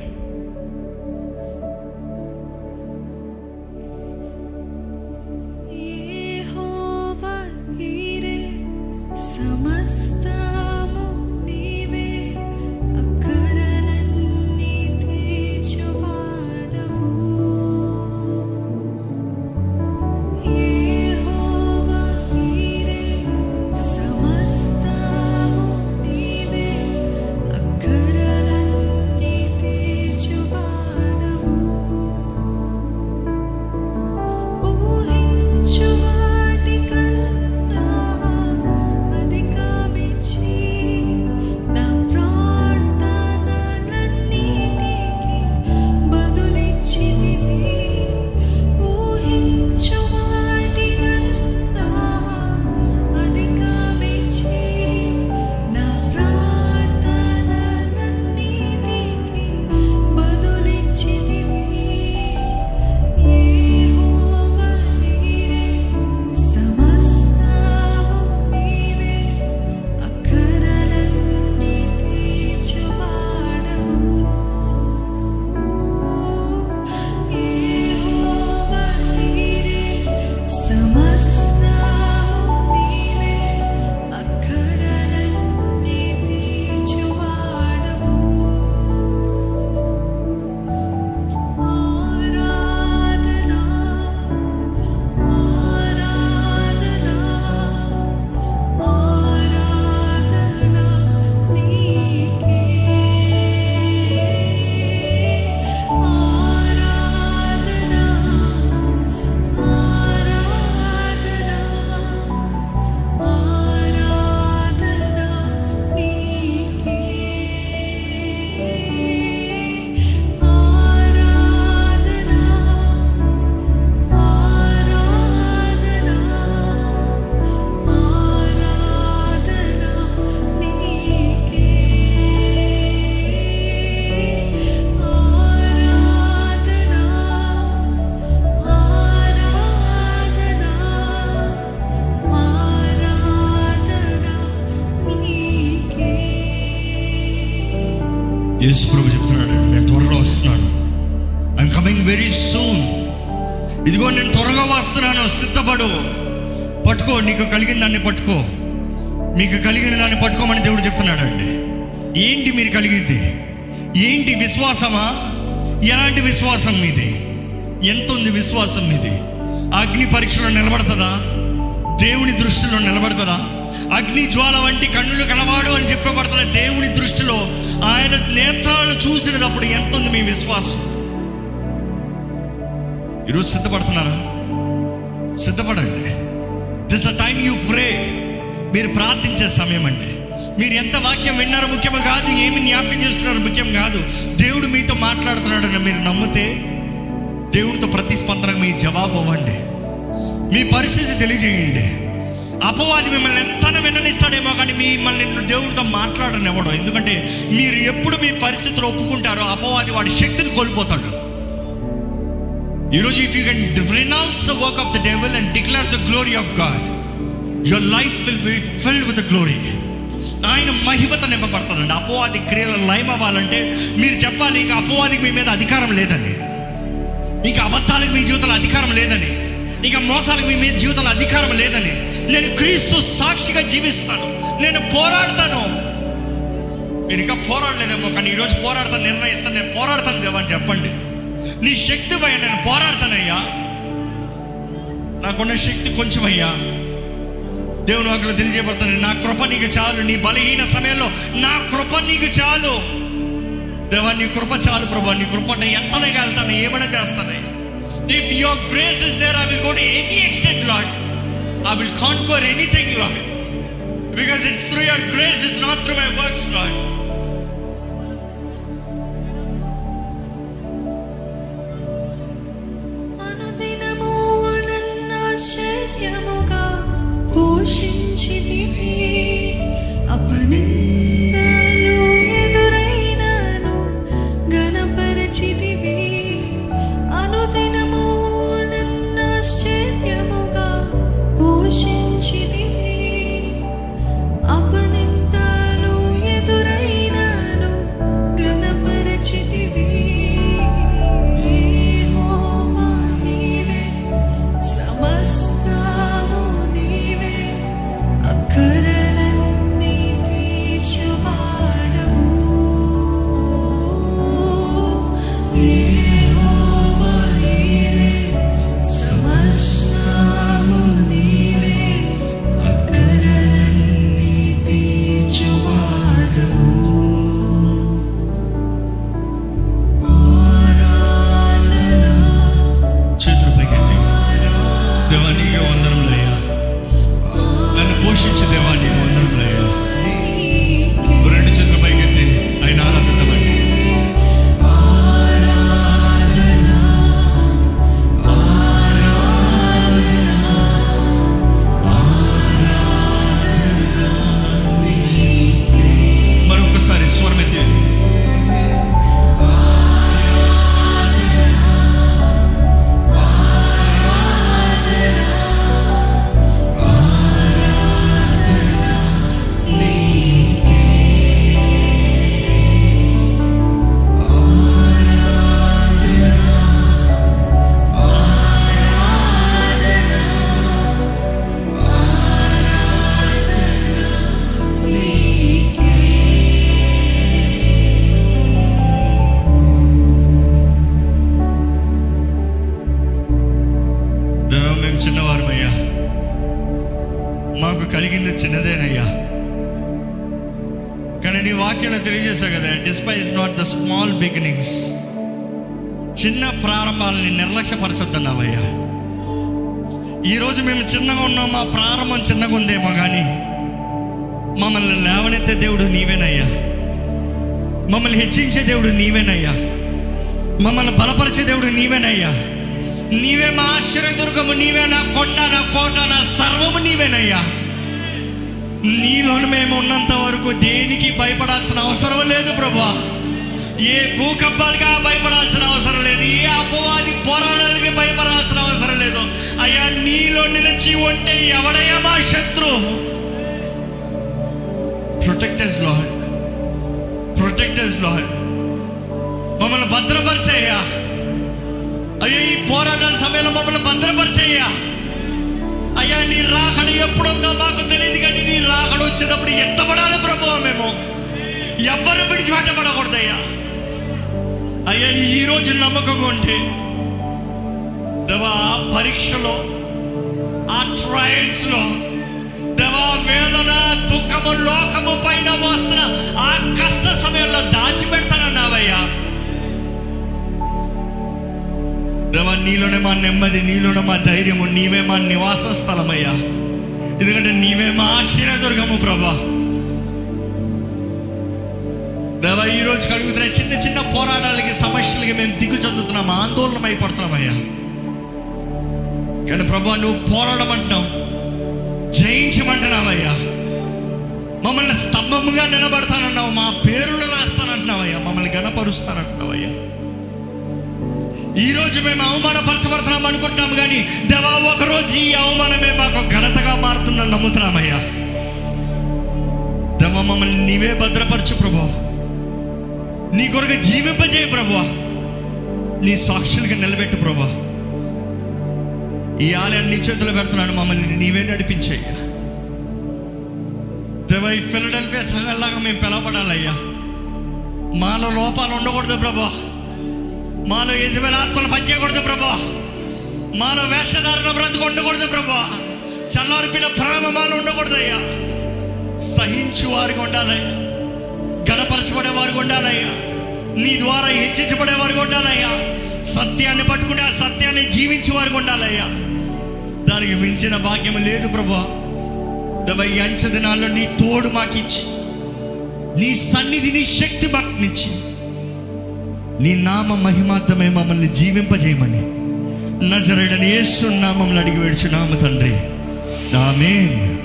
యేసు ప్రభు చెప్తున్నాడు, నేను త్వరలో వస్తున్నాను. I'm coming very soon. ఇదిగో నేను త్వరగా వస్తున్నాను, సిద్ధపడు. పట్టుకో, నీకు కలిగిన దాన్ని పట్టుకో, మీకు కలిగిన దాన్ని పట్టుకోమని దేవుడు చెప్తున్నాడు అండి. ఏంటి మీరు కలిగింది? ఏంటి విశ్వాసమా? ఎలాంటి విశ్వాసం మీది? ఎంత ఉంది విశ్వాసం మీది? అగ్ని పరీక్షలో నిలబడతదా? దేవుని దృష్టిలో నిలబడతదా? అగ్ని జ్వాల వంటి కన్నులు కలవాడు అని చెప్పబడుతున్న దేవుని దృష్టిలో ఆయన నేత్రాలు చూసినప్పుడు ఎంత ఉంది మీ విశ్వాసం? ఈరోజు సిద్ధపడుతున్నారా? సిద్ధపడండి. This the time you pray. మీరు ప్రార్థించే సమయం అండి. మీరు ఎంత వాక్యం విన్నారో ముఖ్యం కాదు, ఏమి జ్ఞాపకం చేస్తున్నారో ముఖ్యం కాదు, దేవుడు మీతో మాట్లాడుతున్నాడని మీరు నమ్మితే దేవుడితో ప్రతిస్పందనకు మీ జవాబు అవ్వండి. మీ పరిస్థితి తెలియజేయండి. అపవాది మిమ్మల్ని ఎంత విన్ననిస్తాడేమో కానీ మిమ్మల్ని దేవుడితో మాట్లాడనివ్వడం, ఎందుకంటే మీరు ఎప్పుడు మీ పరిస్థితులు ఒప్పుకుంటారో అపవాది వాడి శక్తిని కోల్పోతాడు. ఈరోజు if you can renounce the work of the devil and declare the glory of God, your life will be filled with the glory. ఆయన మహిమత నింపబడతాడండి. అపవాది క్రియలు లైవ్ అవ్వాలంటే మీరు చెప్పాలి, ఇంకా అపవాదికి మీ మీద అధికారం లేదండి, ఇంకా అబద్ధాలకు మీ జీవితంలో అధికారం లేదని, ఇంకా మోసాలకు మీ మీద జీవితంలో అధికారం లేదని, నేను క్రీస్తు సాక్షిగా జీవిస్తాను, నేను పోరాడతాను. మీరు ఇంకా పోరాడలేదేమో కానీ ఈరోజు పోరాడతాను నిర్ణయిస్తాను, నేను పోరాడతాను దేవా అని చెప్పండి. నీ శక్తి పై నేను పోరాడతానయ్యా, నాకున్న శక్తి కొంచెం అయ్యా, దేవుని ఒకరు తెలియజేయబడతాను, నా కృప నీకు చాలు, నీ బలహీన సమయంలో నా కృప నీకు చాలు దేవా, నీ కృప చాలు ప్రభా, నీ కృప అంటే ఎంతనైనా వెళ్తాను, ఏమైనా చేస్తాను. If your grace is there, I will go to any extent, Lord. I will conquer anything, Lord. Because it's through your grace, it's not through my works, Lord. అనుదినము నన్ను ఆశ్చర్యముగా పోషించితివి, అపనిందలు ఎదురైనను ఘనపరచితివి. అనుదినము నన్ను ఆశ్చర్యముగా పోషించితివి, అపనిందలు ఎదురైనను ఘనపరచితివి. యెహోవా నీవే, సమస్తము నీవే, అక్కరలన్నీ తీర్చువాడవు. చిన్న ప్రారంభాలని నిర్లక్ష్యపరచొద్దన్నావయ్యా. ఈరోజు మేము చిన్నగా ఉన్నాం, మా ప్రారంభం చిన్నగా ఉందేమో కానీ మమ్మల్ని లేవనెత్తే దేవుడు నీవేనయ్యా, మమ్మల్ని హెచ్చించే దేవుడు నీవేనయ్యా, మమ్మల్ని బలపరిచే దేవుడు నీవేనయ్యా. నీవే మా ఆశ్చర్యదుర్గము, నీవే నా కొండ, నా కోట, నా సర్వము నీవేనయ్యా. నీలోని మేము ఉన్నంత వరకు దేనికి భయపడాల్సిన అవసరం లేదు ప్రభువా. ఏ భూకంపాలుగా భయపడాల్సిన అవసరం లేదు, ఏ అపవాది పోరాడాలకి భయపడాల్సిన అవసరం లేదు అయ్యా. నీలో నిలిచి ఉంటే ఎవడయ్యా మా శత్రు? Protect us Lord, protect us Lord, మమ్మల్ని భద్రపరిచేయ్యా అయ్యా. ఈ పోరాటాల సమయంలో మమ్మల్ని భద్రపరిచేయ్యా అయ్యా. నీ రాకడ ఎప్పుడుందో మాకు తెలియదు కానీ నీ రాకడ వచ్చేటప్పుడు ఎత్తబడాలి ప్రభువా. మేము ఎవ్వరు విడిచిపెట్టబడకూడదయ్యా అయ్యా. ఈరోజు నమ్మకంగా ఉంటే దేవా పరీక్షలో, ఆ ట్రయల్స్ లో దేవా వేదన దుఃఖము లోకము పైన వస్తున్న ఆ కష్ట సమయంలో దాచిపెడతానన్నావయ్యా. దేవా నీలోనే మా నెమ్మది, నీలోనే మా ధైర్యము, నీవే మా నివాస స్థలమయ్యా. ఎందుకంటే నీవే మా ఆశ్రయదుర్గము ప్రభా. దేవా ఈరోజు కలుగుతున్న చిన్న చిన్న పోరాటాలకి, సమస్యలకి మేము దిగు చెందుతున్నాం, ఆందోళన అయిపోతున్నామయ్యా. కానీ ప్రభా నువ్వు పోరాడమంటున్నావు, జయించమంటున్నావయ్యా. మమ్మల్ని స్తంభముగా నిలబడతానన్నావు, మా పేరులు రాస్తానంటున్నావయ్యా, మమ్మల్ని గణపరుస్తానంటున్నావయ్యా. ఈరోజు మేము అవమానపరచబడుతున్నాం అనుకుంటున్నాము, కానీ దేవా ఒకరోజు ఈ అవమానమే మాకు ఘనతగా మారుతుందని నమ్ముతున్నామయ్యా. దేవా మమ్మల్ని నీవే భద్రపరచు ప్రభు, నీ కొరకు జీవింపజేయ ప్రభు, నీ సాక్షులుగా నిలబెట్టు ప్రభు. ఈ ఆలయాన్ని నీ చేతులు పెడుతున్నాను, మమ్మల్ని నీవే నడిపించయ్యా. దేవా ఈ ఫిలడెల్ఫియా సంఘంలాగా మేము పిలవబడాలయ్యా. మాలో లోపాలు ఉండకూడదు ప్రభు, మాలో యజమాని ఆత్మలు పనిచేయకూడదు ప్రభా, మాలో వేషధారణ బ్రతుకు ఉండకూడదు ప్రభా, చల్లారిపిన ప్రేమ మాలో ఉండకూడదయ్యా. సహించు వారికి ఉండాలయ్యా, గణపరచబడే వారికి ఉండాలయ్యా, నీ ద్వారా హెచ్చించబడే వారికి ఉండాలయ్యా, సత్యాన్ని పట్టుకుంటే ఆ సత్యాన్ని జీవించే వారికి ఉండాలయ్యా. దానికి మించిన భాగ్యం లేదు ప్రభా. డెబ్బై అంచె దినాల్లో నీ తోడు మాకిచ్చి, నీ సన్నిధి, నీ శక్తి మాకిచ్చి, నీ నామ మహిమార్థమే మమ్మల్ని జీవింపజేయమని నజరేయుడైన యేసు నామములో అడిగి వేడుచున్నాము తండ్రి, ఆమేన్.